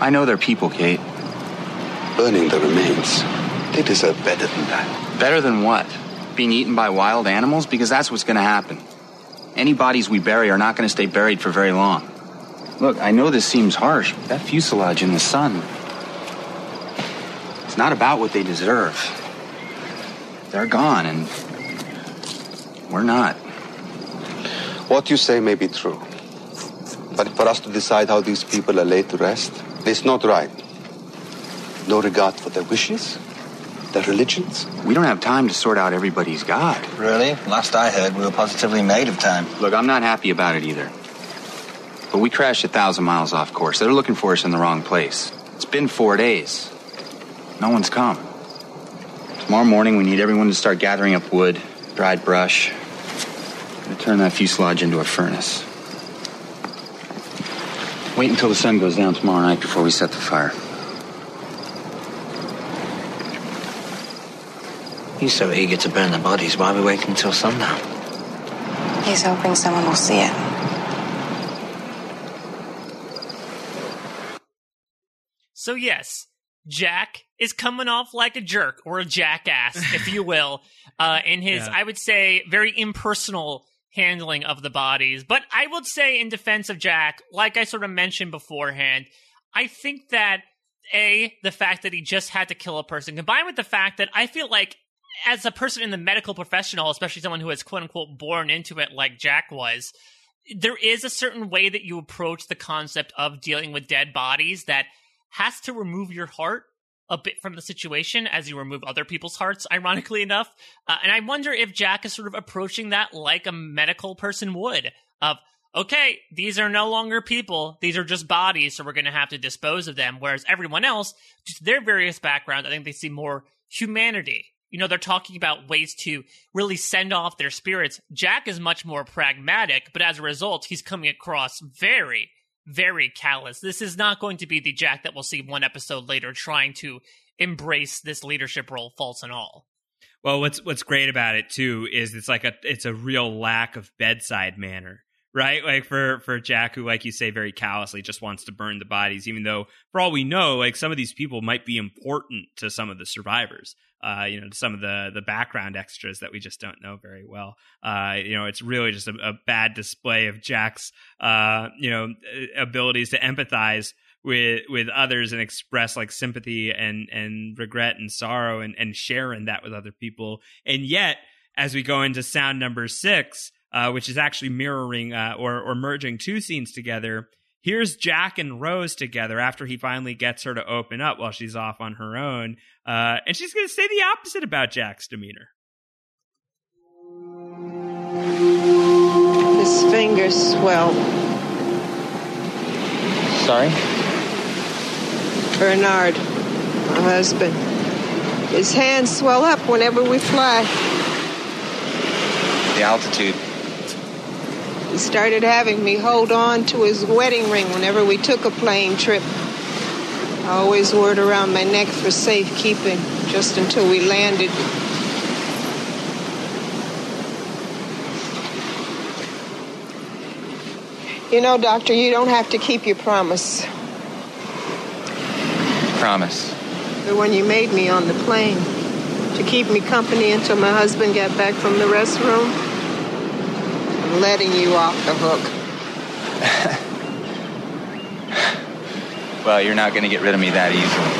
I know they're people, Kate. Burning the remains. They deserve better than that. Better than what? Being eaten by wild animals? Because that's what's going to happen. Any bodies we bury are not going to stay buried for very long. Look, I know this seems harsh, but that fuselage in the sun, it's not about what they deserve. They're gone, and we're not. What you say may be true, but for us to decide how these people are laid to rest, it's not right. No regard for their wishes, their religions. We don't have time to sort out everybody's God. Really? Last I heard, we were positively made of time. Look, I'm not happy about it either. But we crashed 1,000 miles off course. They're looking for us in the wrong place. It's been 4 days. No one's come. Tomorrow morning, we need everyone to start gathering up wood, dried brush. I'm going to turn that fuselage into a furnace. Wait until the sun goes down tomorrow night before we set the fire. He's so eager to burn the bodies. Why are we waiting until sundown? He's hoping someone will see it. So yes, Jack is coming off like a jerk, or a jackass, if you will, in his, I would say, very impersonal handling of the bodies. But I would say in defense of Jack, like I sort of mentioned beforehand, I think that the fact that he just had to kill a person, combined with the fact that I feel like as a person in the medical professional, especially someone who is quote unquote born into it like Jack was, there is a certain way that you approach the concept of dealing with dead bodies that has to remove your heart a bit from the situation as you remove other people's hearts, ironically enough. And I wonder if Jack is sort of approaching that like a medical person would, of, okay, these are no longer people. These are just bodies, so we're going to have to dispose of them. Whereas everyone else, due to their various backgrounds, I think they see more humanity. You know, they're talking about ways to really send off their spirits. Jack is much more pragmatic, but as a result, he's coming across very, very callous. This is not going to be the Jack that we'll see one episode later trying to embrace this leadership role, faults and all. Well, what's great about it too is it's a real lack of bedside manner, right? Like for Jack, who, like you say, very callously just wants to burn the bodies, even though for all we know, like some of these people might be important to some of the survivors. You know, some of the background extras that we just don't know very well. You know, it's really just a bad display of Jack's, you know, abilities to empathize with others and express like sympathy and regret and sorrow and sharing that with other people. And yet, as we go into sound number 6, which is actually mirroring or merging two scenes together, here's Jack and Rose together after he finally gets her to open up while she's off on her own. And she's going to say the opposite about Jack's demeanor. His fingers swell. Sorry? Bernard, my husband. His hands swell up whenever we fly. The altitude. He started having me hold on to his wedding ring whenever we took a plane trip. I always wore it around my neck for safekeeping, just until we landed. You know, Doctor, you don't have to keep your promise. Promise? The one you made me on the plane, to keep me company until my husband got back from the restroom. Letting you off the hook. Well, you're not going to get rid of me that easily.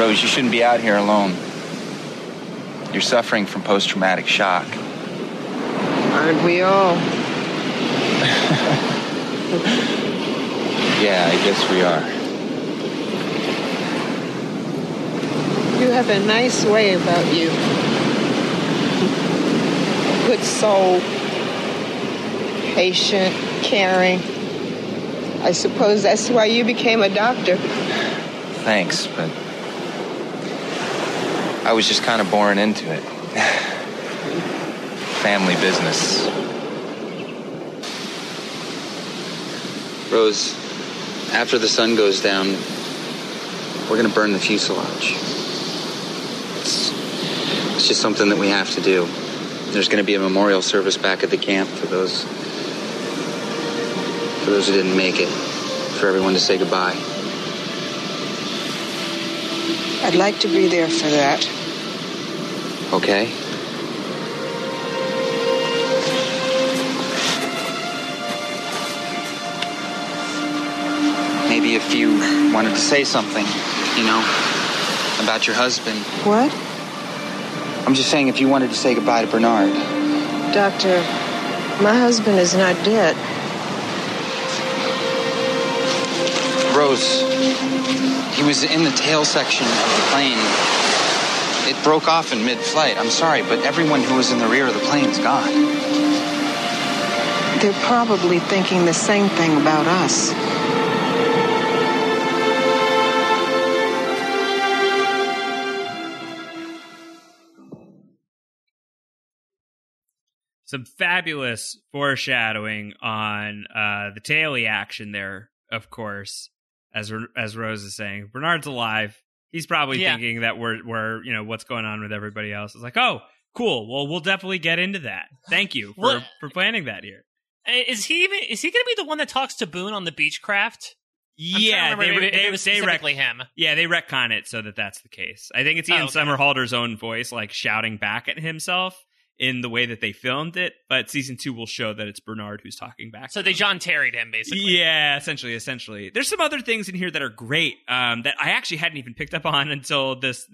Rose, you shouldn't be out here alone. You're suffering from post-traumatic shock. Aren't we all? Yeah, I guess we are. You have a nice way about you. Good soul, patient, caring. I suppose that's why you became a doctor. Thanks, but I was just kind of born into it. Family business. Rose, after the sun goes down, we're going to burn the fuselage. It's just something that we have to do. There's going to be a memorial service back at the camp for those who didn't make it, for everyone to say goodbye. I'd like to be there for that. Okay. Maybe if you wanted to say something, you know, about your husband. What? I'm just saying, if you wanted to say goodbye to Bernard. Doctor, my husband is not dead. Rose, he was in the tail section of the plane. It broke off in mid-flight. I'm sorry, but everyone who was in the rear of the plane is gone. They're probably thinking the same thing about us. Some fabulous foreshadowing on the Taily action there, of course, as Rose is saying. Bernard's alive. He's probably thinking that we're you know, what's going on with everybody else. It's like, oh, cool. Well, we'll definitely get into that. Thank you for planning that here. Is he going to be the one that talks to Boone on the Beechcraft? Yeah, they were specifically him. Yeah, they retcon it so that that's the case. I think it's Ian Somerhalder's own voice, like shouting back at himself in the way that they filmed it. But season 2 will show that it's Bernard who's talking back. So they John Terry'd him, basically. Yeah, essentially. There's some other things in here that are great that I actually hadn't even picked up on until this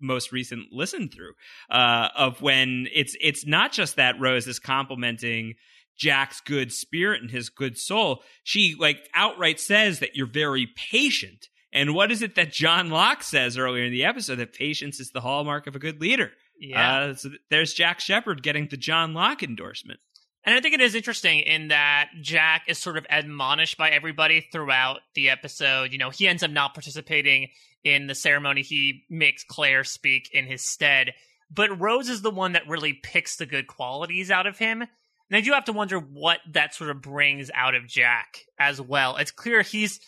most recent listen through of when it's not just that Rose is complimenting Jack's good spirit and his good soul. She like outright says that you're very patient. And what is it that John Locke says earlier in the episode? That patience is the hallmark of a good leader. Yeah. So there's Jack Shepard getting the John Locke endorsement. And I think it is interesting in that Jack is sort of admonished by everybody throughout the episode. You know, he ends up not participating in the ceremony. He makes Claire speak in his stead. But Rose is the one that really picks the good qualities out of him. And I do have to wonder what that sort of brings out of Jack as well. It's clear he's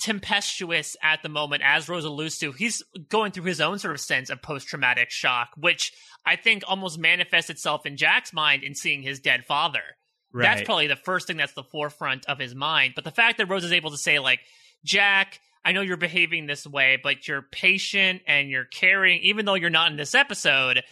tempestuous at the moment, as Rose alludes to. He's going through his own sort of sense of post-traumatic shock, which I think almost manifests itself in Jack's mind in seeing his dead father. Right. That's probably the first thing that's the forefront of his mind. But the fact that Rose is able to say, like, Jack, I know you're behaving this way, but you're patient and you're caring, even though you're not in this episode.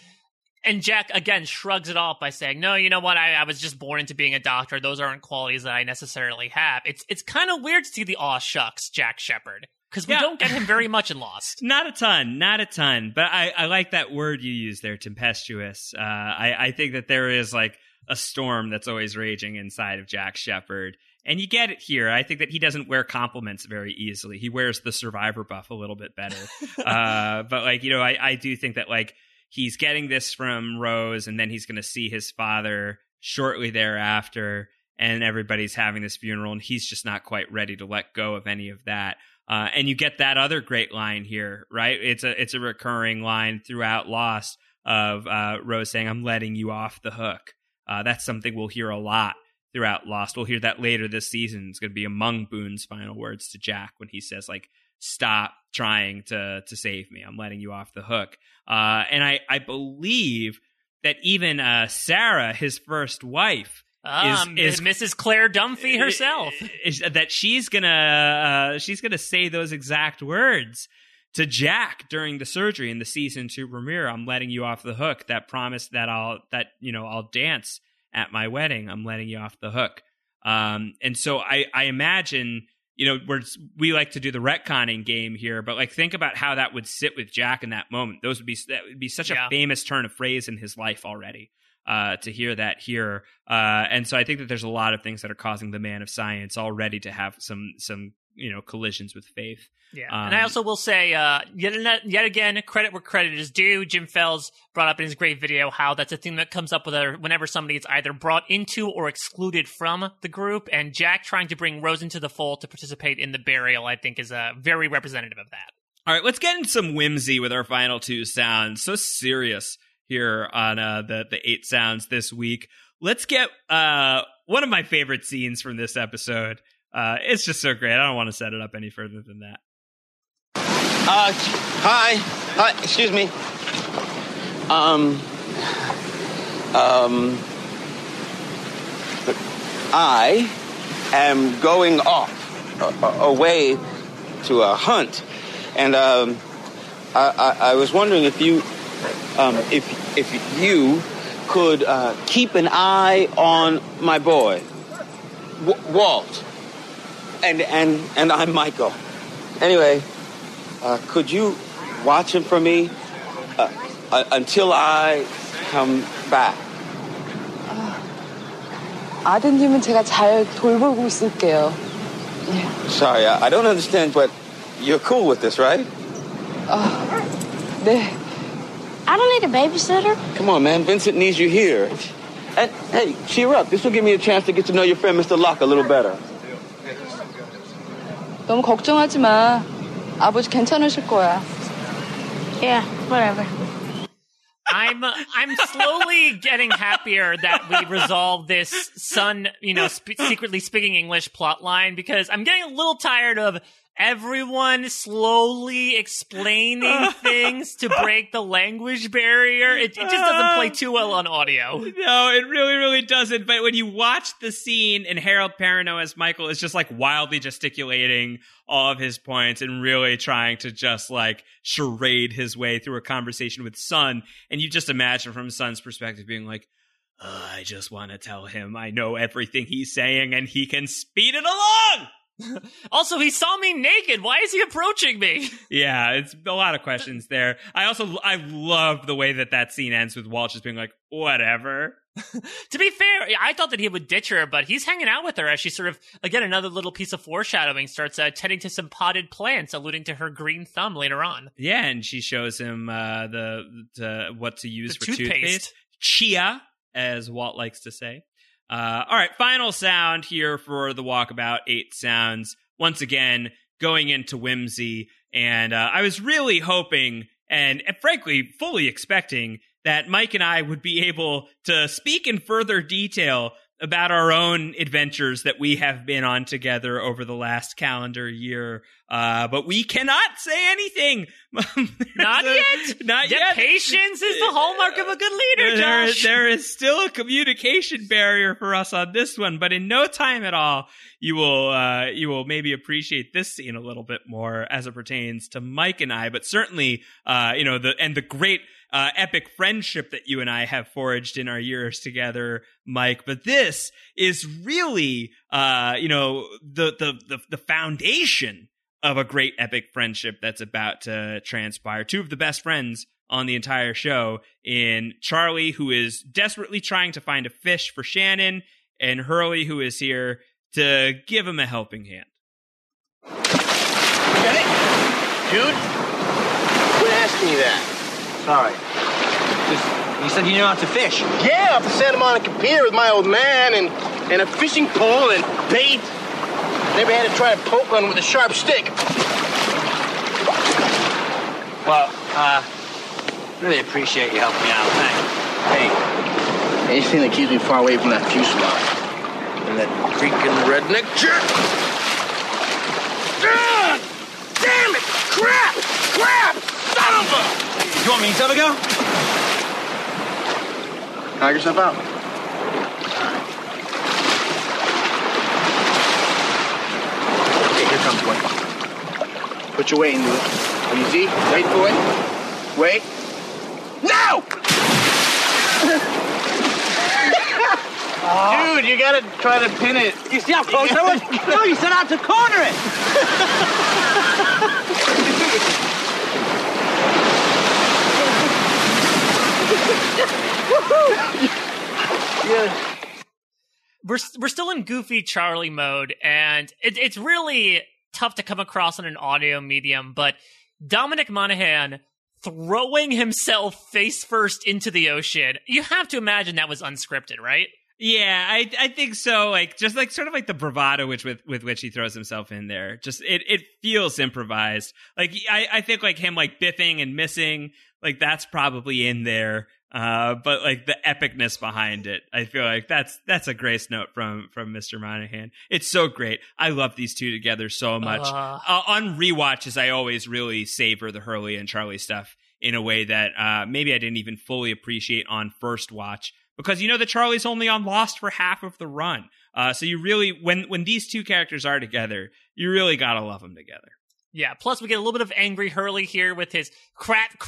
And Jack, again, shrugs it off by saying, no, you know what? I was just born into being a doctor. Those aren't qualities that I necessarily have. It's kind of weird to see the aw shucks Jack Shepard, because we don't get him very much in Lost. Not a ton. But I like that word you use there, tempestuous. I think that there is like a storm that's always raging inside of Jack Shepard. And you get it here. I think that he doesn't wear compliments very easily. He wears the Survivor buff a little bit better. But like, you know, I do think that like, he's getting this from Rose, and then he's going to see his father shortly thereafter, and everybody's having this funeral, and he's just not quite ready to let go of any of that. And you get that other great line here, right? It's a recurring line throughout Lost of Rose saying, I'm letting you off the hook. That's something we'll hear a lot throughout Lost. We'll hear that later this season. It's going to be among Boone's final words to Jack when he says, like, stop trying to save me. I'm letting you off the hook. And I believe that even Sarah, his first wife, is Mrs. Claire Dunphy herself. That she's gonna say those exact words to Jack during the surgery in the season 2 premiere. I'm letting you off the hook. That promise that I'll dance at my wedding. I'm letting you off the hook. And so I imagine. You know, we like to do the retconning game here, but like think about how that would sit with Jack in that moment. That would be such a famous turn of phrase in his life already to hear that here. And so I think that there's a lot of things that are causing the man of science already to have some you know, collisions with faith. Yeah. And I also will say, yet again, credit where credit is due. Jim Fells brought up in his great video how that's a thing that comes up whenever somebody is either brought into or excluded from the group. And Jack trying to bring Rose into the fold to participate in the burial, I think, is very representative of that. All right, let's get into some whimsy with our final two sounds. So serious here on the 8 sounds this week. Let's get one of my favorite scenes from this episode. It's just so great. I don't want to set it up any further than that. Hi, excuse me. I am going off away to a hunt, and I was wondering if you could keep an eye on my boy, Walt. And I'm Michael. Anyway, could you watch him for me until I come back? 아드님은 제가 잘 돌보고 있을게요. Yeah. Sorry, I don't understand, but you're cool with this, right? 네. I don't need a babysitter. Come on, man. Vincent needs you here. And hey, cheer up. This will give me a chance to get to know your friend, Mr. Locke, a little better. 너무 걱정하지 마. 아버지 괜찮으실 거야. Yeah, whatever. I'm slowly getting happier that we resolve this secretly speaking English plot line, because I'm getting a little tired of everyone slowly explaining things to break the language barrier. It just doesn't play too well on audio. No, it really, really doesn't. But when you watch the scene and Harold Perrineau as Michael is just like wildly gesticulating all of his points and really trying to just like charade his way through a conversation with Sun. And you just imagine from Sun's perspective being like, I just want to tell him I know everything he's saying and he can speed it along. Also, he saw me naked. Why is he approaching me? Yeah, it's a lot of questions there. I love the way that scene ends with Walt just being like, whatever. To be fair, I thought that he would ditch her, but he's hanging out with her as she sort of, again, another little piece of foreshadowing, starts tending to some potted plants, alluding to her green thumb later on. Yeah, and she shows him what to use for toothpaste. Chia, as Walt likes to say. All right, final sound here for the Walkabout. 8 sounds. Once again, going into whimsy. And I was really hoping and frankly fully expecting that Mike and I would be able to speak in further detail about our own adventures that we have been on together over the last calendar year. But we cannot say anything. Not yet. Patience is the hallmark of a good leader, Josh. There is still a communication barrier for us on this one, but in no time at all, you will maybe appreciate this scene a little bit more as it pertains to Mike and I, but certainly, the great epic friendship that you and I have forged in our years together, Mike. But this is really, the foundation of a great epic friendship that's about to transpire. Two of the best friends on the entire show in Charlie, who is desperately trying to find a fish for Shannon, and Hurley, who is here to give him a helping hand. Okay, dude, quit asking me that. Sorry. You said you knew how to fish. Yeah, off the Santa Monica Pier with my old man and a fishing pole and bait. Never had to try to poke on with a sharp stick. Well, really appreciate you helping me out. Thanks. Hey, anything that keeps me far away from that fuselage and that freaking redneck jerk. Ugh! Damn it! Crap! Son of a... You want me to have a go? Knock yourself out. Okay, here comes one. Put your weight into it. Easy. Wait for it. Wait. No! Dude, you gotta try to pin it. You see how close I was? No, you set out to corner it! Yeah. We're still in goofy Charlie mode, and it's really tough to come across on an audio medium, but Dominic Monaghan throwing himself face first into the ocean, you have to imagine that was unscripted, right? Yeah, I think so. Like just like sort of like the bravado with which he throws himself in there. Just it feels improvised. Like I think like him like biffing and missing, like that's probably in there. But like the epicness behind it, I feel like that's a grace note from Mr. Monaghan. It's so great. I love these two together so much. On rewatches, I always really savor the Hurley and Charlie stuff in a way that maybe I didn't even fully appreciate on first watch. Because you know that Charlie's only on Lost for half of the run. So you really, when these two characters are together, you really gotta love them together. Yeah, plus we get a little bit of angry Hurley here with his crap,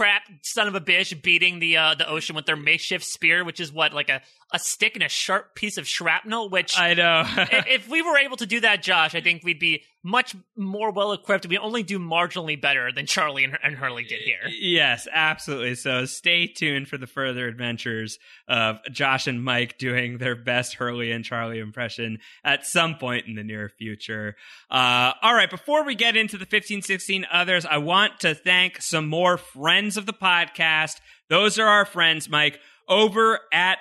son of a bitch, beating the ocean with their makeshift spear, which is what, like a stick and a sharp piece of shrapnel, which... I know. If we were able to do that, Josh, I think we'd be much more well-equipped. We only do marginally better than Charlie and Hurley did here. Yes, absolutely. So stay tuned for the further adventures of Josh and Mike doing their best Hurley and Charlie impression at some point in the near future. All right, before we get into the 15-16 others, I want to thank some more friends of the podcast. Those are our friends, Mike, over at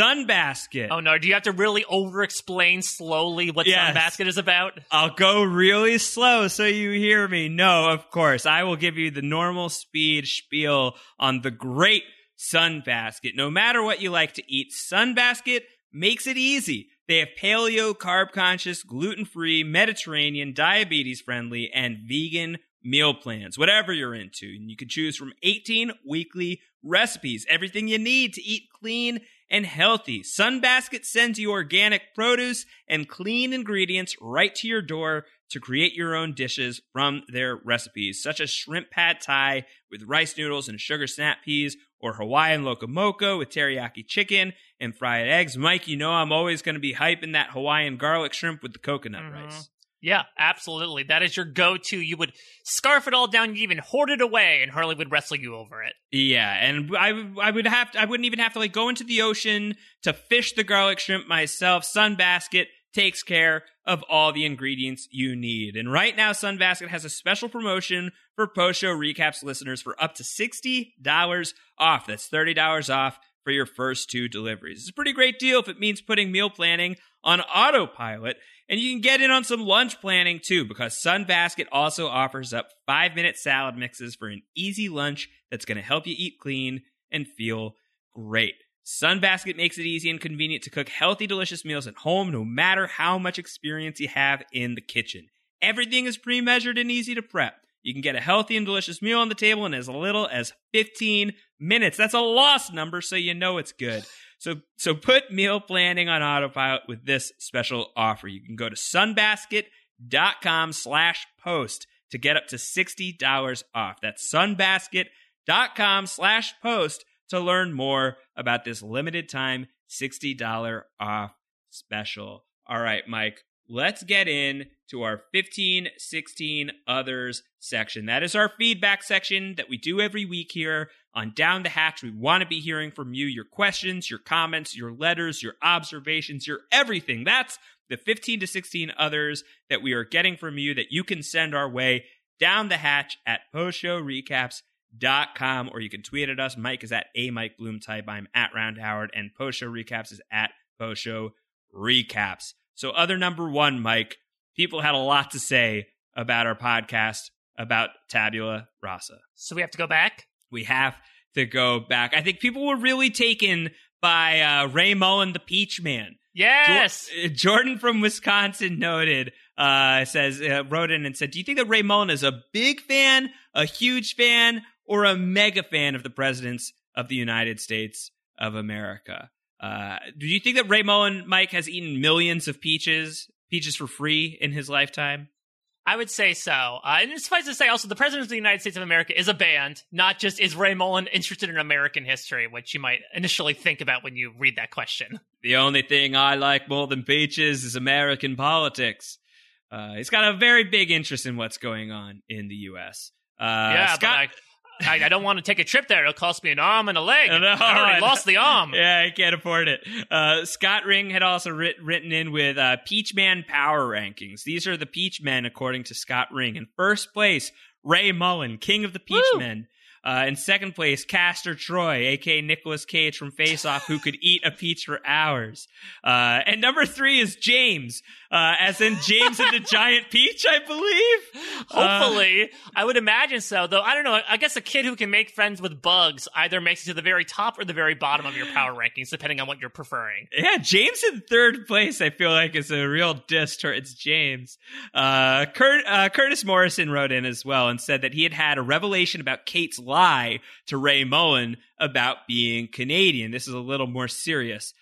Sunbasket. Oh no, do you have to really over-explain slowly what Sunbasket is about? I'll go really slow so you hear me. No, of course. I will give you the normal speed spiel on the great Sunbasket. No matter what you like to eat, Sunbasket makes it easy. They have paleo, carb-conscious, gluten-free, Mediterranean, diabetes-friendly, and vegan meal plans, whatever you're into. And you can choose from 18 weekly recipes, everything you need to eat clean and healthy. Sunbasket sends you organic produce and clean ingredients right to your door to create your own dishes from their recipes, such as shrimp pad thai with rice noodles and sugar snap peas, or Hawaiian locomoco with teriyaki chicken and fried eggs. Mike, you know I'm always going to be hyping that Hawaiian garlic shrimp with the coconut rice. Yeah, absolutely. That is your go-to. You would scarf it all down. You'd even hoard it away, and Hurley would wrestle you over it. Yeah, and I wouldn't even have to like go into the ocean to fish the garlic shrimp myself. Sunbasket takes care of all the ingredients you need. And right now, Sunbasket has a special promotion for Post Show Recaps listeners for up to $60 off. That's $30 off for your first two deliveries. It's a pretty great deal if it means putting meal planning on autopilot. And you can get in on some lunch planning too, because Sunbasket also offers up 5-minute salad mixes for an easy lunch that's going to help you eat clean and feel great. Sunbasket makes it easy and convenient to cook healthy, delicious meals at home, no matter how much experience you have in the kitchen. Everything is pre-measured and easy to prep. You can get a healthy and delicious meal on the table in as little as 15 minutes. That's a lost number, so you know it's good. So put meal planning on autopilot with this special offer. You can go to sunbasket.com/post to get up to $60 off. That's sunbasket.com/post to learn more about this limited time $60 off special. All right, Mike, let's get in to our 15-16 Others section. That is our feedback section that we do every week here on Down the Hatch. We want to be hearing from you, your questions, your comments, your letters, your observations, your everything. That's the 15-16 Others that we are getting from you that you can send our way, downthehatch@postshowrecaps.com, or you can tweet at us. Mike is at @MikeBloomtype. I'm at @RoundHoward, and Post Show Recaps is at Post Show Recaps. So other number one, Mike, people had a lot to say about our podcast about Tabula Rasa. So we have to go back? We have to go back. I think people were really taken by Ray Mullen, the Peach Man. Yes! Jordan from Wisconsin noted, wrote in and said, do you think that Ray Mullen is a big fan, a huge fan, or a mega fan of the presidents of the United States of America? Do you think that Ray Mullen, Mike, has eaten millions of peaches for free in his lifetime? I would say so. And it's suffice to say, also, the president of the United States of America is a band, not just is Ray Mullen interested in American history, which you might initially think about when you read that question. The only thing I like more than peaches is American politics. He's got a very big interest in what's going on in the U.S. I don't want to take a trip there. It'll cost me an arm and a leg. I already lost the arm. Yeah, I can't afford it. Scott Ring had also written in with Peach Man Power Rankings. These are the Peach Men, according to Scott Ring. In first place, Ray Mullen, king of the Peach Men. In second place, Castor Troy, a.k.a. Nicolas Cage from Face Off, who could eat a peach for hours. And number three is James, as in James and the Giant Peach, I believe. Hopefully. I would imagine so, though. I don't know. I guess a kid who can make friends with bugs either makes it to the very top or the very bottom of your power rankings, depending on what you're preferring. Yeah, James in third place, I feel like, is a real diss towards James. Curtis Morrison wrote in as well and said that he had a revelation about Kate's lie to Ray Mullen about being Canadian. This is a little more serious.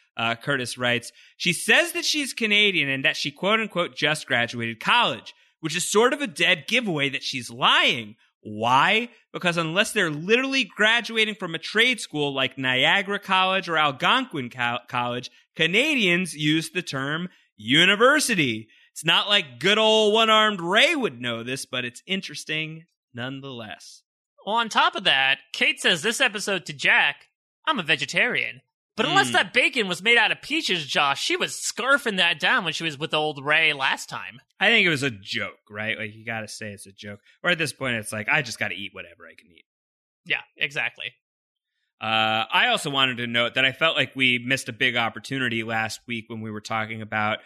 Curtis writes, she says that she's Canadian and that she quote unquote just graduated college, which is sort of a dead giveaway that she's lying. Why? Because unless they're literally graduating from a trade school like Niagara College or Algonquin College, Canadians use the term university. It's not like good old one-armed Ray would know this, but it's interesting nonetheless. Well, on top of that, Kate says this episode to Jack, I'm a vegetarian. But unless that bacon was made out of peaches, Josh, she was scarfing that down when she was with old Ray last time. I think it was a joke, right? Like, you gotta say it's a joke. Or at this point, it's like, I just gotta eat whatever I can eat. Yeah, exactly. I also wanted to note that I felt like we missed a big opportunity last week when we were talking about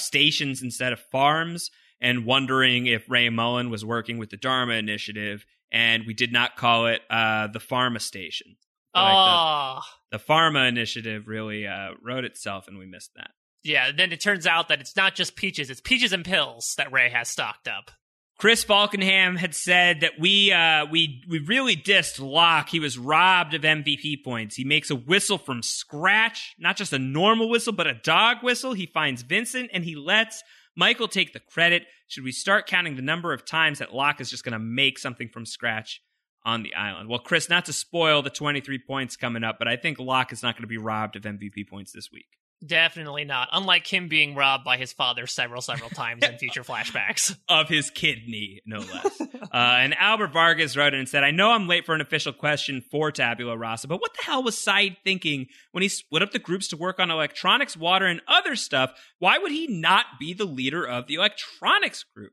stations instead of farms and wondering if Ray Mullen was working with the Dharma Initiative. And we did not call it the Pharma Station. Like the Pharma Initiative really wrote itself, and we missed that. Yeah, then it turns out that it's not just peaches. It's peaches and pills that Ray has stocked up. Chris Balkenham had said that we really dissed Locke. He was robbed of MVP points. He makes a whistle from scratch, not just a normal whistle, but a dog whistle. He finds Vincent, and he lets Michael take the credit. Should we start counting the number of times that Locke is just going to make something from scratch on the island? Well, Chris, not to spoil the 23 points coming up, but I think Locke is not going to be robbed of MVP points this week. Definitely not. Unlike him being robbed by his father several times in future flashbacks. Of his kidney, no less. And Albert Vargas wrote in and said, I know I'm late for an official question for Tabula Rasa, but what the hell was Sayid thinking when he split up the groups to work on electronics, water, and other stuff? Why would he not be the leader of the electronics group?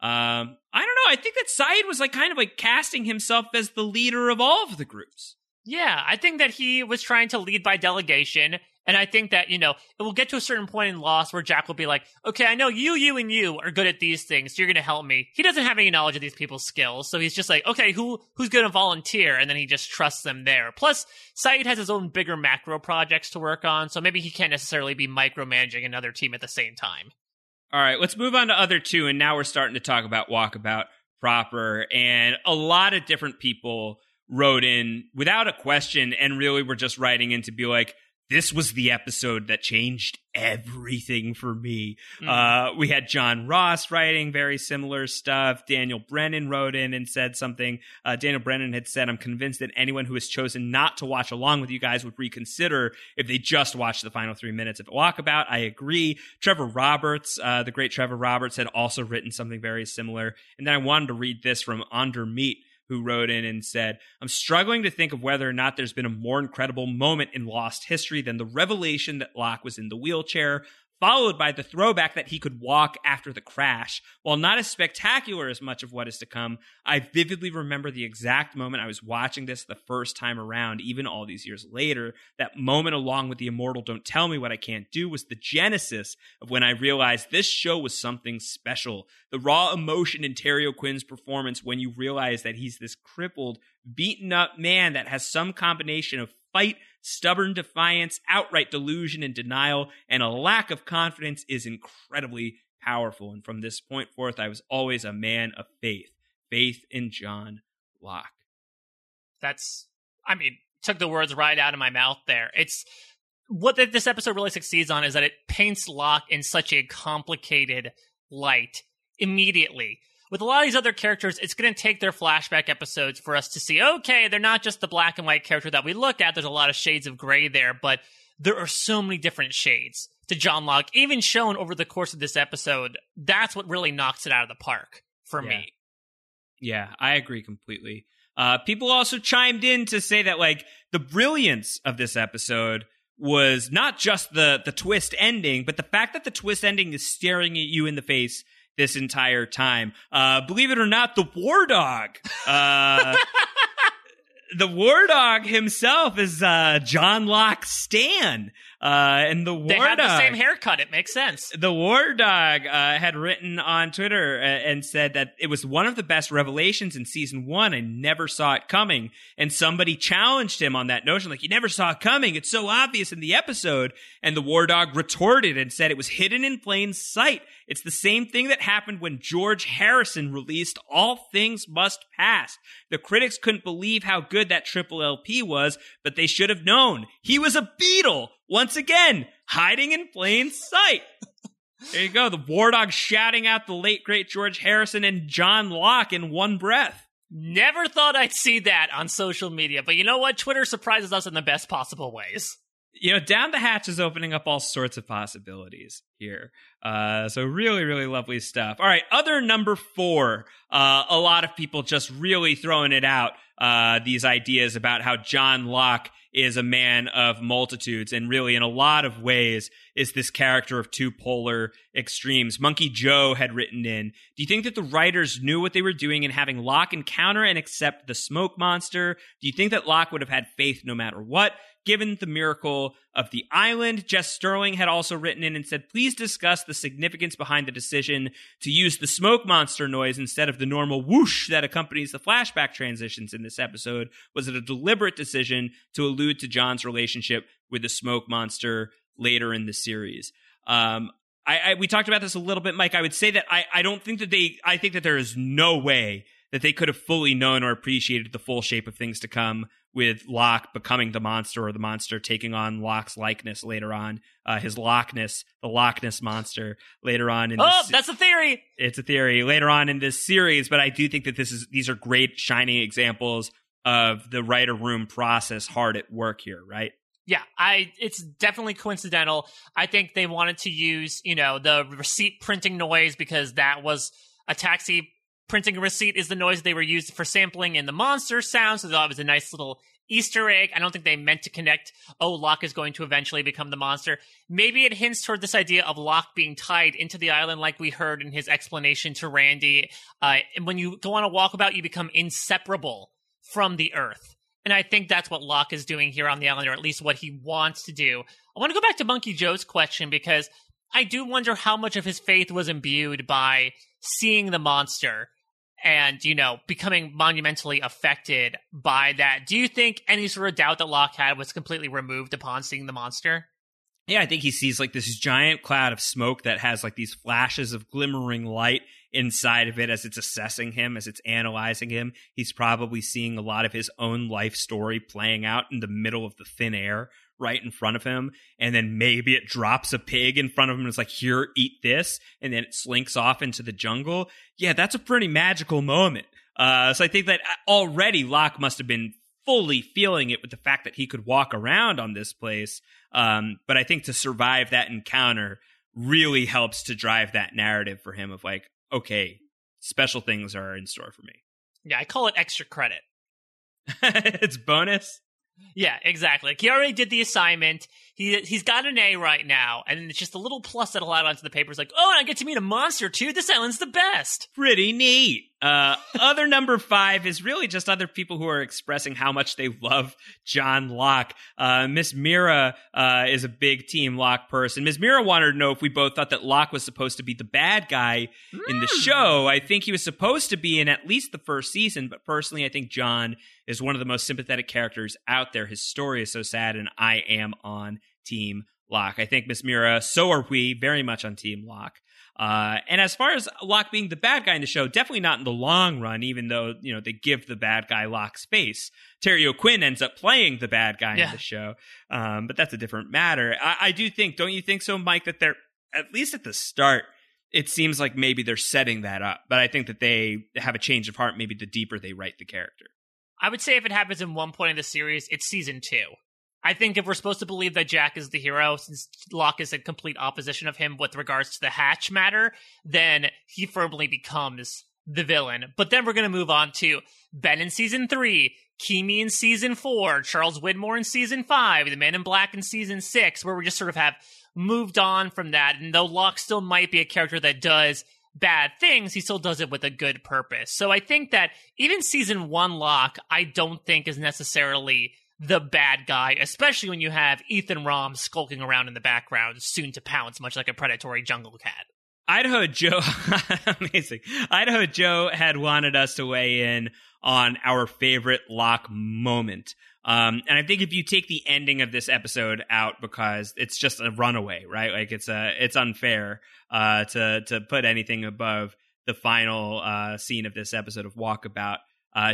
I don't know. I think that Sayid was kind of casting himself as the leader of all of the groups. Yeah, I think that he was trying to lead by delegation. And I think that, it will get to a certain point in Lost where Jack will be like, okay, I know you, and you are good at these things, so you're going to help me. He doesn't have any knowledge of these people's skills, so he's just like, okay, who's going to volunteer? And then he just trusts them there. Plus, Sayid has his own bigger macro projects to work on, so maybe he can't necessarily be micromanaging another team at the same time. All right, let's move on to other two, and now we're starting to talk about Walkabout proper, and a lot of different people wrote in without a question, and really were just writing in to be like, this was the episode that changed everything for me. We had John Ross writing very similar stuff. Daniel Brennan wrote in and said something. Daniel Brennan had said, I'm convinced that anyone who has chosen not to watch along with you guys would reconsider if they just watched the final 3 minutes of Walkabout. I agree. Trevor Roberts, the great Trevor Roberts, had also written something very similar. And then I wanted to read this from Onder Meat, who wrote in and said, I'm struggling to think of whether or not there's been a more incredible moment in Lost history than the revelation that Locke was in the wheelchair, followed by the throwback that he could walk after the crash. While not as spectacular as much of what is to come, I vividly remember the exact moment I was watching this the first time around, even all these years later. That moment, along with the immortal Don't Tell Me What I Can't Do, was the genesis of when I realized this show was something special. The raw emotion in Terry O'Quinn's performance when you realize that he's this crippled, beaten up man that has some combination of fight, stubborn defiance, outright delusion and denial, and a lack of confidence is incredibly powerful. And from this point forth, I was always a man of faith in John Locke. Took the words right out of my mouth there. It's what this episode really succeeds on is that it paints Locke in such a complicated light immediately. With a lot of these other characters, it's going to take their flashback episodes for us to see, okay, they're not just the black and white character that we looked at. There's a lot of shades of gray there, but there are so many different shades to John Locke, even shown over the course of this episode. That's what really knocks it out of the park for me. Yeah, I agree completely. People also chimed in to say that the brilliance of this episode was not just the twist ending, but the fact that the twist ending is staring at you in the face this entire time. Believe it or not, the War Dog. The War Dog himself is John Locke Stan. And the War Dog... They had the same haircut. It makes sense. The War Dog had written on Twitter and said that it was one of the best revelations in season one. I never saw it coming. And somebody challenged him on that notion. You never saw it coming. It's so obvious in the episode. And the War Dog retorted and said it was hidden in plain sight. It's the same thing that happened when George Harrison released All Things Must Pass. The critics couldn't believe how good that triple LP was, but they should have known. He was a Beatle. Once again, hiding in plain sight. There you go. The War Dog shouting out the late, great George Harrison and John Locke in one breath. Never thought I'd see that on social media. But you know what? Twitter surprises us in the best possible ways. Down the Hatch is opening up all sorts of possibilities here. So really, really lovely stuff. All right. Other number four, a lot of people just really throwing it out. These ideas about how John Locke is a man of multitudes and really in a lot of ways is this character of two polar extremes. Monkey Joe had written in, do you think that the writers knew what they were doing in having Locke encounter and accept the smoke monster? Do you think that Locke would have had faith no matter what, given the miracle of the island? Jess Sterling had also written in and said, please discuss the significance behind the decision to use the smoke monster noise instead of the normal whoosh that accompanies the flashback transitions in this episode. Was it a deliberate decision to allude to John's relationship with the smoke monster later in the series? We talked about this a little bit, Mike. I would say that I don't think that they, I think that there is no way that they could have fully known or appreciated the full shape of things to come with Locke becoming the monster, or the monster taking on Locke's likeness later on, his Loch-ness, the Loch Ness monster later on. That's a theory. It's a theory later on in this series, but I do think that these are great shining examples of the writer room process hard at work here, right? Yeah, it's definitely coincidental. I think they wanted to use, the receipt printing noise, because that was a taxi printing receipt is the noise they were used for sampling in the monster sound. So that was a nice little Easter egg. I don't think they meant to connect, Locke is going to eventually become the monster. Maybe it hints toward this idea of Locke being tied into the island, like we heard in his explanation to Randy. And when you go on a walkabout, you become inseparable from the earth. And I think that's what Locke is doing here on the island, or at least what he wants to do. I want to go back to Monkey Joe's question, because I do wonder how much of his faith was imbued by seeing the monster and, becoming monumentally affected by that. Do you think any sort of doubt that Locke had was completely removed upon seeing the monster? Yeah, I think he sees this giant cloud of smoke that has these flashes of glimmering light inside of it as it's assessing him, as it's analyzing him. He's probably seeing a lot of his own life story playing out in the middle of the thin air right in front of him. And then maybe it drops a pig in front of him and it's like, here, eat this. And then it slinks off into the jungle. Yeah, that's a pretty magical moment. So I think that already Locke must have been fully feeling it with the fact that he could walk around on this place. But I think to survive that encounter really helps to drive that narrative for him of okay, special things are in store for me. Yeah, I call it extra credit. It's bonus. Yeah, exactly. He already did the assignment. He's got an A right now, and it's just a little plus that'll add onto the papers. And I get to meet a monster too. This island's the best. Pretty neat. Other number 5 is really just other people who are expressing how much they love John Locke. Miss Mira is a big Team Locke person. Miss Mira wanted to know if we both thought that Locke was supposed to be the bad guy in the show. I think he was supposed to be in at least the first season, but personally, I think John is one of the most sympathetic characters out there. His story is so sad, and I am on Team Locke. I think Miss Mira, so are we, very much on Team Locke. And as far as Locke being the bad guy in the show, definitely not in the long run, even though, they give the bad guy Locke space. Terry O'Quinn ends up playing the bad guy in the show. But that's a different matter. I do think, don't you think so, Mike, that they're, at least at the start, it seems like maybe they're setting that up. But I think that they have a change of heart, maybe the deeper they write the character. I would say if it happens in one point in the series, it's season 2. I think if we're supposed to believe that Jack is the hero, since Locke is in complete opposition of him with regards to the Hatch matter, then he firmly becomes the villain. But then we're going to move on to Ben in season 3, Kimi in season 4, Charles Widmore in season 5, the Man in Black in season 6, where we just sort of have moved on from that. And though Locke still might be a character that does bad things, he still does it with a good purpose. So I think that even season 1 Locke, I don't think is necessarily the bad guy, especially when you have Ethan Rom skulking around in the background, soon to pounce, much like a predatory jungle cat. Idaho Joe, amazing. Idaho Joe had wanted us to weigh in on our favorite Locke moment. And I think if you take the ending of this episode out, because it's just a runaway, right? It's unfair to put anything above the final scene of this episode of Walkabout.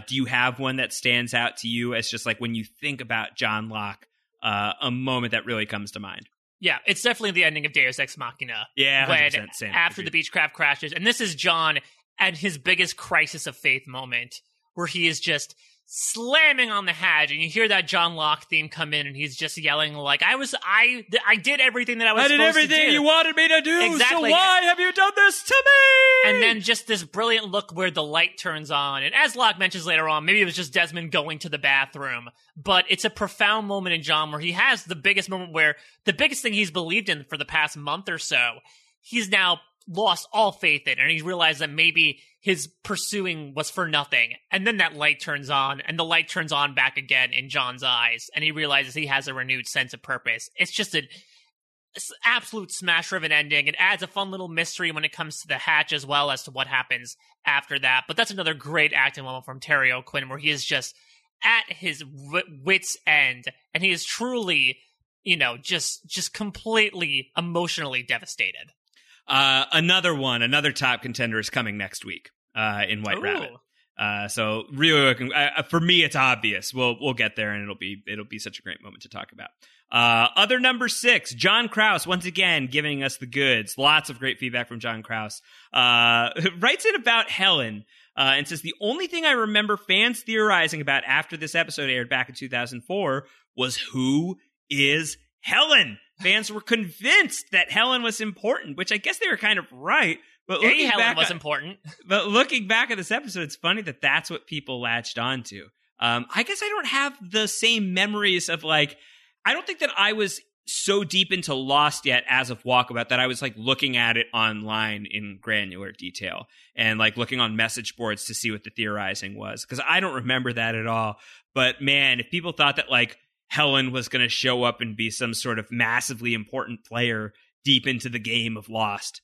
Do you have one that stands out to you as just when you think about John Locke, a moment that really comes to mind? Yeah, it's definitely the ending of Deus Ex Machina. Yeah, 100%, when, Sam, after the Beechcraft crashes. And this is John at his biggest crisis of faith moment, where he is just slamming on the hatch, and you hear that John Locke theme come in, and he's just yelling I did everything that I was supposed to do. I did everything you wanted me to do, exactly. So why have you done this to me? And then just this brilliant look where the light turns on, and as Locke mentions later on, maybe it was just Desmond going to the bathroom, but it's a profound moment in John where he has the biggest moment, where the biggest thing he's believed in for the past month or so, he's now lost all faith in, and he realized that maybe his pursuing was for nothing. And then that light turns on, and the light turns on back again in John's eyes, and he realizes he has a renewed sense of purpose. It's just an absolute smasher of an ending. It adds a fun little mystery when it comes to the hatch, as well as to what happens after that. But that's another great acting moment from Terry O'Quinn, where he is just at his wit's end, and he is truly you know, just completely emotionally devastated. Another top contender is coming next week in White Rabbit. So really looking, for me, it's obvious. We'll get there, and it'll be such a great moment to talk about. Other number 6, John Krause, once again, giving us the goods. Lots of great feedback from John Krause. Writes in about Helen and says, the only thing I remember fans theorizing about after this episode aired back in 2004 was, who is Helen? Fans were convinced that Helen was important, which I guess they were kind of right. But Helen was important. But looking back at this episode, it's funny that that's what people latched onto. I guess I don't have the same memories of, like, I don't think that I was so deep into Lost yet as of Walkabout that I was, like, looking at it online in granular detail and, like, looking on message boards to see what the theorizing was, because I don't remember that at all. But, man, if people thought that, like, Helen was going to show up and be some sort of massively important player deep into the game of Lost.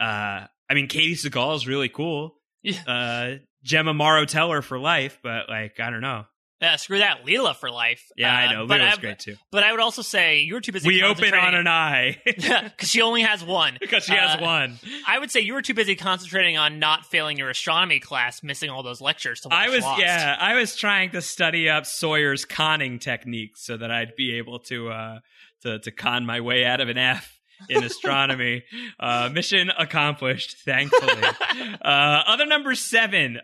I mean, Katie Segal is really cool. Yeah. Gemma Morrow Teller for life, but, like, I don't know. Yeah, screw that. Leela for life. Yeah, I know. Leela's great, too. But I would also say you were too busy concentrating. We open on an eye. Because she only has one. Because she has one. I would say you were too busy concentrating on not failing your astronomy class, missing all those lectures to watch Lost. Yeah, I was trying to study up Sawyer's conning techniques so that I'd be able to con my way out of an F in astronomy. Mission accomplished, thankfully. Other number 7.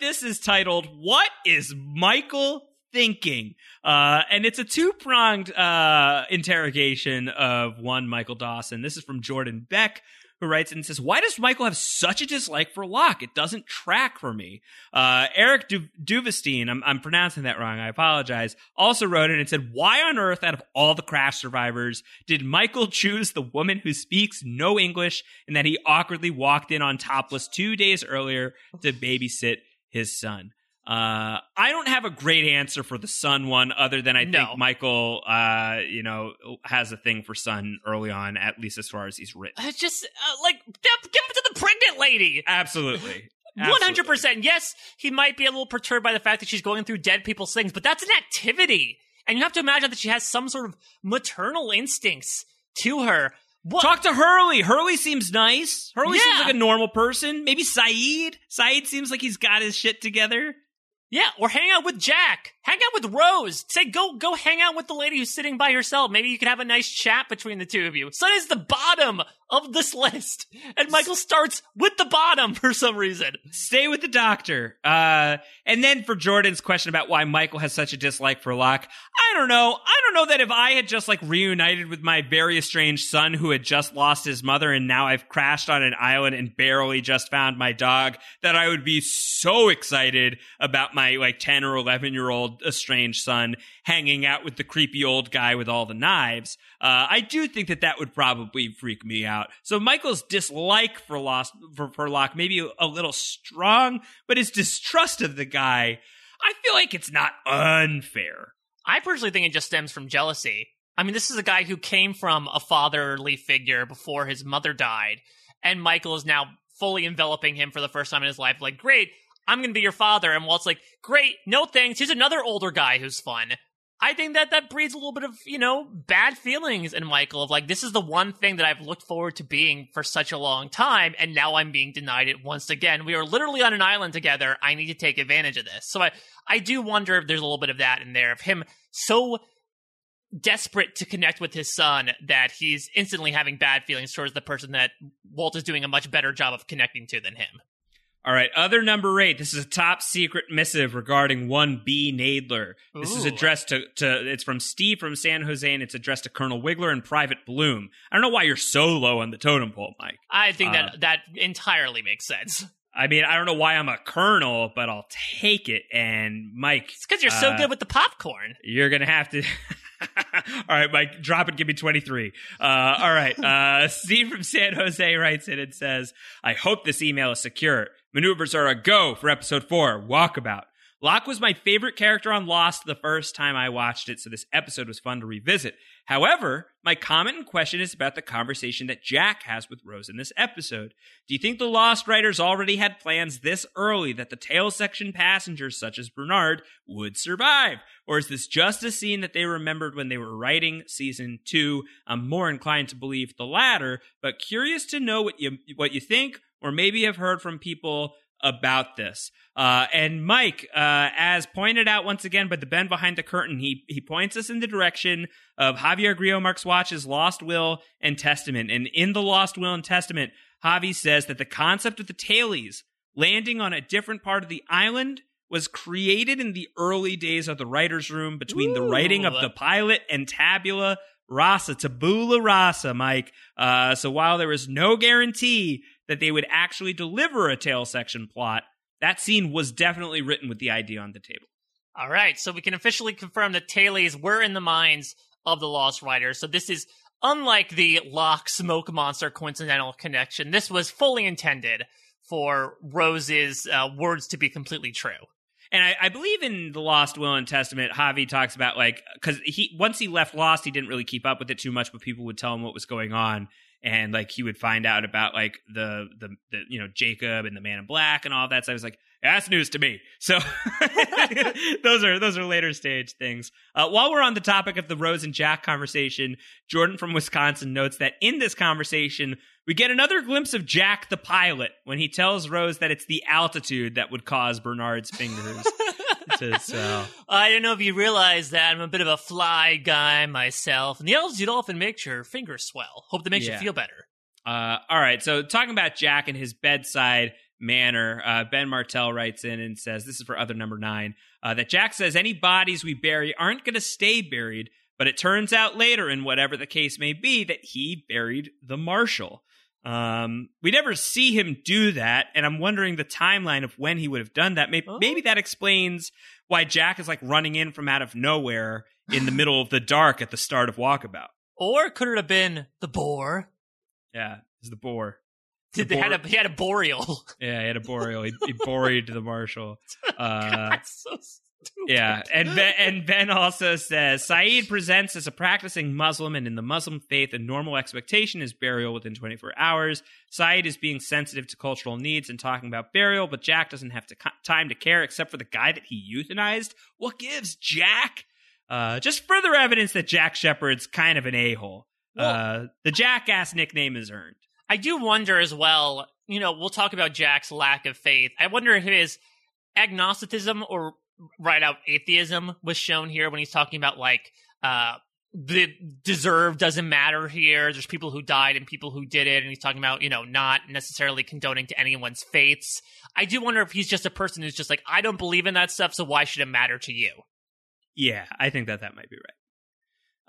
This is titled, What is Michael Thinking? And it's a two-pronged interrogation of one Michael Dawson. This is from Jordan Beck, who writes and says, why does Michael have such a dislike for Locke? It doesn't track for me. Eric Duvestein, I'm pronouncing that wrong, I apologize, also wrote it and said, why on earth, out of all the crash survivors, did Michael choose the woman who speaks no English and that he awkwardly walked in on topless 2 days earlier to babysit his son? I don't have a great answer for the son one, other than I think Michael, has a thing for son early on, at least as far as he's written. Give it to the pregnant lady. Absolutely. 100%. Yes, he might be a little perturbed by the fact that she's going through dead people's things, but that's an activity. And you have to imagine that she has some sort of maternal instincts to her. What? Talk to Hurley. Hurley seems nice. Hurley seems like a normal person. Maybe Sayid. Sayid seems like he's got his shit together. Yeah, or hang out with Jack. Hang out with Rose. Say, go hang out with the lady who's sitting by herself. Maybe you can have a nice chat between the two of you. Sun is the bottom of this list. And Michael starts with the bottom for some reason. Stay with the doctor. And then for Jordan's question about why Michael has such a dislike for Locke, I don't know. I don't know that if I had just, like, reunited with my very estranged son who had just lost his mother and now I've crashed on an island and barely just found my dog, that I would be so excited about my, like, 10 or 11-year-old estranged son hanging out with the creepy old guy with all the knives. I do think that would probably freak me out. So Michael's dislike for Locke maybe a little strong, but his distrust of the guy, I feel like it's not unfair. I personally think it just stems from jealousy. I mean, this is a guy who came from a fatherly figure before his mother died, and Michael is now fully enveloping him for the first time in his life. Like, great, I'm going to be your father. And Walt's like, great, no thanks. He's another older guy who's fun. I think that breeds a little bit of, bad feelings in Michael of, like, this is the one thing that I've looked forward to being for such a long time, and now I'm being denied it once again. We are literally on an island together. I need to take advantage of this. So I do wonder if there's a little bit of that in there, of him so desperate to connect with his son that he's instantly having bad feelings towards the person that Walt is doing a much better job of connecting to than him. All right, other number 8. This is a top secret missive regarding one B. Nadler. This is addressed to. It's from Steve from San Jose, and it's addressed to Colonel Wiggler and Private Bloom. I don't know why you're so low on the totem pole, Mike. I think that entirely makes sense. I mean, I don't know why I'm a colonel, but I'll take it. And Mike, it's because you're so good with the popcorn. You're gonna have to. All right, Mike, drop it. Give me 23. All right. Steve from San Jose writes in and says, I hope this email is secure. Maneuvers are a go for episode 4, Walkabout. Locke was my favorite character on Lost the first time I watched it, so this episode was fun to revisit. However, my comment and question is about the conversation that Jack has with Rose in this episode. Do you think the Lost writers already had plans this early that the tail section passengers such as Bernard would survive? Or is this just a scene that they remembered when they were writing season 2? I'm more inclined to believe the latter, but curious to know what you think, or maybe have heard from people about this. And Mike, as pointed out once again by the Ben behind the curtain, he points us in the direction of Javier Grillo-Marxuach's Lost Will and Testament. And in the Lost Will and Testament, Javi says that the concept of the tailies landing on a different part of the island was created in the early days of the writer's room between the writing of the pilot and tabula rasa, Mike. So while there was no guarantee that they would actually deliver a tail section plot, that scene was definitely written with the idea on the table. All right, so we can officially confirm that tailies were in the minds of the Lost writers. So this is unlike the Locke smoke monster coincidental connection. This was fully intended for Rose's words to be completely true. And I believe in the Lost Will and Testament, Javi talks about, like, because once he left Lost, he didn't really keep up with it too much, but people would tell him what was going on. And, like, he would find out about, like, the you know, Jacob and the Man in Black and all that. So I was like, that's news to me. So those are later stage things. While we're on the topic of the Rose and Jack conversation, Jordan from Wisconsin notes that in this conversation, we get another glimpse of Jack the pilot when he tells Rose that it's the altitude that would cause Bernard's fingers to swell. I don't know if you realize that I'm a bit of a fly guy myself, and the altitude often makes your fingers swell. Hope that makes you feel better. All right, so talking about Jack and his bedside manner, Ben Martell writes in and says, this is for other number 9, that Jack says any bodies we bury aren't going to stay buried, but it turns out later, in whatever the case may be, that he buried the Marshal. We never see him do that, and I'm wondering the timeline of when he would have done that. Maybe that explains why Jack is, like, running in from out of nowhere in the middle of the dark at the start of Walkabout. Or could it have been the boar? Yeah, it's the boar. He had a boreal. Yeah, he had a boreal. He buried the Marshal. God, that's so stupid. Yeah, and Ben also says, Sayid presents as a practicing Muslim, and in the Muslim faith, a normal expectation is burial within 24 hours. Sayid is being sensitive to cultural needs and talking about burial, but Jack doesn't have time to care except for the guy that he euthanized. What gives, Jack? Just further evidence that Jack Shepard's kind of an a-hole. The Jackass nickname is earned. I do wonder as well, you know, we'll talk about Jack's lack of faith. I wonder if his agnosticism or right out atheism was shown here when he's talking about, like, the deserve doesn't matter here. There's people who died and people who did it. And he's talking about, you know, not necessarily condoning to anyone's faiths. I do wonder if he's just a person who's just like, I don't believe in that stuff, so why should it matter to you? Yeah, I think that might be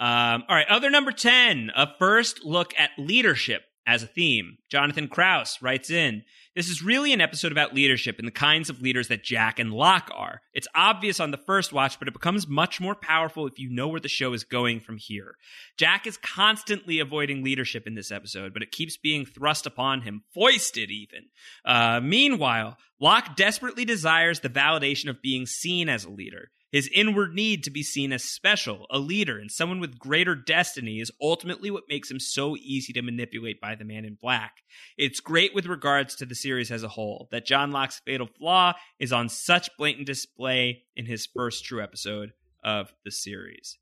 right. All right, other number 10, a first look at leadership as a theme. Jonathan Krause writes in, this is really an episode about leadership and the kinds of leaders that Jack and Locke are. It's obvious on the first watch, but it becomes much more powerful if you know where the show is going from here. Jack is constantly avoiding leadership in this episode, but it keeps being thrust upon him, foisted even. Meanwhile, Locke desperately desires the validation of being seen as a leader. His inward need to be seen as special, a leader, and someone with greater destiny is ultimately what makes him so easy to manipulate by the Man in Black. It's great with regards to the series as a whole that John Locke's fatal flaw is on such blatant display in his first true episode of the series.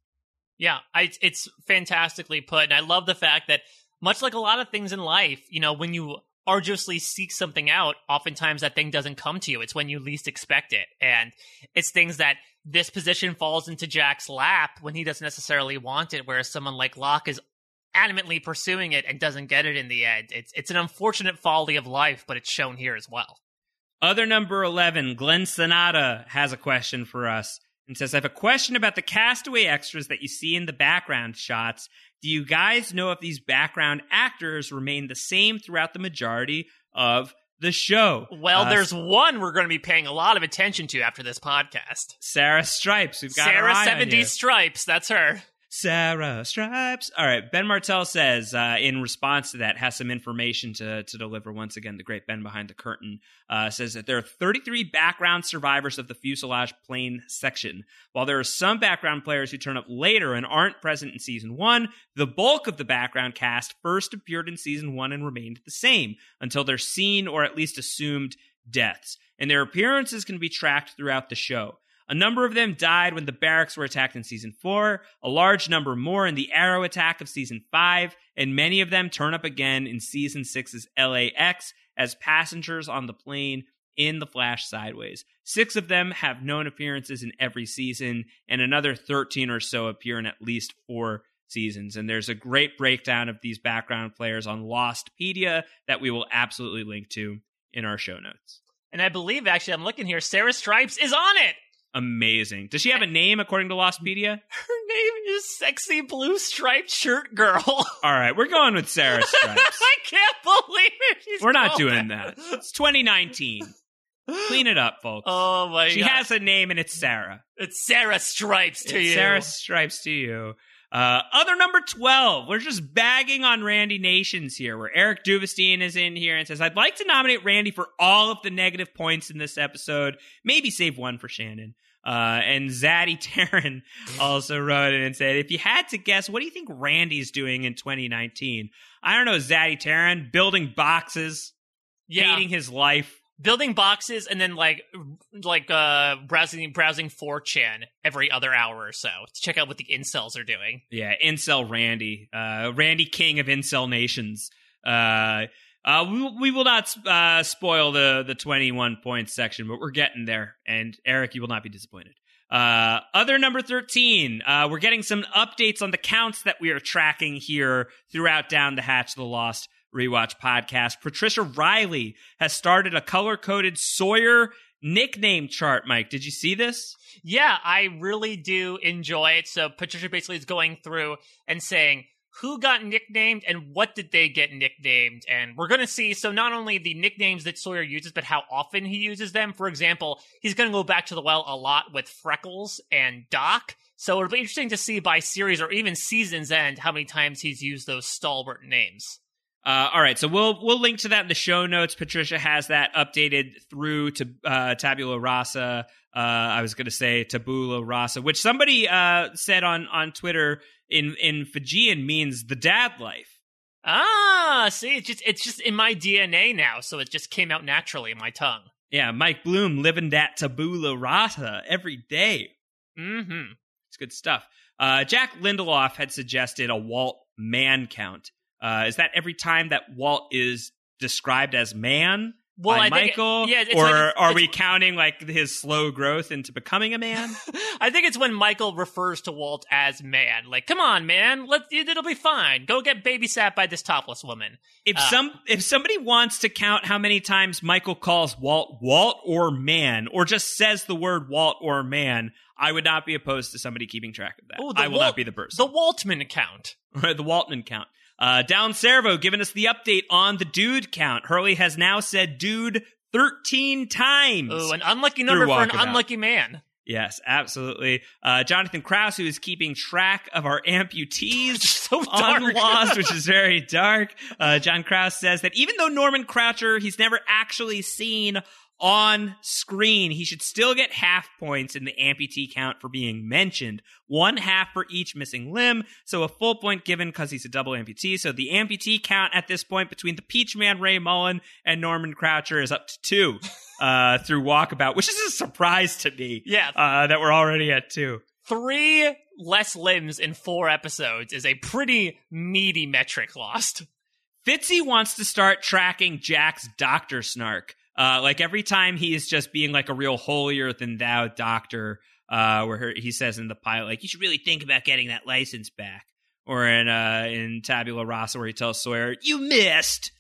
Yeah, it's fantastically put, and I love the fact that, much like a lot of things in life, you know, when you arduously seek something out, oftentimes that thing doesn't come to you. It's when you least expect it. And it's things that this position falls into Jack's lap when he doesn't necessarily want it, whereas someone like Locke is adamantly pursuing it and doesn't get it in the end. It's an unfortunate folly of life, but it's shown here as well. Other number 11, Glenn Sanada, has a question for us and says, I have a question about the castaway extras that you see in the background shots. Do you guys know if these background actors remain the same throughout the majority of the show? Well, there's one we're going to be paying a lot of attention to after this podcast. Sarah Stripes. We've got Sarah 70 Stripes. That's her. Sarah Stripes. All right. Ben Martell says, in response to that, has some information to deliver. Once again, the great Ben behind the curtain says that there are 33 background survivors of the fuselage plane section. While there are some background players who turn up later and aren't present in season one, the bulk of the background cast first appeared in season one and remained the same until their seen or at least assumed deaths. And their appearances can be tracked throughout the show. A number of them died when the barracks were attacked in season 4, a large number more in the Arrow attack of season 5, and many of them turn up again in season 6's LAX as passengers on the plane in the Flash Sideways. 6 of them have known appearances in every season, and another 13 or so appear in at least 4 seasons. And there's a great breakdown of these background players on Lostpedia that we will absolutely link to in our show notes. And I believe, actually, I'm looking here, Sarah Stripes is on it! Amazing. Does she have a name according to Lostpedia? Her name is Sexy Blue Striped Shirt Girl. All right, we're going with Sarah Stripes. I can't believe it. We're not doing that. It's 2019. Clean it up, folks. Oh my god. She has a name and it's Sarah. It's Sarah Stripes to you. Sarah Stripes to you. Other number 12. We're just bagging on Randy Nations here, where Eric Duvestein is in here and says, I'd like to nominate Randy for all of the negative points in this episode. Maybe save one for Shannon. And Zaddy Taryn also wrote in and said, if you had to guess, what do you think Randy's doing in 2019? I don't know, Zaddy Taryn, building boxes, hating his life. Building boxes and then browsing 4chan every other hour or so to check out what the incels are doing. Yeah, incel Randy, Randy King of Incel Nations. We will not spoil the 21 points section, but we're getting there. And Eric, you will not be disappointed. Other number 13, we're getting some updates on the counts that we are tracking here throughout Down the Hatch, the Lost Rewatch podcast. Patricia Riley has started a color-coded Sawyer nickname chart. Mike, did you see this? Yeah, I really do enjoy it. So Patricia basically is going through and saying who got nicknamed and what did they get nicknamed. And we're going to see, so not only the nicknames that Sawyer uses, but how often he uses them. For example, he's going to go back to the well a lot with Freckles and Doc. So it'll be interesting to see by series or even season's end how many times he's used those stalwart names. All right, so we'll link to that in the show notes. Patricia has that updated through to Tabula Rasa. I was going to say Tabula Rasa, which somebody said on Twitter in Fijian means the dad life. Ah, see, it's just in my DNA now, so it just came out naturally in my tongue. Yeah, Mike Bloom living that Tabula Rasa every day. Mm-hmm. It's good stuff. Jack Lindelof had suggested a Walt man count. Is that every time that Walt is described as man by Michael? Are we counting like his slow growth into becoming a man? I think it's when Michael refers to Walt as man. Like, come on, man, it'll be fine. Go get babysat by this topless woman. If somebody wants to count how many times Michael calls Walt or man, or just says the word Walt or man, I would not be opposed to somebody keeping track of that. I will not be the person. The Waltman count. The Waltman count. Down Servo giving us the update on the dude count. Hurley has now said dude 13 times. Oh, an unlucky number for an unlucky man. Yes, absolutely. Jonathan Krause, who is keeping track of our amputees so on Lost, which is very dark. John Krause says that even though Norman Croucher, he's never actually seen on screen, he should still get half points in the amputee count for being mentioned. 1/2 for each missing limb, so a full point given because he's a double amputee. So the amputee count at this point between the Peach Man Ray Mullen and Norman Croucher is up to 2 through Walkabout, which is a surprise to me. Yeah, that we're already at 2. 3 less limbs in 4 episodes is a pretty meaty metric, Lost. Fitzy wants to start tracking Jack's doctor snark. Like every time he is just being like a real holier than thou doctor, where he says in the pilot, like, you should really think about getting that license back. Or in Tabula Rasa, where he tells Sawyer, you missed.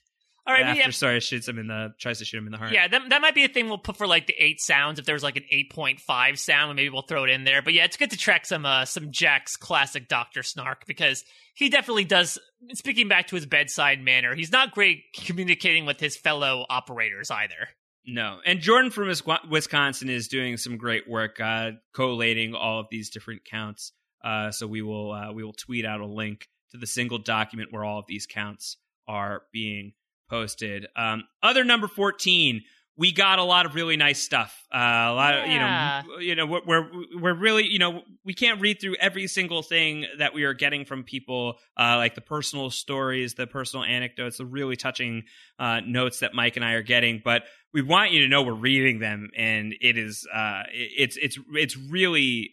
All right, after Sawyer tries to shoot him in the heart. Yeah, that might be a thing we'll put for like the 8 sounds. If there's like an 8.5 sound, maybe we'll throw it in there. But yeah, it's good to track some Jack's classic doctor snark, because he definitely does. Speaking back to his bedside manner, he's not great communicating with his fellow operators either. No, and Jordan from Wisconsin is doing some great work collating all of these different counts. So we will tweet out a link to the single document where all of these counts are being posted. Other number 14, we got a lot of really nice stuff. A lot of, we're really, we can't read through every single thing that we are getting from people, like the personal stories, the personal anecdotes, the really touching notes that Mike and I are getting. But we want you to know we're reading them, and it is it's really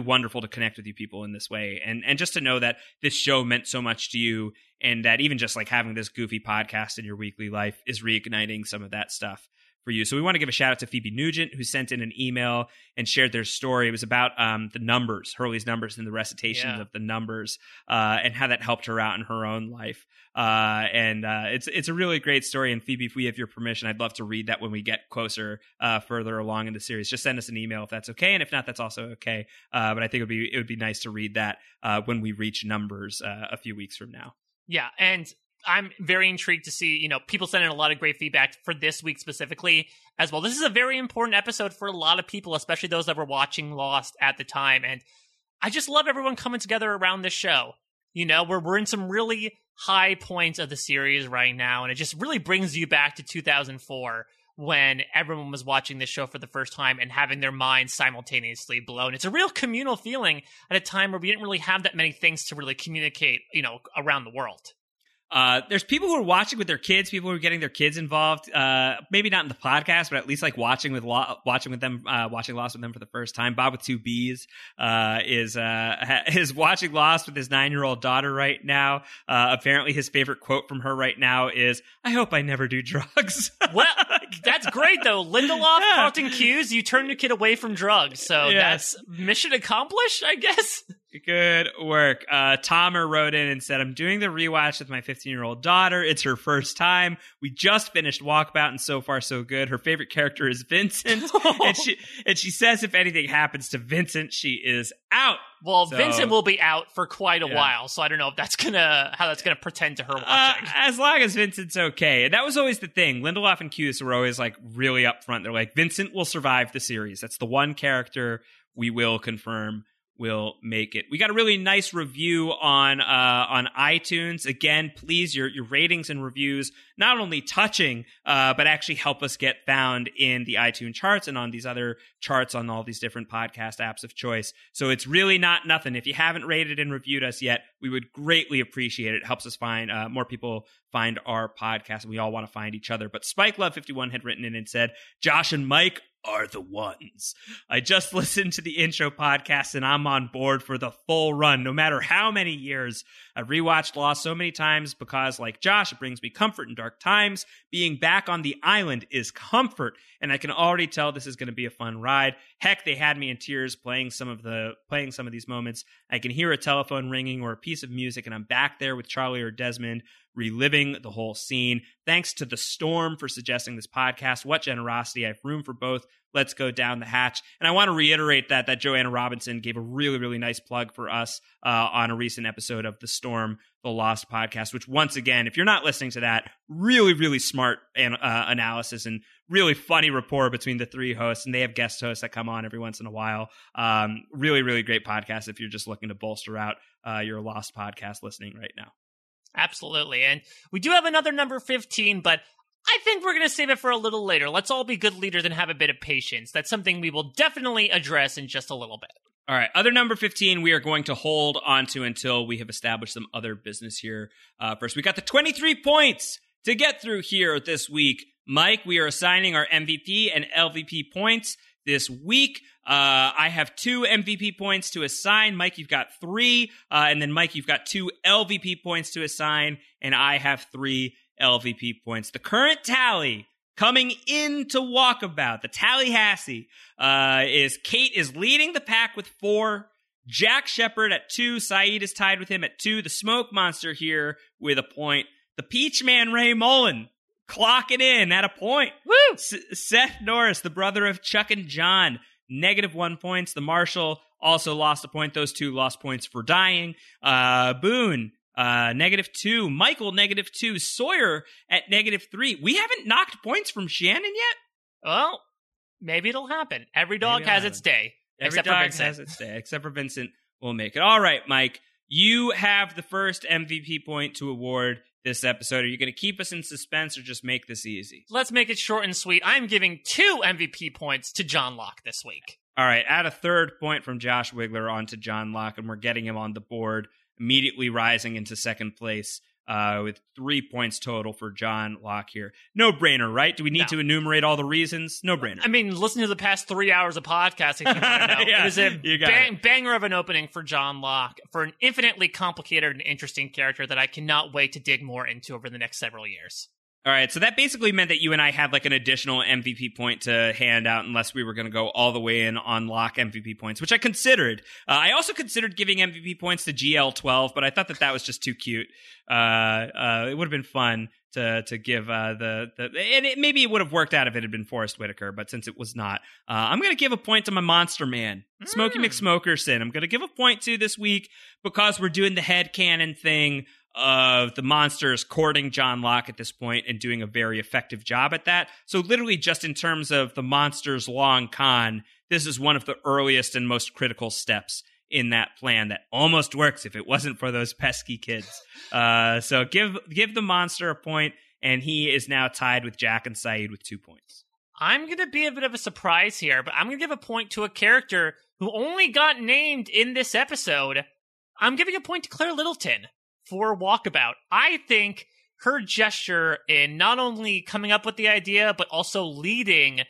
wonderful to connect with you people in this way, and just to know that this show meant so much to you, and that even just like having this goofy podcast in your weekly life is reigniting some of that stuff for you. So we want to give a shout out to Phoebe Nugent, who sent in an email and shared their story. It was about the numbers, Hurley's numbers, and the recitations of the numbers, and how that helped her out in her own life. It's a really great story. And Phoebe, if we have your permission, I'd love to read that when we get closer, further along in the series. Just send us an email if that's okay, and if not, that's also okay. But I think it would be nice to read that when we reach numbers a few weeks from now. Yeah, and I'm very intrigued to see, people send in a lot of great feedback for this week specifically as well. This is a very important episode for a lot of people, especially those that were watching Lost at the time. And I just love everyone coming together around this show. We're in some really high points of the series right now, and it just really brings you back to 2004 when everyone was watching this show for the first time and having their minds simultaneously blown. It's a real communal feeling at a time where we didn't really have that many things to really communicate, around the world. There's people who are watching with their kids, people who are getting their kids involved, maybe not in the podcast, but at least like watching Lost with them for the first time. Bob with two B's, is watching Lost with his 9-year-old daughter right now. Apparently his favorite quote from her right now is, "I hope I never do drugs." Well, that's great though. Lindelof, Carlton Cuse, you turn your kid away from drugs. So that's mission accomplished, I guess. Good work. Tomer wrote in and said, "I'm doing the rewatch with my 15-year-old daughter. It's her first time. We just finished Walkabout, and so far so good. Her favorite character is Vincent." and she says if anything happens to Vincent, she is out. Well, so, Vincent will be out for quite a while, so I don't know if how that's gonna pretend to her watching. As long as Vincent's okay. And that was always the thing. Lindelof and Cuse were always like really upfront. They're like, Vincent will survive the series. That's the one character we will confirm will make it. We got a really nice review on iTunes. Again, please, your ratings and reviews not only touching, but actually help us get found in the iTunes charts and on these other charts on all these different podcast apps of choice. So it's really not nothing. If you haven't rated and reviewed us yet, we would greatly appreciate it. It helps us find more people find our podcast, and we all want to find each other. But SpikeLove51 had written in and said, "Josh and Mike are the ones. I just listened to the intro podcast and I'm on board for the full run, no matter how many years. I've rewatched Lost so many times because, like Josh, it brings me comfort in dark times. Being back on the island is comfort, and I can already tell this is going to be a fun ride. Heck, they had me in tears playing some of these moments. I can hear a telephone ringing or a piece of music, and I'm back there with Charlie or Desmond, reliving the whole scene. Thanks to The Storm for suggesting this podcast. What generosity. I have room for both. Let's go down the hatch." And I want to reiterate that Joanna Robinson gave a really, really nice plug for us on a recent episode of The Storm, the Lost podcast, which, once again, if you're not listening to that, really, really smart analysis and really funny rapport between the three hosts. And they have guest hosts that come on every once in a while. Really, really great podcast if you're just looking to bolster out your Lost podcast listening right now. Absolutely. And we do have another number 15, but I think we're going to save it for a little later. Let's all be good leaders and have a bit of patience. That's something we will definitely address in just a little bit. All right. Other number 15, we are going to hold onto until we have established some other business here. First, we got the 23 points to get through here this week. Mike, we are assigning our MVP and LVP points this week. I have 2 MVP points to assign. Mike, you've got 3. And then, Mike, you've got 2 LVP points to assign. And I have 3 LVP points. The current tally coming into Walkabout, the Tallahassee, is Kate is leading the pack with 4. Jack Shepard at 2. Sayid is tied with him at 2. The Smoke Monster here with a point. The Peach Man, Ray Mullen, clocking in at a point. Woo! Seth Norris, the brother of Chuck and John, -1 points. The Marshal also lost a point. Those two lost points for dying. Boone, -2. Michael, -2. Sawyer at -3. We haven't knocked points from Shannon yet. Well, maybe it'll happen. Every dog has its day. Except for Vincent. will make it. All right, Mike, you have the first MVP point to award this episode. Are you going to keep us in suspense or just make this easy? Let's make it short and sweet. I'm giving 2 MVP points to John Locke this week. All right, add a third point from Josh Wigler onto John Locke, and we're getting him on the board, immediately rising into second place with 3 points total for John Locke here. No-brainer, right? Do we need to enumerate all the reasons? No-brainer. I mean, listen to the past 3 hours of podcasting. It was a banger of an opening for John Locke, for an infinitely complicated and interesting character that I cannot wait to dig more into over the next several years. All right, so that basically meant that you and I had like an additional MVP point to hand out unless we were going to go all the way in on Locke MVP points, which I considered. I also considered giving MVP points to GL12, but I thought that was just too cute. It would have been fun to give maybe it would have worked out if it had been Forrest Whitaker, but since it was not, I'm going to give a point to my monster man, Smokey McSmokerson. I'm going to give a point to this week because we're doing the headcanon thing of the monsters courting John Locke at this point and doing a very effective job at that. So literally just in terms of the monsters' long con, this is one of the earliest and most critical steps in that plan that almost works if it wasn't for those pesky kids. So give the monster a point, and he is now tied with Jack and Sayid with 2 points. I'm going to be a bit of a surprise here, but I'm going to give a point to a character who only got named in this episode. I'm giving a point to Claire Littleton for Walkabout. I think her gesture in not only coming up with the idea, but also leading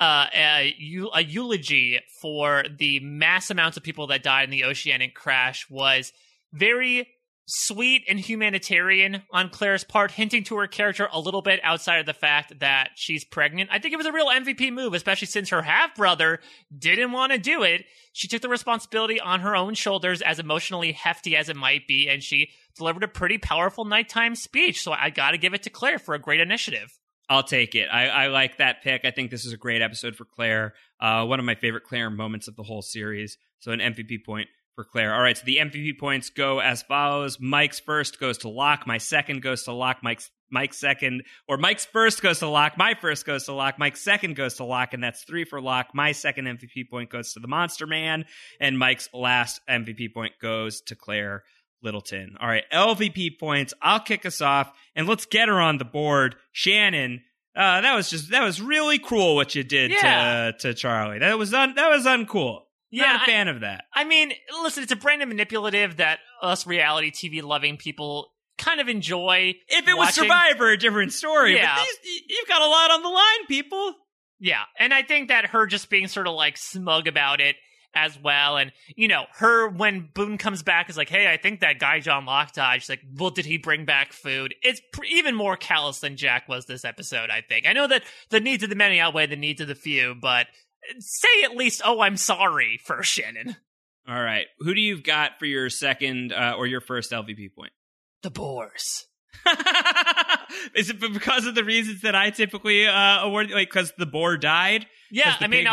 a eulogy for the mass amounts of people that died in the Oceanic crash was very sweet and humanitarian on Claire's part, hinting to her character a little bit outside of the fact that she's pregnant. I think it was a real MVP move, especially since her half-brother didn't want to do it. She took the responsibility on her own shoulders, as emotionally hefty as it might be, and she delivered a pretty powerful nighttime speech. So I got to give it to Claire for a great initiative. I'll take it. I like that pick. I think this is a great episode for Claire. One of my favorite Claire moments of the whole series. So an MVP point for Claire. All right, so the MVP points go as follows. Mike's first goes to Locke. My second goes to Locke. Mike's second, or Mike's first goes to Locke. My first goes to Locke. Mike's second goes to Locke, and that's 3 for Locke. My second MVP point goes to the Monster Man, and Mike's last MVP point goes to Claire Littleton. All right, LVP points. I'll kick us off, and let's get her on the board. Shannon, that was really cruel what you did to Charlie. That was uncool. Not a fan of that. I mean, listen, it's a brand of manipulative that us reality TV loving people kind of enjoy. If it was Survivor, a different story. Yeah. But you've got a lot on the line, people. Yeah. And I think that her just being sort of like smug about it as well. And, you know, her when Boone comes back is like, hey, I think that guy John Locke died. She's like, well, did he bring back food? It's even more callous than Jack was this episode, I think. I know that the needs of the many outweigh the needs of the few, but say at least, oh, I'm sorry first, Shannon. All right. Who do you got for your second or your first LVP point? The Boars. Is it because of the reasons that I typically award, like because the boar died? Yeah, I mean,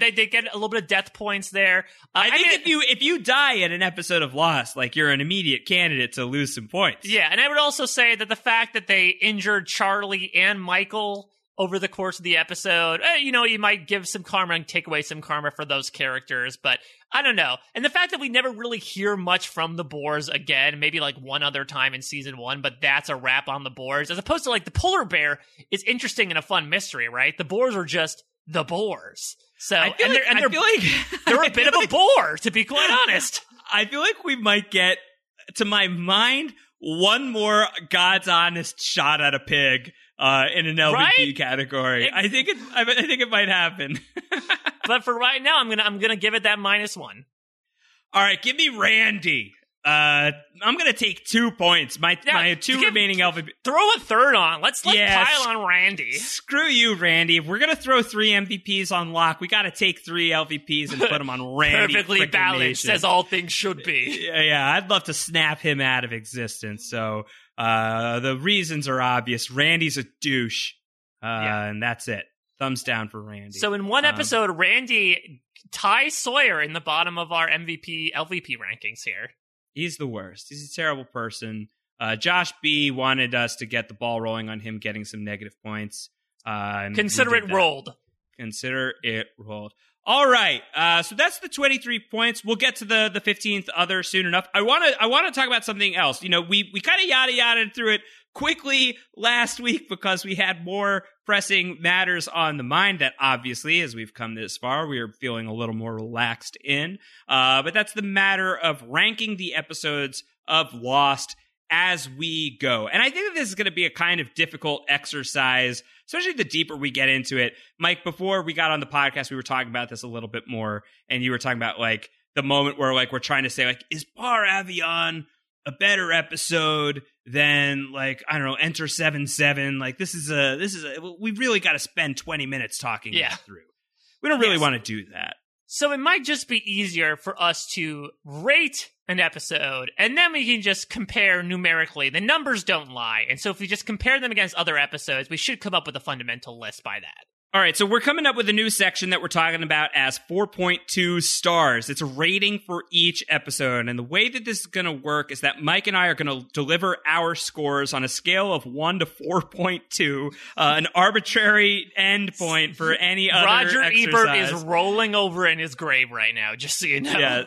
they get a little bit of death points there. I think if you die in an episode of Lost, like you're an immediate candidate to lose some points. Yeah, and I would also say that the fact that they injured Charlie and Michael over the course of the episode, you know, you might give some karma and take away some karma for those characters, but I don't know. And the fact that we never really hear much from the Boars again, maybe like one other time in season 1, but that's a wrap on the Boars, as opposed to like the polar bear is interesting and a fun mystery, right? The Boars are just the Boars. So, they're a bit of a bore, to be quite honest. I feel like we might get, to my mind, one more God's honest shot at a pig in an LVP category. I think it might happen. But for right now, I'm gonna give it that -1. All right, give me Randy. I'm gonna take 2 points. My two remaining LVP. Throw a third on. Let's pile on Randy. Screw you, Randy. If we're gonna throw 3 MVPs on Locke, we gotta take 3 LVPs and put them on Randy. Perfectly balanced, as all things should be. Yeah. I'd love to snap him out of existence. So the reasons are obvious. Randy's a douche, and that's it. Thumbs down for Randy. So in one episode, Randy ties Sawyer in the bottom of our MVP LVP rankings here. He's the worst. He's a terrible person. Josh B. wanted us to get the ball rolling on him getting some negative points. Consider it rolled. All right. So that's the 23 points. We'll get to the 15th other soon enough. I want to talk about something else. You know, we kind of yada-yada through it quickly last week because we had more pressing matters on the mind that obviously, as we've come this far, we are feeling a little more relaxed in. But that's the matter of ranking the episodes of Lost as we go. And I think that this is going to be a kind of difficult exercise, especially the deeper we get into it. Mike, before we got on the podcast, we were talking about this a little bit more, and you were talking about like the moment where like we're trying to say like, is Bar Avion a better episode than like, I don't know, Enter 77? Like we've really got to spend 20 minutes talking this through. We don't really want to do that. So it might just be easier for us to rate an episode, and then we can just compare numerically. The numbers don't lie. And so if we just compare them against other episodes, we should come up with a fundamental list by that. All right, so we're coming up with a new section that we're talking about as 4.2 stars. It's a rating for each episode. And the way that this is going to work is that Mike and I are going to deliver our scores on a scale of 1 to 4.2, an arbitrary end point for any other Roger exercise. Ebert is rolling over in his grave right now, just so you know. Yeah.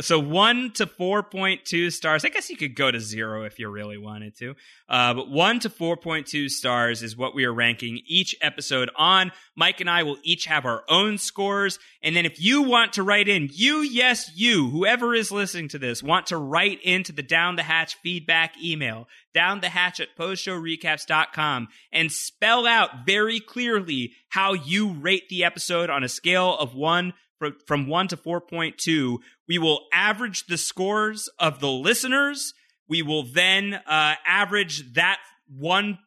So 1 to 4.2 stars. I guess you could go to 0 if you really wanted to. But 1 to 4.2 stars is what we are ranking each episode on. Mike and I will each have our own scores. And then if you want to write in, whoever is listening to this, want to write into the Down the Hatch feedback email, downthehatch@postshowrecaps.com, and spell out very clearly how you rate the episode on a scale of 1 from 1 to 4.2, we will average the scores of the listeners. We will then average that one,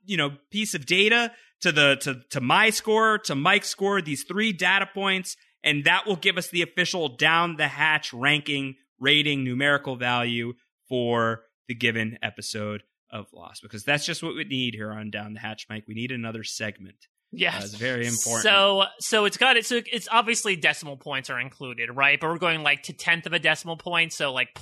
piece of data to my score, to Mike's score, these three data points, and that will give us the official Down the Hatch ranking, rating, numerical value for the given episode of Lost, because that's just what we need here on Down the Hatch, Mike. We need another segment. Yeah, it's very important. So it's got it. So it's obviously decimal points are included, right? But we're going like to 10th of a decimal point. So like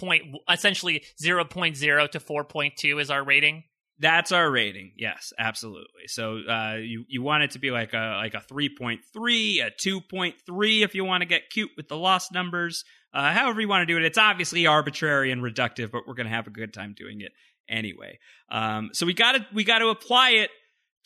essentially 0.0 to 4.2 is our rating. That's our rating. Yes, absolutely. So you want it to be like a 3.3, a 2.3 if you want to get cute with the Lost numbers. However you want to do it. It's obviously arbitrary and reductive, but we're going to have a good time doing it anyway. So we got to apply it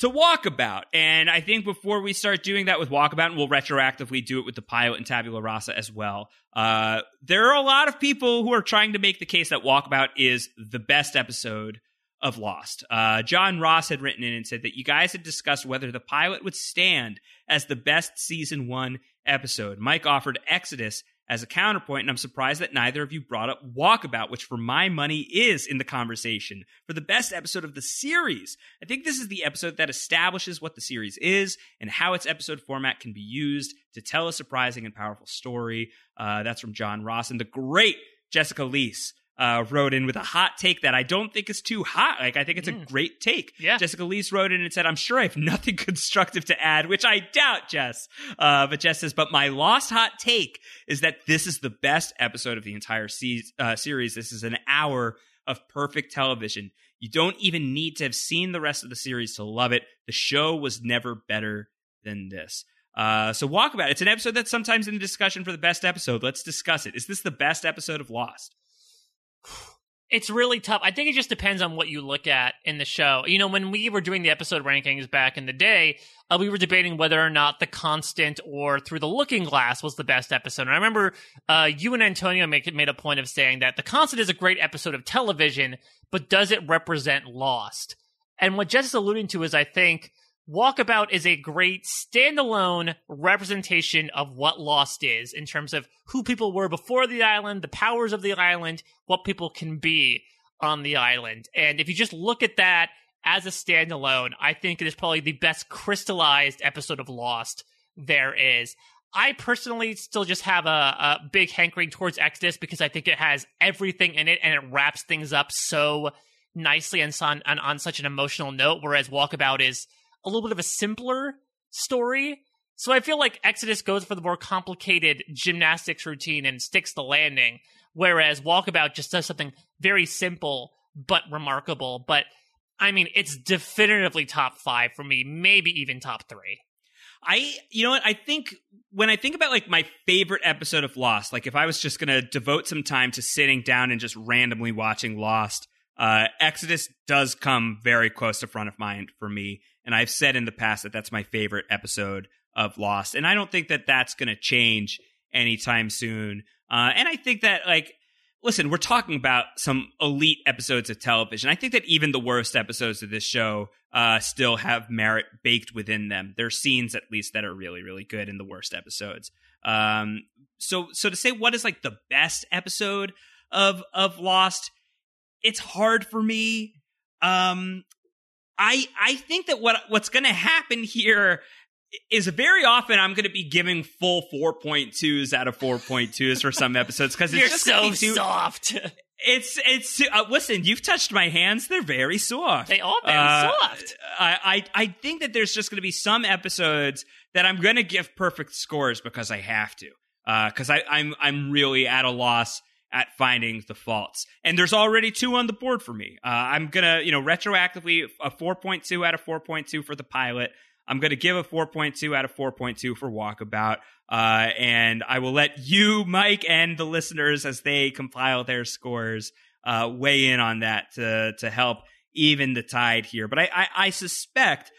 to Walkabout. And I think before we start doing that with Walkabout, and we'll retroactively do it with the pilot and Tabula Rasa as well, there are a lot of people who are trying to make the case that Walkabout is the best episode of Lost. John Ross had written in and said that you guys had discussed whether the pilot would stand as the best season 1 episode. Mike offered Exodus as a counterpoint, and I'm surprised that neither of you brought up Walkabout, which for my money is in the conversation for the best episode of the series. I think this is the episode that establishes what the series is and how its episode format can be used to tell a surprising and powerful story. That's from John Ross. And the great Jessica Leese wrote in with a hot take that I don't think is too hot. Like, I think it's a great take. Yeah. Jessica Leese wrote in and said, I'm sure I have nothing constructive to add, which I doubt, Jess. But Jess says, but my Lost hot take is that this is the best episode of the entire series. This is an hour of perfect television. You don't even need to have seen the rest of the series to love it. The show was never better than this. So Walkabout, it's an episode that's sometimes in the discussion for the best episode. Let's discuss it. Is this the best episode of Lost? It's really tough. I think it just depends on what you look at in the show. You know, when we were doing the episode rankings back in the day, we were debating whether or not The Constant or Through the Looking Glass was the best episode. And I remember you and Antonio made a point of saying that The Constant is a great episode of television, but does it represent Lost? And what Jess is alluding to is, I think, Walkabout is a great standalone representation of what Lost is in terms of who people were before the island, the powers of the island, what people can be on the island. And if you just look at that as a standalone, I think it is probably the best crystallized episode of Lost there is. I personally still just have a big hankering towards Exodus because I think it has everything in it and it wraps things up so nicely and on such an emotional note, whereas Walkabout is a little bit of a simpler story. So I feel like Exodus goes for the more complicated gymnastics routine and sticks the landing, whereas Walkabout just does something very simple but remarkable. But, I mean, it's definitively top 5 for me, maybe even top 3. You know what? I think when I think about like my favorite episode of Lost, like if I was just going to devote some time to sitting down and just randomly watching Lost, Exodus does come very close to front of mind for me. And I've said in the past that that's my favorite episode of Lost. And I don't think that that's going to change anytime soon. And I think that like, listen, we're talking about some elite episodes of television. I think that even the worst episodes of this show still have merit baked within them. There are scenes, at least, that are really, really good in the worst episodes. So to say what is like the best episode of Lost, it's hard for me. I think that what's going to happen here is very often I'm going to be giving full 4.2s out of 4.2s for some episodes because it's just so soft. Listen, you've touched my hands. They're very soft. They are very soft. I think that there's just going to be some episodes that I'm going to give perfect scores because I have to, because I'm really at a loss at finding the faults. And there's already 2 on the board for me. I'm going to, retroactively a 4.2 out of 4.2 for the pilot. I'm going to give a 4.2 out of 4.2 for Walkabout. And I will let you, Mike, and the listeners, as they compile their scores, weigh in on that to help even the tide here. But I suspect,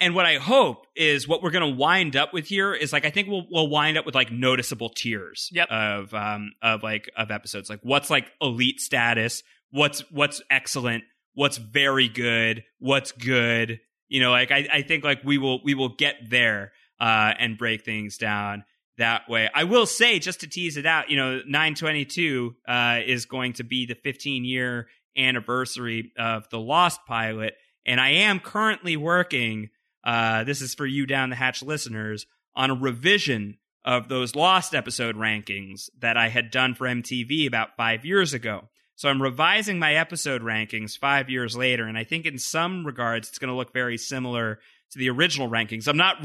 and what I hope is what we're going to wind up with here is like, I think we'll wind up with like noticeable tiers of episodes. Like what's like elite status, what's excellent, what's very good, what's good. I think like we will get there and break things down that way. I will say, just to tease it out, 9/22 is going to be the 15-year anniversary of the Lost pilot, and I am currently working. This is for you Down the Hatch listeners, on a revision of those Lost episode rankings that I had done for MTV about 5 years ago. So I'm revising my episode rankings 5 years later, and I think in some regards it's going to look very similar to the original rankings. I'm not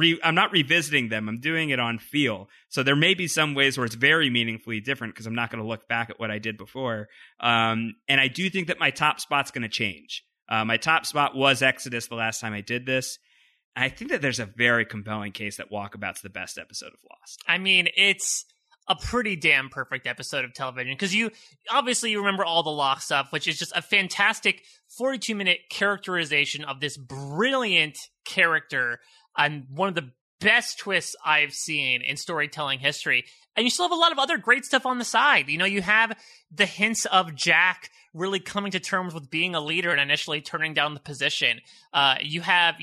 revisiting them. I'm doing it on feel. So there may be some ways where it's very meaningfully different because I'm not going to look back at what I did before. And I do think that my top spot's going to change. My top spot was Exodus the last time I did this. I think that there's a very compelling case that Walkabout's the best episode of Lost. I mean, it's a pretty damn perfect episode of television because you remember all the Locke stuff, which is just a fantastic 42-minute characterization of this brilliant character and one of the best twists I've seen in storytelling history. And you still have a lot of other great stuff on the side. You have the hints of Jack really coming to terms with being a leader and initially turning down the position. You have,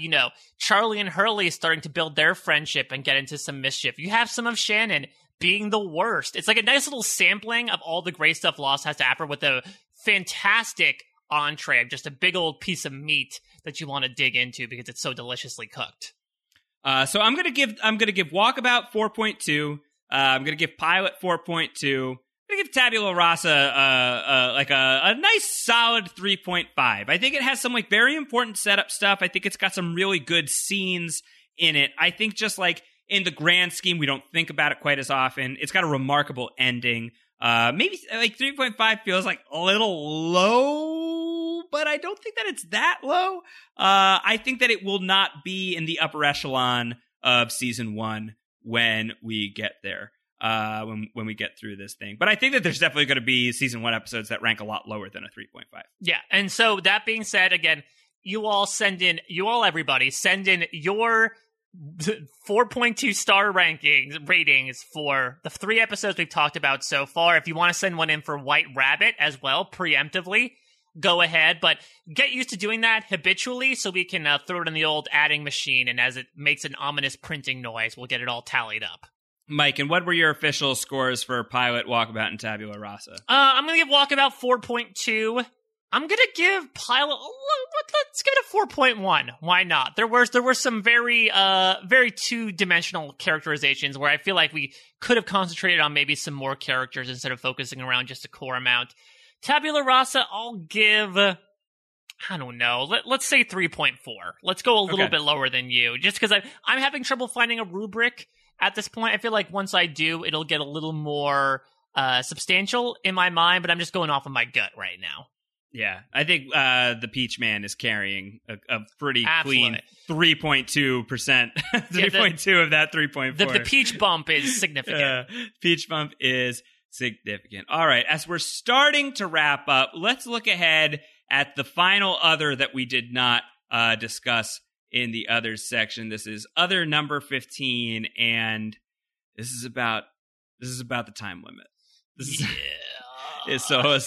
Charlie and Hurley starting to build their friendship and get into some mischief. You have some of Shannon being the worst. It's like a nice little sampling of all the great stuff Lost has to offer with a fantastic entree of just a big old piece of meat that you want to dig into because it's so deliciously cooked. So I'm going to give Walkabout 4.2. I'm going to give Pilot 4.2. I'm going to give Tabula Rasa a nice solid 3.5. I think it has some like very important setup stuff. I think it's got some really good scenes in it. I think just like in the grand scheme, we don't think about it quite as often. It's got a remarkable ending. Maybe like 3.5 feels like a little low, but I don't think that it's that low. I think that it will not be in the upper echelon of season 1 when we get there, when we get through this thing. But I think that there's definitely going to be season 1 episodes that rank a lot lower than a 3.5. Yeah. And so that being said, again, everybody send in your 4.2 star ratings for the 3 episodes we've talked about so far. If you want to send one in for White Rabbit as well, preemptively, go ahead. But get used to doing that habitually so we can throw it in the old adding machine. And as it makes an ominous printing noise, we'll get it all tallied up. Mike, and what were your official scores for Pilot, Walkabout, and Tabula Rasa? I'm going to give Walkabout 4.2. I'm going to give Pilot, let's give it a 4.1. Why not? There were some very very two-dimensional characterizations where I feel like we could have concentrated on maybe some more characters instead of focusing around just a core amount. Tabula Rasa, I'll give, I don't know, let's say 3.4. Let's go a little bit lower than you, just because I'm having trouble finding a rubric at this point. I feel like once I do, it'll get a little more substantial in my mind, but I'm just going off of my gut right now. Yeah, I think the Peach Man is carrying a pretty Absolutely. Clean 3.2%, 3.2 of that 3.4. The Peach Bump is significant. Peach Bump is significant. All right, as we're starting to wrap up, let's look ahead at the final other that we did not discuss in the Others section. This is other number 15, and this is about the time limit. So about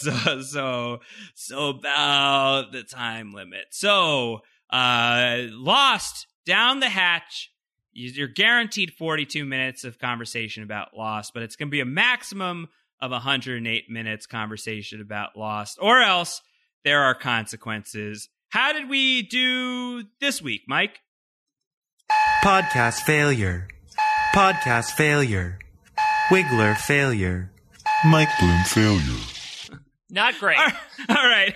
the time limit. So, Lost, Down the Hatch. You're guaranteed 42 minutes of conversation about Lost, but it's going to be a maximum of 108 minutes conversation about Lost, or else there are consequences. How did we do this week, Mike? Podcast failure. Podcast failure. Wiggler failure. Mike Bloom failure. Not great. All right.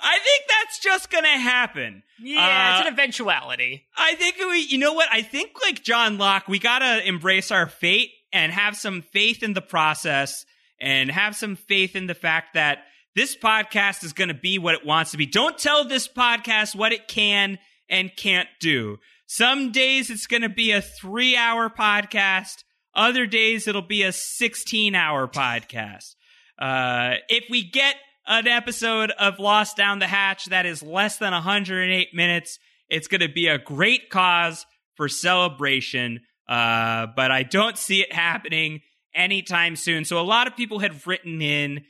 I think that's just going to happen. Yeah, it's an eventuality. I think I think John Locke, we got to embrace our fate and have some faith in the process and have some faith in the fact that this podcast is going to be what it wants to be. Don't tell this podcast what it can and can't do. Some days it's going to be a 3-hour podcast. Other days, it'll be a 16-hour podcast. If we get an episode of Lost Down the Hatch that is less than 108 minutes, it's going to be a great cause for celebration. But I don't see it happening anytime soon. So a lot of people had written in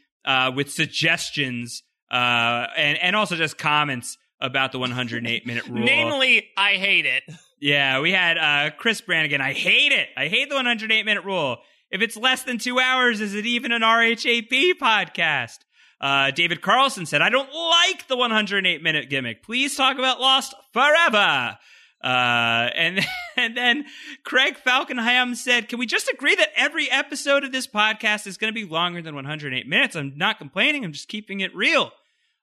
with suggestions and also just comments about the 108-minute rule. Namely, I hate it. Yeah, we had Chris Brannigan. I hate it. I hate the 108-minute rule. If it's less than 2 hours, is it even an RHAP podcast? David Carlson said, I don't like the 108-minute gimmick. Please talk about Lost forever. And then Craig Falkenham said, can we just agree that every episode of this podcast is going to be longer than 108 minutes? I'm not complaining. I'm just keeping it real.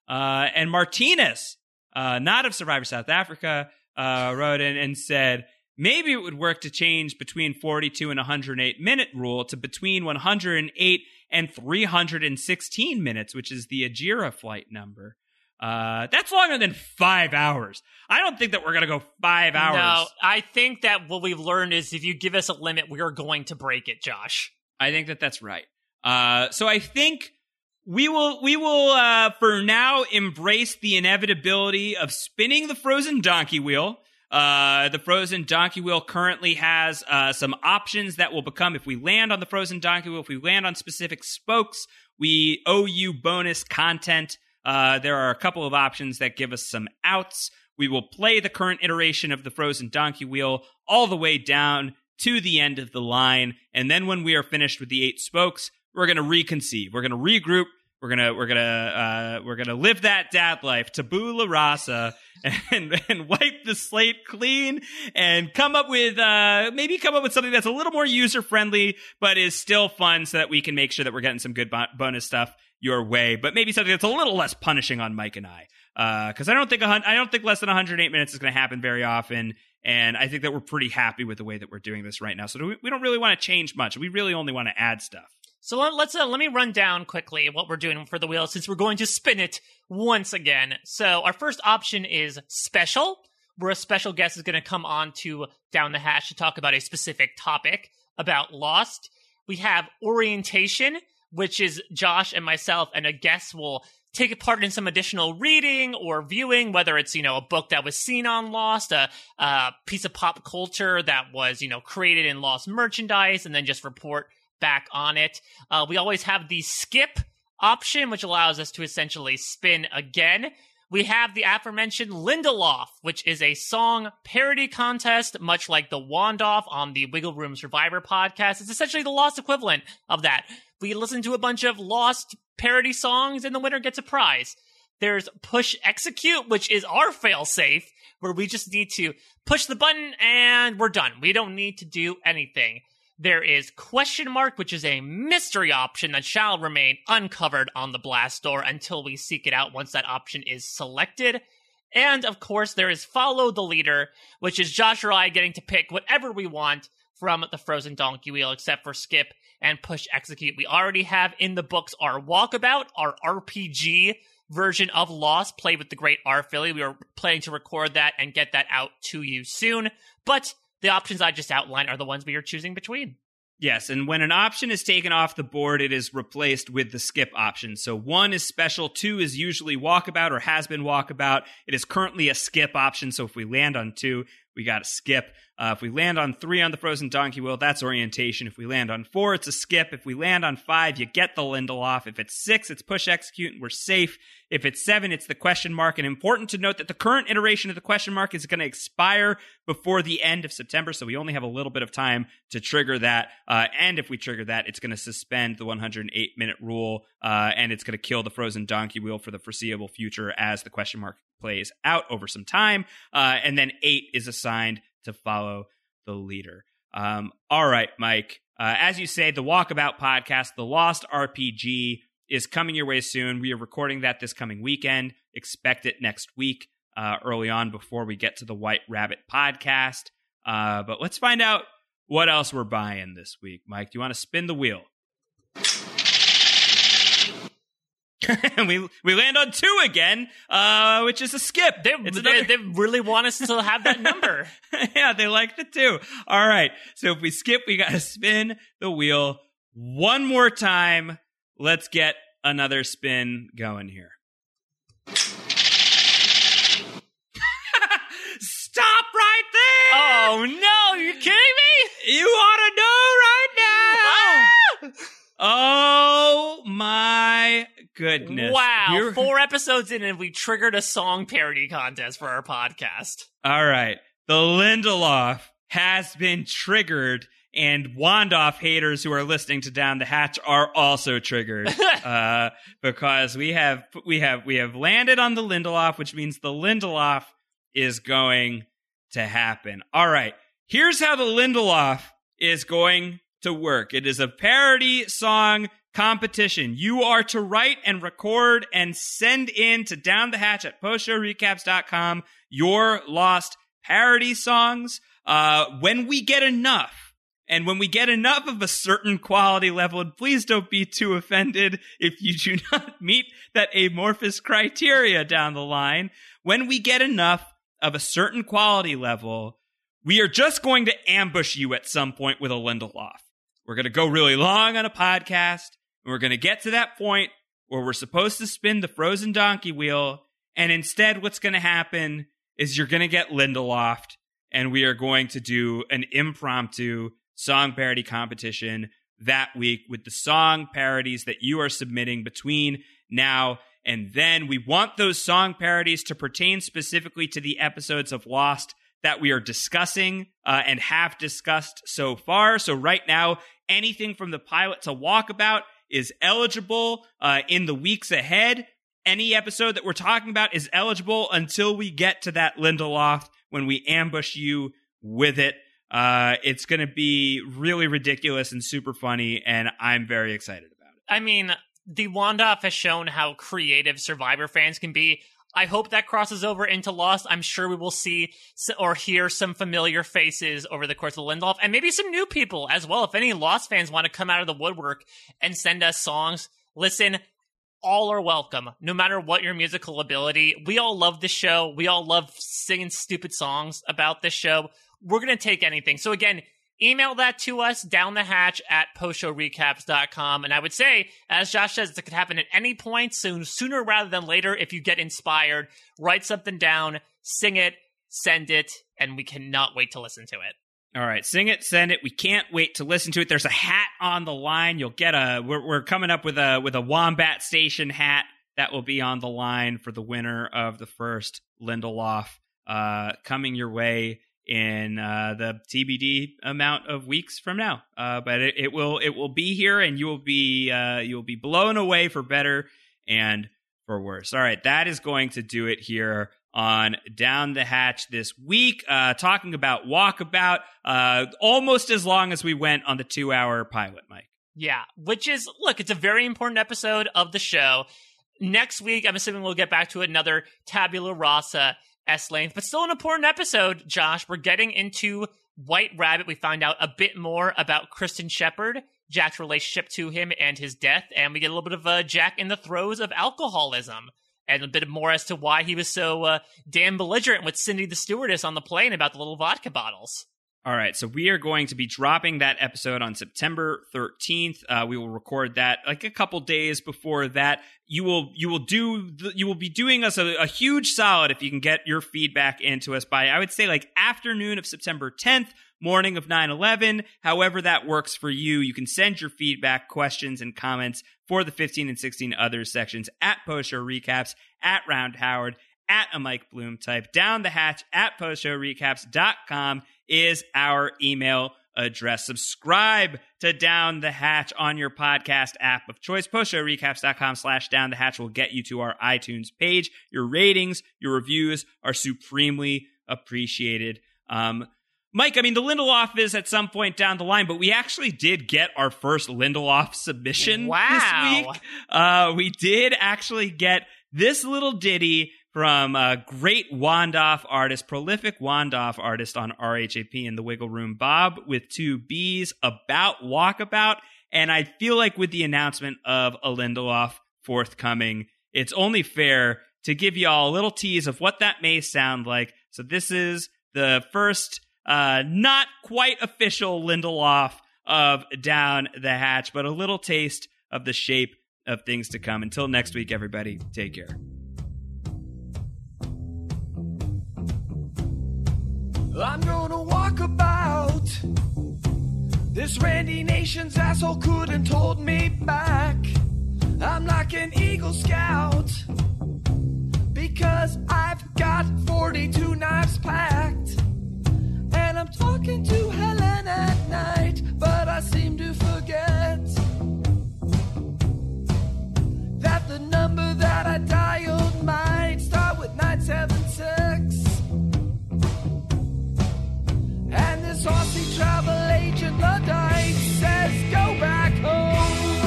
And Martinez, not of Survivor South Africa, wrote in and said, maybe it would work to change between 42 and 108 minute rule to between 108 and 316 minutes, which is the Ajira flight number. That's longer than 5 hours. I don't think that we're going to go 5 hours. No, I think that what we've learned is if you give us a limit, we are going to break it, Josh. I think that that's right. So I think We will for now embrace the inevitability of spinning the frozen donkey wheel. The frozen donkey wheel currently has some options that will become, if we land on the frozen donkey wheel, if we land on specific spokes, we owe you bonus content. There are a couple of options that give us some outs. We will play the current iteration of the frozen donkey wheel all the way down to the end of the line. And then when we are finished with the 8 spokes, we're going to reconceive. We're going to regroup. We're gonna live that dad life, tabula rasa, and wipe the slate clean and come up with something that's a little more user friendly, but is still fun, so that we can make sure that we're getting some good bonus stuff your way. But maybe something that's a little less punishing on Mike and I, because I don't think less than 108 minutes is going to happen very often. And I think that we're pretty happy with the way that we're doing this right now. So we don't really want to change much. We really only want to add stuff. So let me run down quickly what we're doing for the wheel, since we're going to spin it once again. So our first option is special, where a special guest is going to come on to Down the Hatch to talk about a specific topic about Lost. We have orientation, which is Josh and myself, and a guest will take part in some additional reading or viewing, whether it's, a book that was seen on Lost, a piece of pop culture that was, created in Lost merchandise, and then just report back on it. We always have the skip option, which allows us to essentially spin again. We have the aforementioned Lindelof, which is a song parody contest, much like the Wand Off on the Wiggle Room Survivor podcast. It's essentially the Lost equivalent of that. We listen to a bunch of Lost parody songs, and the winner gets a prize. There's Push Execute, which is our failsafe, where we just need to push the button and we're done. We don't need to do anything. There is question mark, which is a mystery option that shall remain uncovered on the blast door until we seek it out once that option is selected. And, of course, there is follow the leader, which is Josh or I getting to pick whatever we want from the frozen donkey wheel, except for skip and push execute. We already have in the books our Walkabout, our RPG version of Lost, Played with the Great R. Philly. We are planning to record that and get that out to you soon. But the options I just outlined are the ones we are choosing between. Yes, and when an option is taken off the board, it is replaced with the skip option. So 1 is special, 2 is usually Walkabout or has been Walkabout. It is currently a skip option, so if we land on 2, we got to skip. If we land on 3 on the Frozen Donkey Wheel, that's orientation. If we land on 4, it's a skip. If we land on 5, you get the Lindelof. If it's 6, it's push execute and we're safe. If it's 7, it's the question mark. And important to note that the current iteration of the question mark is going to expire before the end of September, so we only have a little bit of time to trigger that. And if we trigger that, it's going to suspend the 108-minute rule, and it's going to kill the Frozen Donkey Wheel for the foreseeable future as the question mark plays out over some time. And then 8 is assigned to follow the leader. All right, Mike. As you say, the Walkabout podcast, The Lost RPG, is coming your way soon. We are recording that this coming weekend. Expect it next week, early on before we get to the White Rabbit podcast. But let's find out what else we're buying this week. Mike, do you want to spin the wheel? we land on 2 again, which is a skip. They really want us to have that number. Yeah, they like the 2. All right, so if we skip, we got to spin the wheel one more time. Let's get another spin going here. Stop right there! Oh, no, you're kidding me? You ought to know right now! Ah! Oh my goodness. Wow. 4 episodes in and we triggered a song parody contest for our podcast. All right. The Lindelof has been triggered, and Wandoff haters who are listening to Down the Hatch are also triggered, because we have landed on the Lindelof, which means the Lindelof is going to happen. All right. Here's how the Lindelof is going to work. It is a parody song competition. You are to write and record and send in to Down the Hatch at postshowrecaps.com your lost parody songs. When we get enough, and when we get enough of a certain quality level, and please don't be too offended if you do not meet that amorphous criteria down the line, when we get enough of a certain quality level, we are just going to ambush you at some point with a Lindelof. We're going to go really long on a podcast, and we're going to get to that point where we're supposed to spin the Frozen Donkey Wheel, and instead what's going to happen is you're going to get Lindelofed, and we are going to do an impromptu song parody competition that week with the song parodies that you are submitting between now and then. We want those song parodies to pertain specifically to the episodes of Lost that we are discussing and have discussed so far. So right now, anything from the pilot to Walkabout is eligible in the weeks ahead. Any episode that we're talking about is eligible until we get to that Lindelof when we ambush you with it. It's going to be really ridiculous and super funny, and I'm very excited about it. I mean, the Wandoff has shown how creative Survivor fans can be. I hope that crosses over into Lost. I'm sure we will see or hear some familiar faces over the course of Lindelof, and maybe some new people as well. If any Lost fans want to come out of the woodwork and send us songs, listen, all are welcome, no matter what your musical ability. We all love this show. We all love singing stupid songs about this show. We're going to take anything. So again, email that to us, downthehatch@postshowrecaps.com. And I would say, as Josh says, it could happen at any point soon, sooner rather than later. If you get inspired, write something down, sing it, send it, and we cannot wait to listen to it. All right, sing it, send it. We can't wait to listen to it. There's a hat on the line. You'll get a. We're coming up with a Wombat Station hat that will be on the line for the winner of the first Lindelof, coming your way in the TBD amount of weeks from now, but it will be here, and you'll be blown away for better and for worse. All right, that is going to do it here on Down the Hatch this week, talking about Walkabout, almost as long as we went on the 2-hour pilot, Mike. Yeah, which is, look, it's a very important episode of the show. Next week, I'm assuming we'll get back to another tabula rasa S-length, but still an important episode, Josh. We're getting into White Rabbit. We find out a bit more about Christian Shepard, Jack's relationship to him and his death, and we get a little bit of Jack in the throes of alcoholism and a bit more as to why he was so damn belligerent with Cindy the stewardess on the plane about the little vodka bottles. All right, so we are going to be dropping that episode on September 13th. We will record that like a couple days before that. You will be doing us a huge solid if you can get your feedback into us by, I would say, like afternoon of September 10th, morning of 9/11, however that works for you. You can send your feedback, questions, and comments for the 15 and 16 Others sections at Post Show Recaps, at Round Howard, at a Mike Bloom type, Down the Hatch at postshowrecaps.com is our email address. Subscribe to Down the Hatch on your podcast app of choice. Postshowrecaps.com/downthehatch will get you to our iTunes page. Your ratings, your reviews are supremely appreciated. Mike, I mean, the Lindelof is at some point down the line, but we actually did get our first Lindelof submission this week. We did actually get this little ditty from a great Wandoff artist, prolific Wandoff artist on RHAP and the Wiggle Room, Bob with two B's, about Walkabout. And I feel like with the announcement of a Lindelof forthcoming, it's only fair to give y'all a little tease of what that may sound like. So this is the first not quite official Lindelof of Down the Hatch, but a little taste of the shape of things to come. Until next week, everybody, take care. I'm gonna walk about. This Randy Nations asshole couldn't hold me back. I'm like an Eagle Scout, because I've got 42 knives packed. And I'm talking to Helen at night, but I seem to forget that the number that I dialed might start with 976. And this Aussie travel agent Luddite says go back home.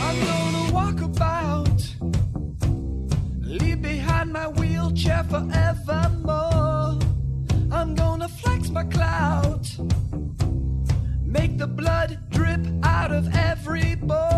I'm gonna walk about, leave behind my wheelchair forevermore. I'm gonna flex my clout, make the blood drip out of every bore.